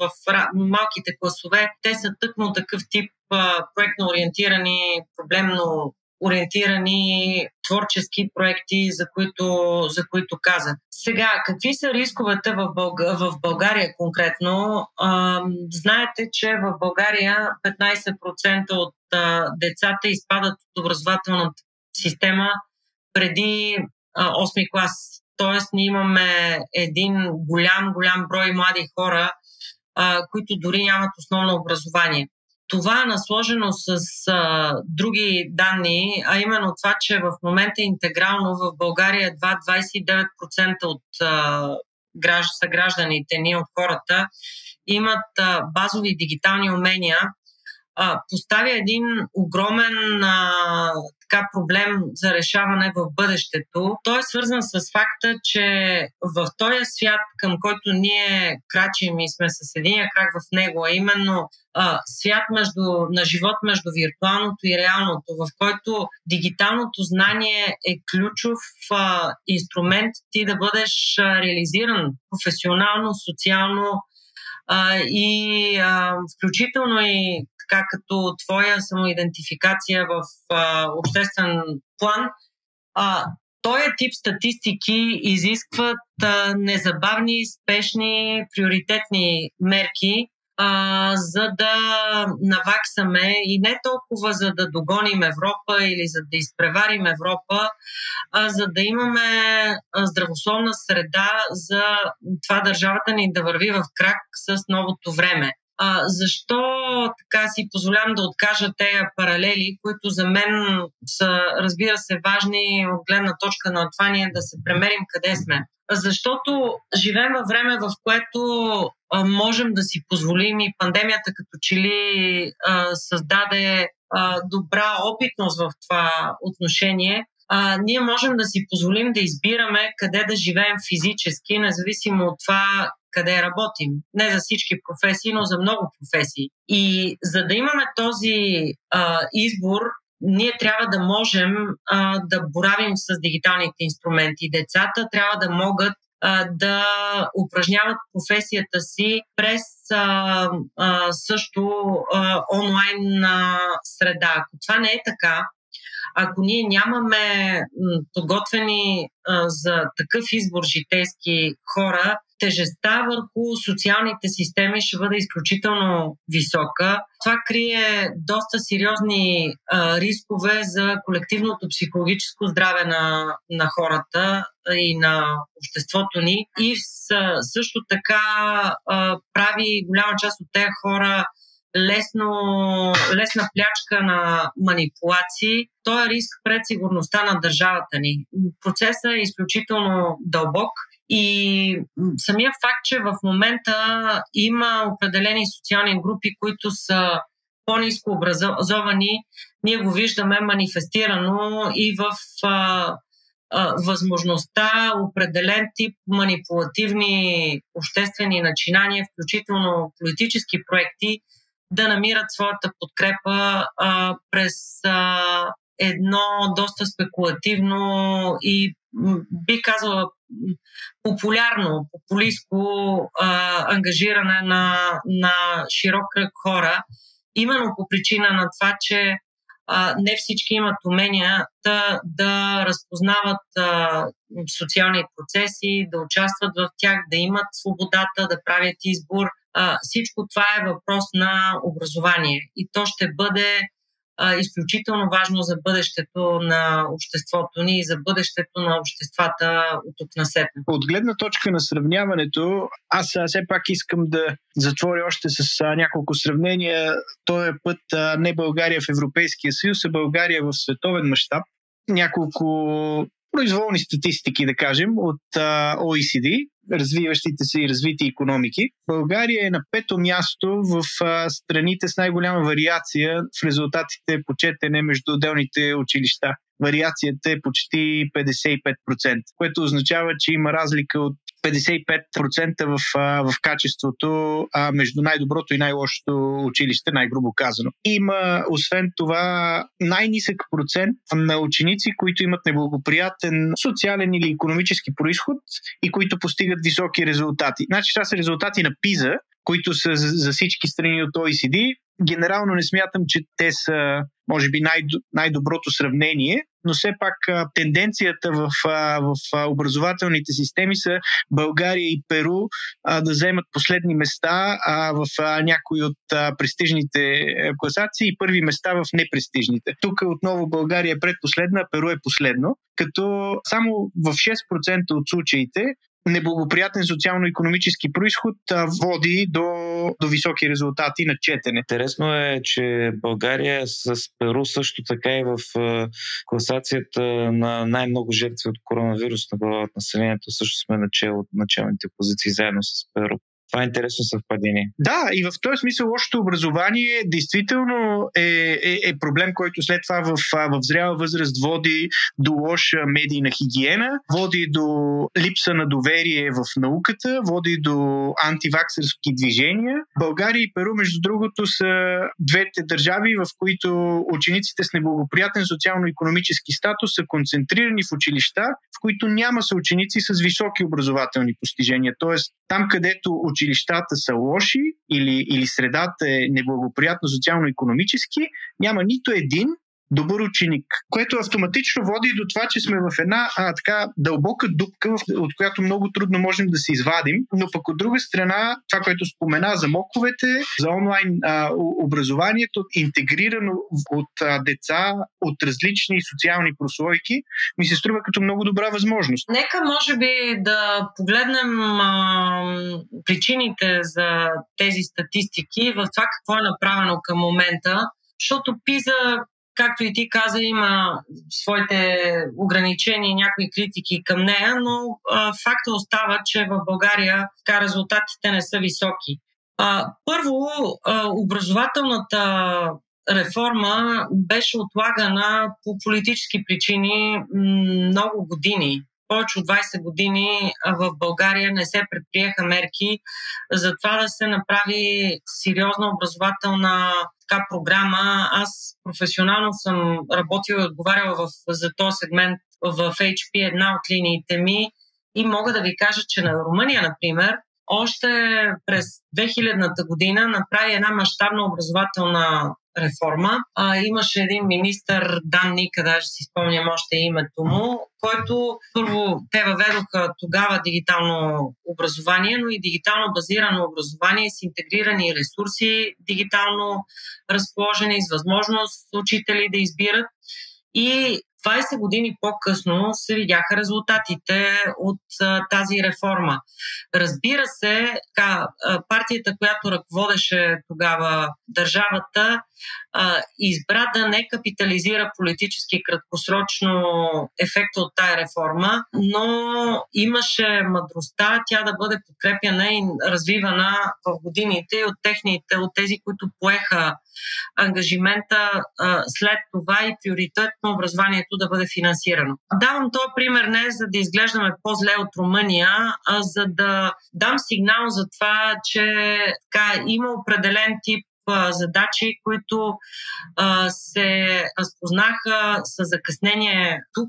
в ра, малките класове, те са тъкмо такъв тип а, проектно ориентирани, проблемно ориентирани творчески проекти, за които, за които казах. Сега, какви са рисковете в, Бълг... в България конкретно? А, знаете, че в България петнайсет процента от а, децата изпадат от образователната система преди а, осми клас. Тоест, ние имаме един голям, голям брой млади хора, а, които дори нямат основно образование. Това насложено с а, други данни, а именно това, че в момента интегрално в България едва двайсет и девет процента от а, гражд, съгражданите ни, от хората, имат а, базови дигитални умения, а, поставя един огромен а, така, проблем за решаване в бъдещето. Той е свързан с факта, че в този свят, към който ние крачим и сме с единия крак в него, а именно а, свят между, на живот между виртуалното и реалното, в който дигиталното знание е ключов а, инструмент ти да бъдеш а, реализиран професионално, социално а, и а, включително и така като твоя самоидентификация в а, обществен план. А, този тип статистики изискват а, незабавни, спешни, приоритетни мерки, а, за да наваксаме и не толкова за да догоним Европа или за да изпреварим Европа, а за да имаме здравословна среда за това държавата ни да върви в крак с новото време. А, защо така си позволям да откажа тези паралели, които за мен са, разбира се, важни от гледна точка на това ние да се премерим къде сме? Защото живеем във време, в което а, можем да си позволим и пандемията като че ли а, създаде а, добра опитност в това отношение. А, ние можем да си позволим да избираме къде да живеем физически, независимо от това къде работим. Не за всички професии, но за много професии. И за да имаме този а, избор, ние трябва да можем а, да боравим с дигиталните инструменти. Децата трябва да могат а, да упражняват професията си през а, а, също а, онлайн а, среда. Ако това не е така, ако ние нямаме подготвени а, за такъв избор житейски хора, тежестта върху социалните системи ще бъде изключително висока. Това крие доста сериозни а, рискове за колективното психологическо здраве на, на хората и на обществото ни. И с, също така а, прави голяма част от тези хора лесно, лесна плячка на манипулации. Той е риск пред сигурността на държавата ни. Процесът е изключително дълбок и самия факт, че в момента има определени социални групи, които са по-ниско образовани, ние го виждаме манифестирано и в а, а, възможността определен тип манипулативни обществени начинания, включително политически проекти, да намират своята подкрепа а, през а, едно доста спекулативно и би казала популярно, популистко а, ангажиране на, на широк кръг хора, именно по причина на това, че а, не всички имат умения да, да разпознават а, социални процеси, да участват в тях, да имат свободата, да правят избор. А, всичко това е въпрос на образование и то ще бъде изключително важно за бъдещето на обществото ни и за бъдещето на обществата от тук насетне. От гледна точка на сравняването, аз все пак искам да затворя още с няколко сравнения. Този път не България в Европейския съюз, а България в световен мащаб. Няколко произволни статистики, да кажем, от О И Си Ди, развиващите се и развити икономики. България е на пето място в страните с най-голяма вариация в резултатите по четене между отделните училища. Вариацията е почти петдесет и пет процента, което означава, че има разлика от петдесет и пет процента в, в качеството а, между най-доброто и най-лошото училище, най-грубо казано. Има, освен това, най-нисък процент на ученици, които имат неблагоприятен социален или икономически произход и които постигат високи резултати. Значи това са резултати на ПИЗА, които са за всички страни от О И Си Ди. Генерално не смятам, че те са, може би, най- най-доброто сравнение, но все пак тенденцията в, в образователните системи са България и Перу да вземат последни места в някои от престижните класации и първи места в непрестижните. Тук отново България е предпоследна, а Перу е последно, като само в шест процента от случаите неблагоприятен социално-икономически произход води до, до високи резултати на четене. Интересно е, че България с Перу също така и в класацията на най-много жертви от коронавирус на глава от населението също сме начало от началните позиции заедно с Перу. Това е интересно съвпадение. Да, и в този смисъл лошото образование действително е, е, е проблем, който след това в, в зряла възраст води до лоша медийна хигиена, води до липса на доверие в науката, води до антиваксърски движения. България и Перу, между другото, са двете държави, в които учениците с неблагоприятен социално-икономически статус са концентрирани в училища, в които няма съученици с високи образователни постижения. Тоест, там където училищата са лоши или, или средата е неблагоприятно социално-икономически, няма нито един добър ученик, което автоматично води до това, че сме в една а, така дълбока дупка, от която много трудно можем да се извадим, но пък от друга страна, това, което спомена за моковете, за онлайн а, образованието, интегрирано от а, деца от различни социални прослойки, ми се струва като много добра възможност. Нека може би да погледнем а, причините за тези статистики в това какво е направено към момента, защото ПИЗА, както и ти каза, има своите ограничения и някои критики към нея, но а, факта остава, че в България така резултатите не са високи. А, първо, а, образователната реформа беше отлагана по политически причини много години. Повече от двайсет години в България не се предприеха мерки за това да се направи сериозна образователна така програма. Аз професионално съм работила и отговаряла в, за този сегмент в Ейч Пи, една от линиите ми, и мога да ви кажа, че на Румъния, например, още през две хилядната година направи една мащабна образователна реформа. А, имаше един министър, Дан Ника, даже си спомням още името му, който първо те въведоха тогава дигитално образование, но и дигитално базирано образование с интегрирани ресурси, дигитално разположени, с възможност учители да избират. И двайсет години по-късно се видяха резултатите от а, тази реформа. Разбира се, така, партията, която ръководеше тогава държавата, а, избра да не капитализира политически краткосрочно ефекта от тая реформа, но имаше мъдростта тя да бъде подкрепяна и развивана в годините от техните, от тези, които поеха ангажимента а, след това и приоритетно образованието да бъде финансирано. Давам този пример не за да изглеждаме по-зле от Румъния, а за да дам сигнал за това, че така, има определен тип а, задачи, които а, се разпознаха с закъснение тук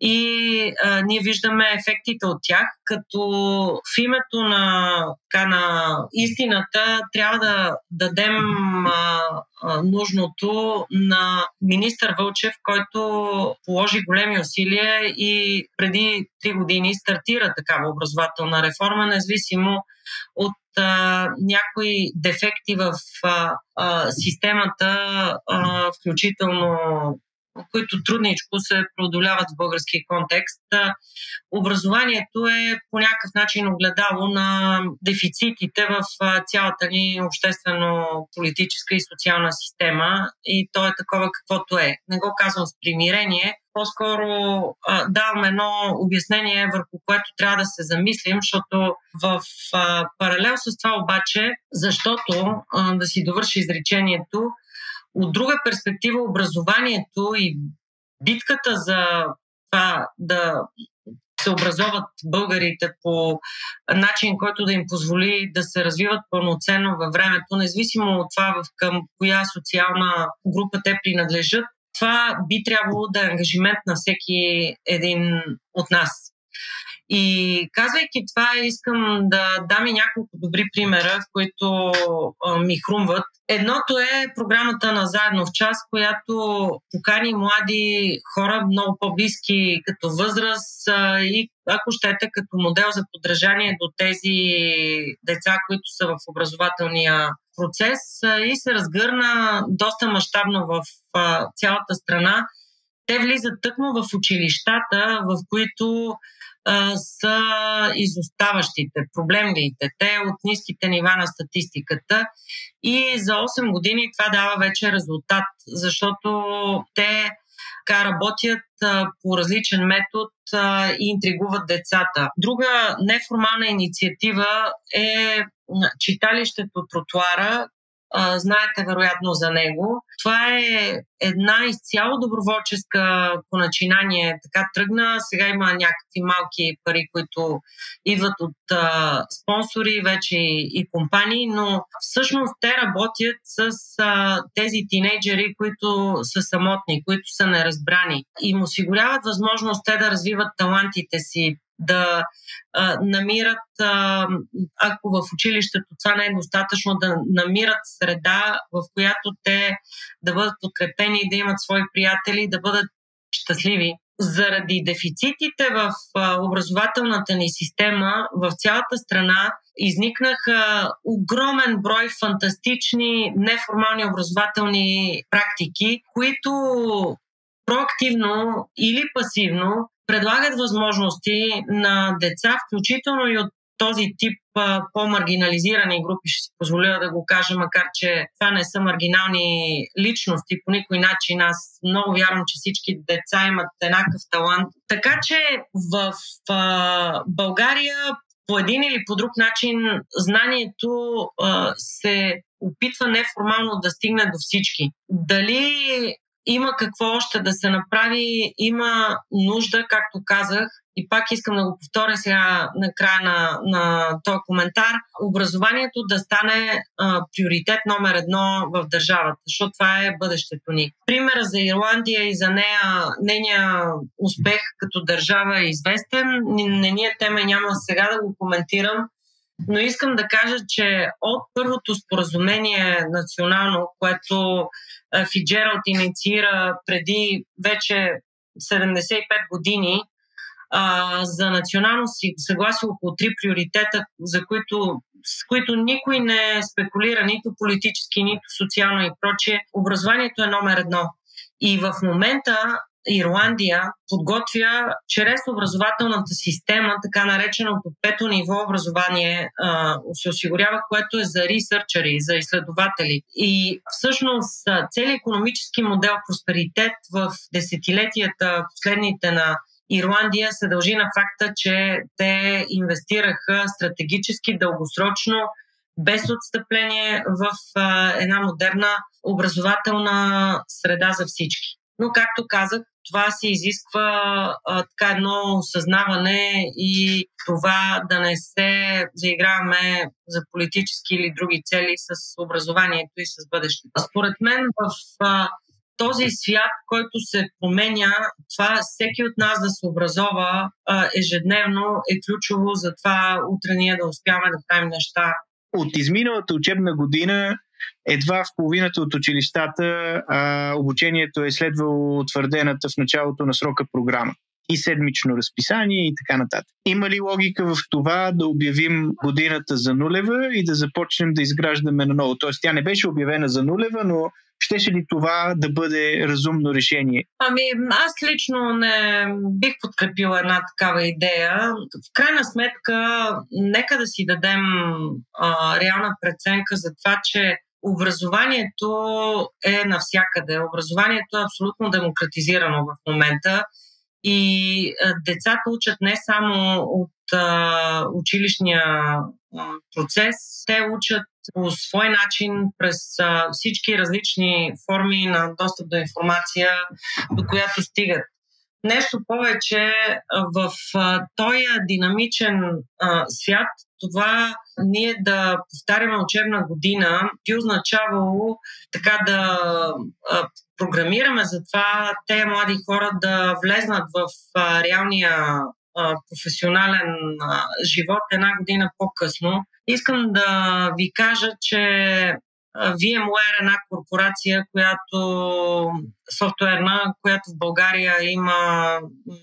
и а, ние виждаме ефектите от тях, като в името на, така, на истината трябва да дадем а, а, нужното на министър Вълчев, който положи големи усилия и преди три години стартира такава образователна реформа, независимо от а, някои дефекти в а, а, системата, а, включително които трудничко се преодоляват в български контекст. Образованието е по някакъв начин огледало на дефицитите в цялата ни обществено-политическа и социална система и то е такова каквото е. Не го казвам с примирение, по-скоро а, давам едно обяснение, върху което трябва да се замислим, защото в а, паралел с това обаче, защото а, да си довърши изречението, от друга перспектива, образованието и битката за това да се образоват българите по начин, който да им позволи да се развиват пълноценно във времето, независимо от това към коя социална група те принадлежат, това би трябвало да е ангажимент на всеки един от нас. И казвайки това, искам да дам и няколко добри примера, които а, ми хрумват. Едното е програмата на Заедно в час, която покани млади хора, много по-близки като възраст а, и ако щете като модел за подражание до тези деца, които са в образователния процес а, и се разгърна доста мащабно в а, цялата страна. Те влизат тъкмо в училищата, в които а, са изоставащите, проблемните, те от ниските нива на статистиката и за осем години това дава вече резултат, защото те така, работят а, по различен метод а, и интригуват децата. Друга неформална инициатива е читалището Тротуара. Знаете вероятно за него. Това е една изцяло доброволческа поначинание. Така тръгна. Сега има някакви малки пари, които идват от а, спонсори, вече и, и компании, но всъщност те работят с а, тези тинейджери, които са самотни, които са неразбрани. И им осигуряват възможност те да развиват талантите си, да а, намират, а, ако в училището това не е достатъчно, да намират среда, в която те да бъдат подкрепени и да имат свои приятели, да бъдат щастливи. Заради дефицитите в а, образователната ни система в цялата страна изникнаха огромен брой фантастични неформални образователни практики, които проактивно или пасивно предлагат възможности на деца, включително и от този тип а, по-маргинализирани групи, ще си позволя да го кажа, макар че това не са маргинални личности, по никой начин. Аз много вярвам, че всички деца имат еднакъв талант. Така че в а, България по един или по друг начин знанието а, се опитва неформално да стигне до всички. Дали има какво още да се направи, има нужда, както казах, и пак искам да го повторя сега на края на, на този коментар, образованието да стане а, приоритет номер едно в държавата, защото това е бъдещето ни. Примера за Ирландия и за нея, нейния успех като държава е известен, не ни е тема, няма сега да го коментирам, но искам да кажа, че от първото споразумение национално, което Фиджералт инициира преди вече седемдесет и пет години а, за национално съгласие около три приоритета, за които, с които никой не спекулира нито политически, нито социално и прочее, образованието е номер едно. И в момента Ирландия подготвя чрез образователната система, така нареченото пето ниво образование се осигурява, което е за рисърчери, за изследователи. И всъщност целият икономически модел просперитет в десетилетията последните на Ирландия се дължи на факта, че те инвестираха стратегически, дългосрочно, без отстъпление в една модерна образователна среда за всички. Но, както казах, това се изисква а, така едно осъзнаване и това да не се заиграваме за политически или други цели с образованието и с бъдещето. Според мен в а, този свят, който се променя, това всеки от нас да се образова а, ежедневно е ключово за това утре ние да успяваме да правим неща. От изминалата учебна година едва в половината от училищата а, обучението е следвало утвърдената в началото на срока програма и седмично разписание и така нататък. Има ли логика в това да обявим годината за нулева и да започнем да изграждаме наново? Тоест тя не беше обявена за нулева, но щеше ли това да бъде разумно решение? Ами аз лично не бих подкрепила една такава идея. В крайна сметка, нека да си дадем а, реална преценка за това, че образованието е навсякъде. Образованието е абсолютно демократизирано в момента и децата учат не само от а, училищния процес, те учат по свой начин през а, всички различни форми на достъп до информация, до която стигат. Нещо повече, в а, този динамичен а, свят, това ние да повтаряме учебна година би означавало така да а, програмираме за това те млади хора да влезнат в а, реалния а, професионален а, живот една година по-късно. Искам да ви кажа, че VMware е една корпорация, която софтуерна, която в България има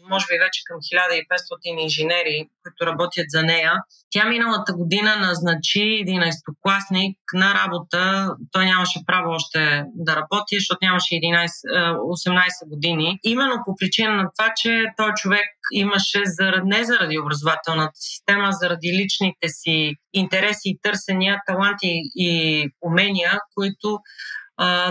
може би вече към хиляда и петстотин инженери, които работят за нея. Тя миналата година назначи единайсетокласник на работа. Той нямаше право още да работи, защото нямаше единайсет, осемнайсет години. Именно по причина на това, че той човек имаше не заради образователната система, заради личните си интереси, търсения, таланти и умения, които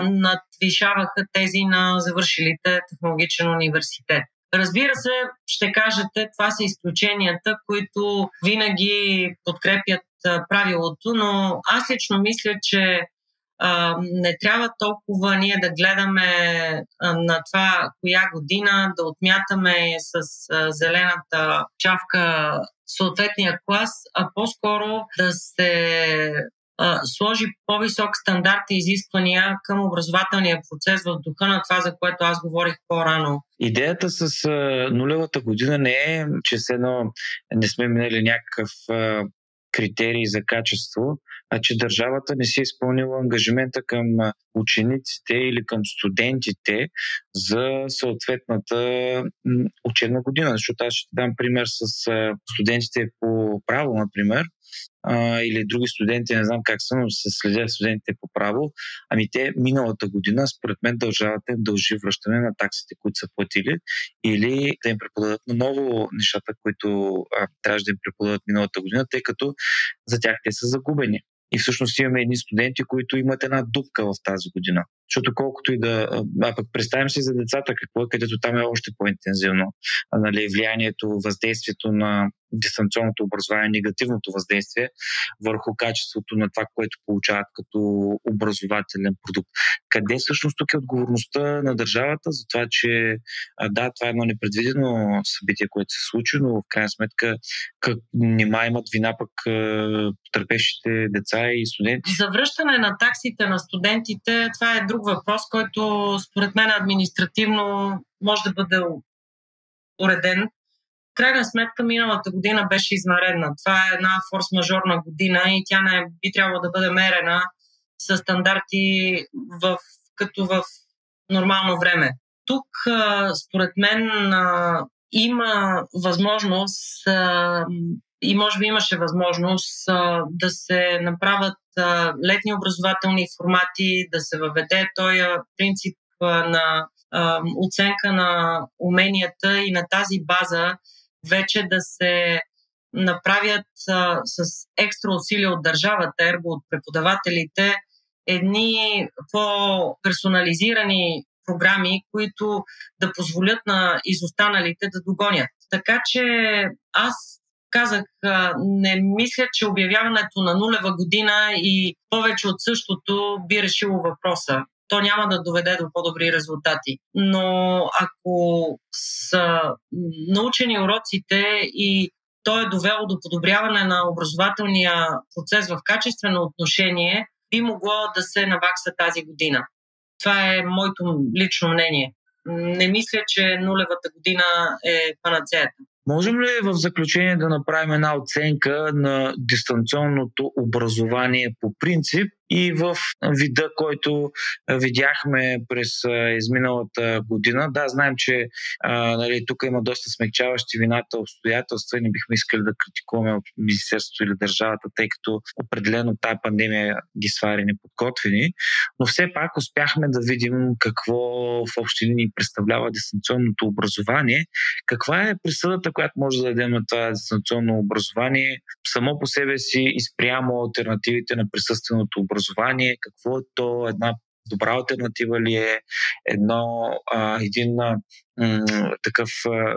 надвишаваха тези на завършилите технологичен университет. Разбира се, ще кажете, това са изключенията, които винаги подкрепят правилото, но аз лично мисля, че а, не трябва толкова ние да гледаме а, на това коя година, да отмятаме с а, зелената чавка съответния клас, а по-скоро да се сложи по-висок стандарт и изисквания към образователния процес в духа на това, за което аз говорих по-рано. Идеята с нулевата година не е, че с едно не сме минали някакъв критерий за качество, а че държавата не си е изпълнила ангажимента към учениците или към студентите за съответната учебна година. Защото аз ще дам пример с студентите по право, например, или други студенти, не знам как са, но се следят студентите по право. Ами те миналата година, според мен, държавата им дължи връщане на таксите, които са платили, или да им преподадат наново нещата, които а, трябваше да им преподадат миналата година, тъй като за тях те са загубени. И всъщност имаме едни студенти, които имат една дупка в тази година. Защото колкото и да... А пък представим си за децата какво е, където там е още по-интензивно. А, нали, влиянието, въздействието на дистанционното образование, негативното въздействие върху качеството на това, което получават като образователен продукт. Къде всъщност тук е отговорността на държавата за това, че да, това е едно непредвидено събитие, което се случи, но в крайна сметка как няма имат вина пък търпещите деца и студенти? За връщане на таксите на студентите, това е друг въпрос, който според мен административно може да бъде уреден. Крайна сметка, миналата година беше извънредна. Това е една форс-мажорна година и тя не би трябвало да бъде мерена с стандарти в, като в нормално време. Тук, според мен, има възможност и може би имаше възможност да се направят летни образователни формати, да се въведе този принцип на а, оценка на уменията и на тази база вече да се направят а, с екстра усилия от държавата, ерго от преподавателите, едни по-персонализирани програми, които да позволят на изостаналите да догонят. Така че аз казах, не мисля, че обявяването на нулева година и повече от същото би решило въпроса. То няма да доведе до по-добри резултати. Но ако са научени уроците и то е довело до подобряване на образователния процес в качествено отношение, би могло да се навакса тази година. Това е моето лично мнение. Не мисля, че нулевата година е панацеята. Можем ли в заключение да направим една оценка на дистанционното образование по принцип и в вида, който видяхме през изминалата година? Да, знаем, че а, нали, тук има доста смекчаващи вината обстоятелства и не бихме искали да критикуваме министерството или държавата, тъй като определено тая пандемия ги свари неподготвени. Но все пак успяхме да видим какво в общи линии представлява дистанционното образование. Каква е присъдата, която може да дадем на това дистанционно образование само по себе си и спрямо алтернативите на присъственото образование? Какво е то? Една добра алтернатива ли е? Едно, а, един а, м- такъв а,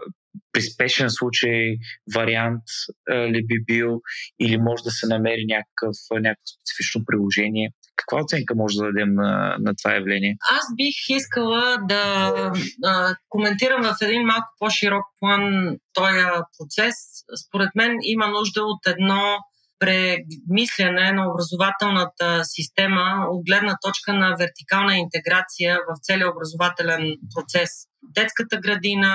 приспешен случай, вариант а, ли би бил? Или може да се намери някакъв, някакво специфично приложение? Каква оценка може да дадем на, на това явление? Аз бих искала да а, коментирам в един малко по-широк план този процес. Според мен има нужда от едно премислене на образователната система от гледна точка на вертикална интеграция в целия образователен процес. Детската градина,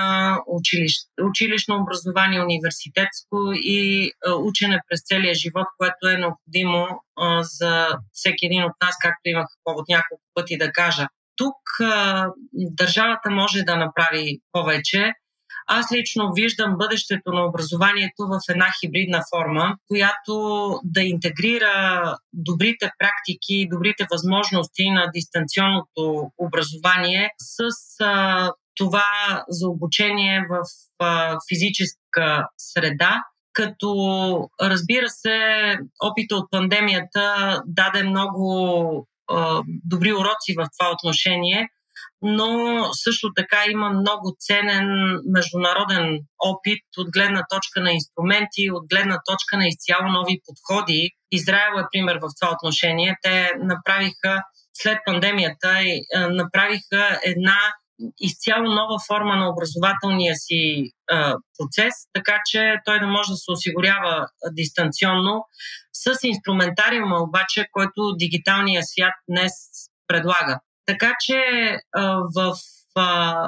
училищ, училищно образование, университетско и а, учене през целия живот, което е необходимо а, за всеки един от нас, както имах повод няколко пъти да кажа. Тук а, държавата може да направи повече. Аз лично виждам бъдещето на образованието в една хибридна форма, която да интегрира добрите практики и добрите възможности на дистанционното образование с а, това за обучение в а, физическа среда, като разбира се, опита от пандемията даде много а, добри уроци в това отношение, но също така има много ценен международен опит от гледна точка на инструменти, от гледна точка на изцяло нови подходи. Израел е пример в това отношение. Те направиха след пандемията направиха една изцяло нова форма на образователния си процес, така че той да може да се осигурява дистанционно с инструментариума обаче, който дигиталният свят днес предлага. Така че, в,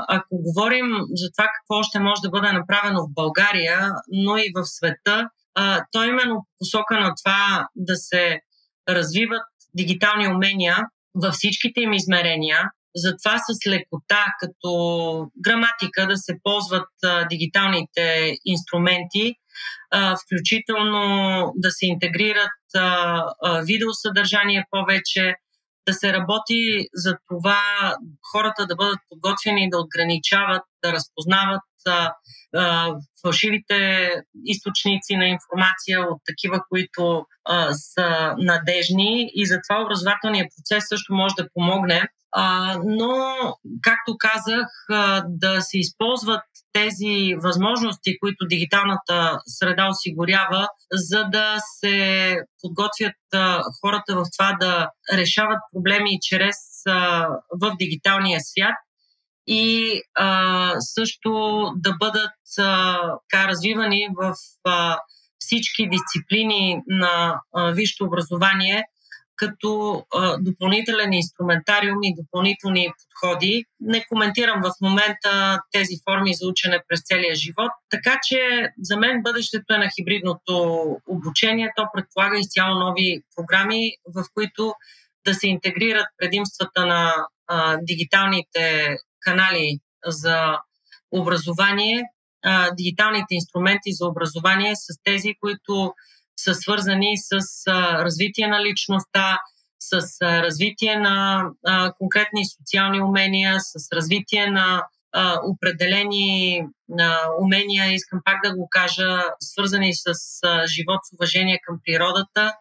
ако говорим за това какво още може да бъде направено в България, но и в света, то именно посока на това да се развиват дигитални умения във всичките им измерения, затова с лекота, като граматика, да се ползват дигиталните инструменти, включително да се интегрират видеосъдържание повече, да се работи за това хората да бъдат подготвени, да отграничават, да разпознават а, а, фалшивите източници на информация от такива, които а, са надежни, и затова образователният процес също може да помогне. А, но, както казах, а, да се използват тези възможности, които дигиталната среда осигурява, за да се подготвят а, хората в това да решават проблеми чрез а, в дигиталния свят и а, също да бъдат а, така, развивани в а, всички дисциплини на а, висшето образование, като а, допълнителен инструментариум и допълнителни подходи. Не коментирам в момента тези форми за учене през целия живот, така че за мен бъдещето е на хибридното обучение. То предполага изцяло нови програми, в които да се интегрират предимствата на а, дигиталните канали за образование, а, дигиталните инструменти за образование с тези, които са свързани с а, развитие на личността, с развитие на а, конкретни социални умения, с развитие на а, определени а, умения, искам пак да го кажа, свързани с а, живот, с уважение към природата,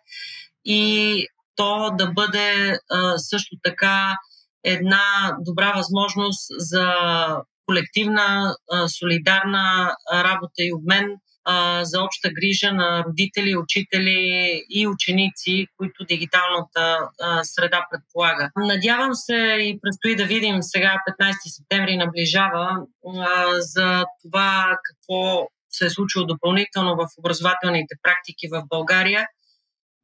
и то да бъде а, също така една добра възможност за колективна, а, солидарна работа и обмен, а, за обща грижа на родители, учители и ученици, които дигиталната а, среда предполага. Надявам се и предстои да видим, сега петнайсети септември наближава, а, за това какво се е случило допълнително в образователните практики в България.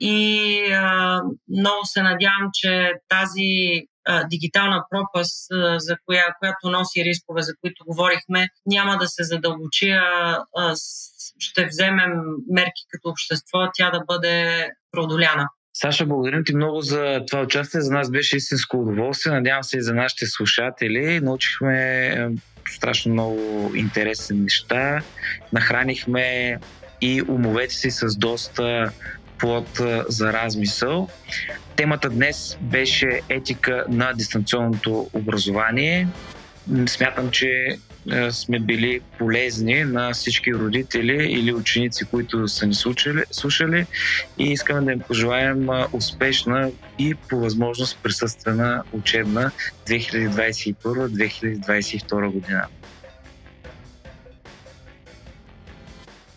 И а, много се надявам, че тази а, дигитална пропаст, за коя, която носи рискове, за които говорихме, няма да се задълбочи, а, а ще вземем мерки като общество, тя да бъде преодоляна. Саша, благодарим ти много за това участие. За нас беше истинско удоволствие. Надявам се и за нашите слушатели. Научихме страшно много интересни неща. Нахранихме и умовете си с доста плод за размисъл. Темата днес беше етика на дистанционното образование. Смятам, че сме били полезни на всички родители или ученици, които са ни слушали, и искаме да им пожелаем успешна и по възможност присъствена учебна две хиляди двайсет и първа - две хиляди двайсет и втора година.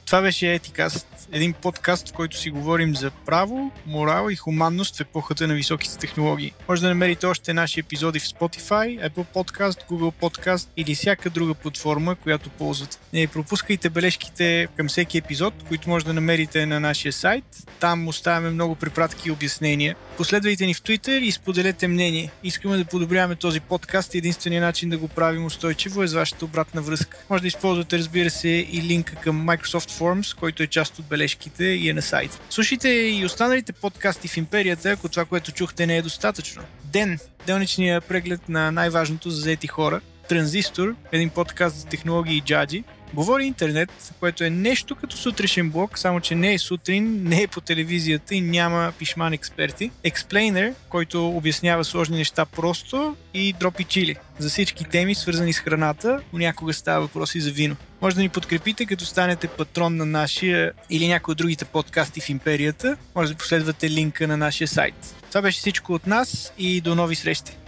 Това беше EtiCast, един подкаст, в който си говорим за право, морал и хуманност в епохата на високите технологии. Може да намерите още наши епизоди в Spotify, Apple Podcast, Google Podcast или всяка друга платформа, която ползвате. Не пропускайте бележките към всеки епизод, които може да намерите на нашия сайт. Там оставяме много препратки и обяснения. Последвайте ни в Twitter и споделете мнение. Искаме да подобряваме този подкаст и единственият начин да го правим устойчиво е с вашата обратна връзка. Може да използвате, разбира се, и линка към Microsoft Forms, който е част от бележките и е на сайта. Слушайте и останалите подкасти в империята, ако това, което чухте, не е достатъчно. Ден, делничният преглед на най-важното за заети хора. Транзистор, един подкаст за технологии и джаджи. Говори интернет, което е нещо като сутрешен блок, само че не е сутрин, не е по телевизията и няма пишман експерти. Експлейнер, който обяснява сложни неща просто, и Дропи чили, за всички теми, свързани с храната, понякога става въпроси за вино. Може да ни подкрепите, като станете патрон на нашия или някои от другите подкасти в империята. Може да последвате линка на нашия сайт. Това беше всичко от нас и до нови срещи!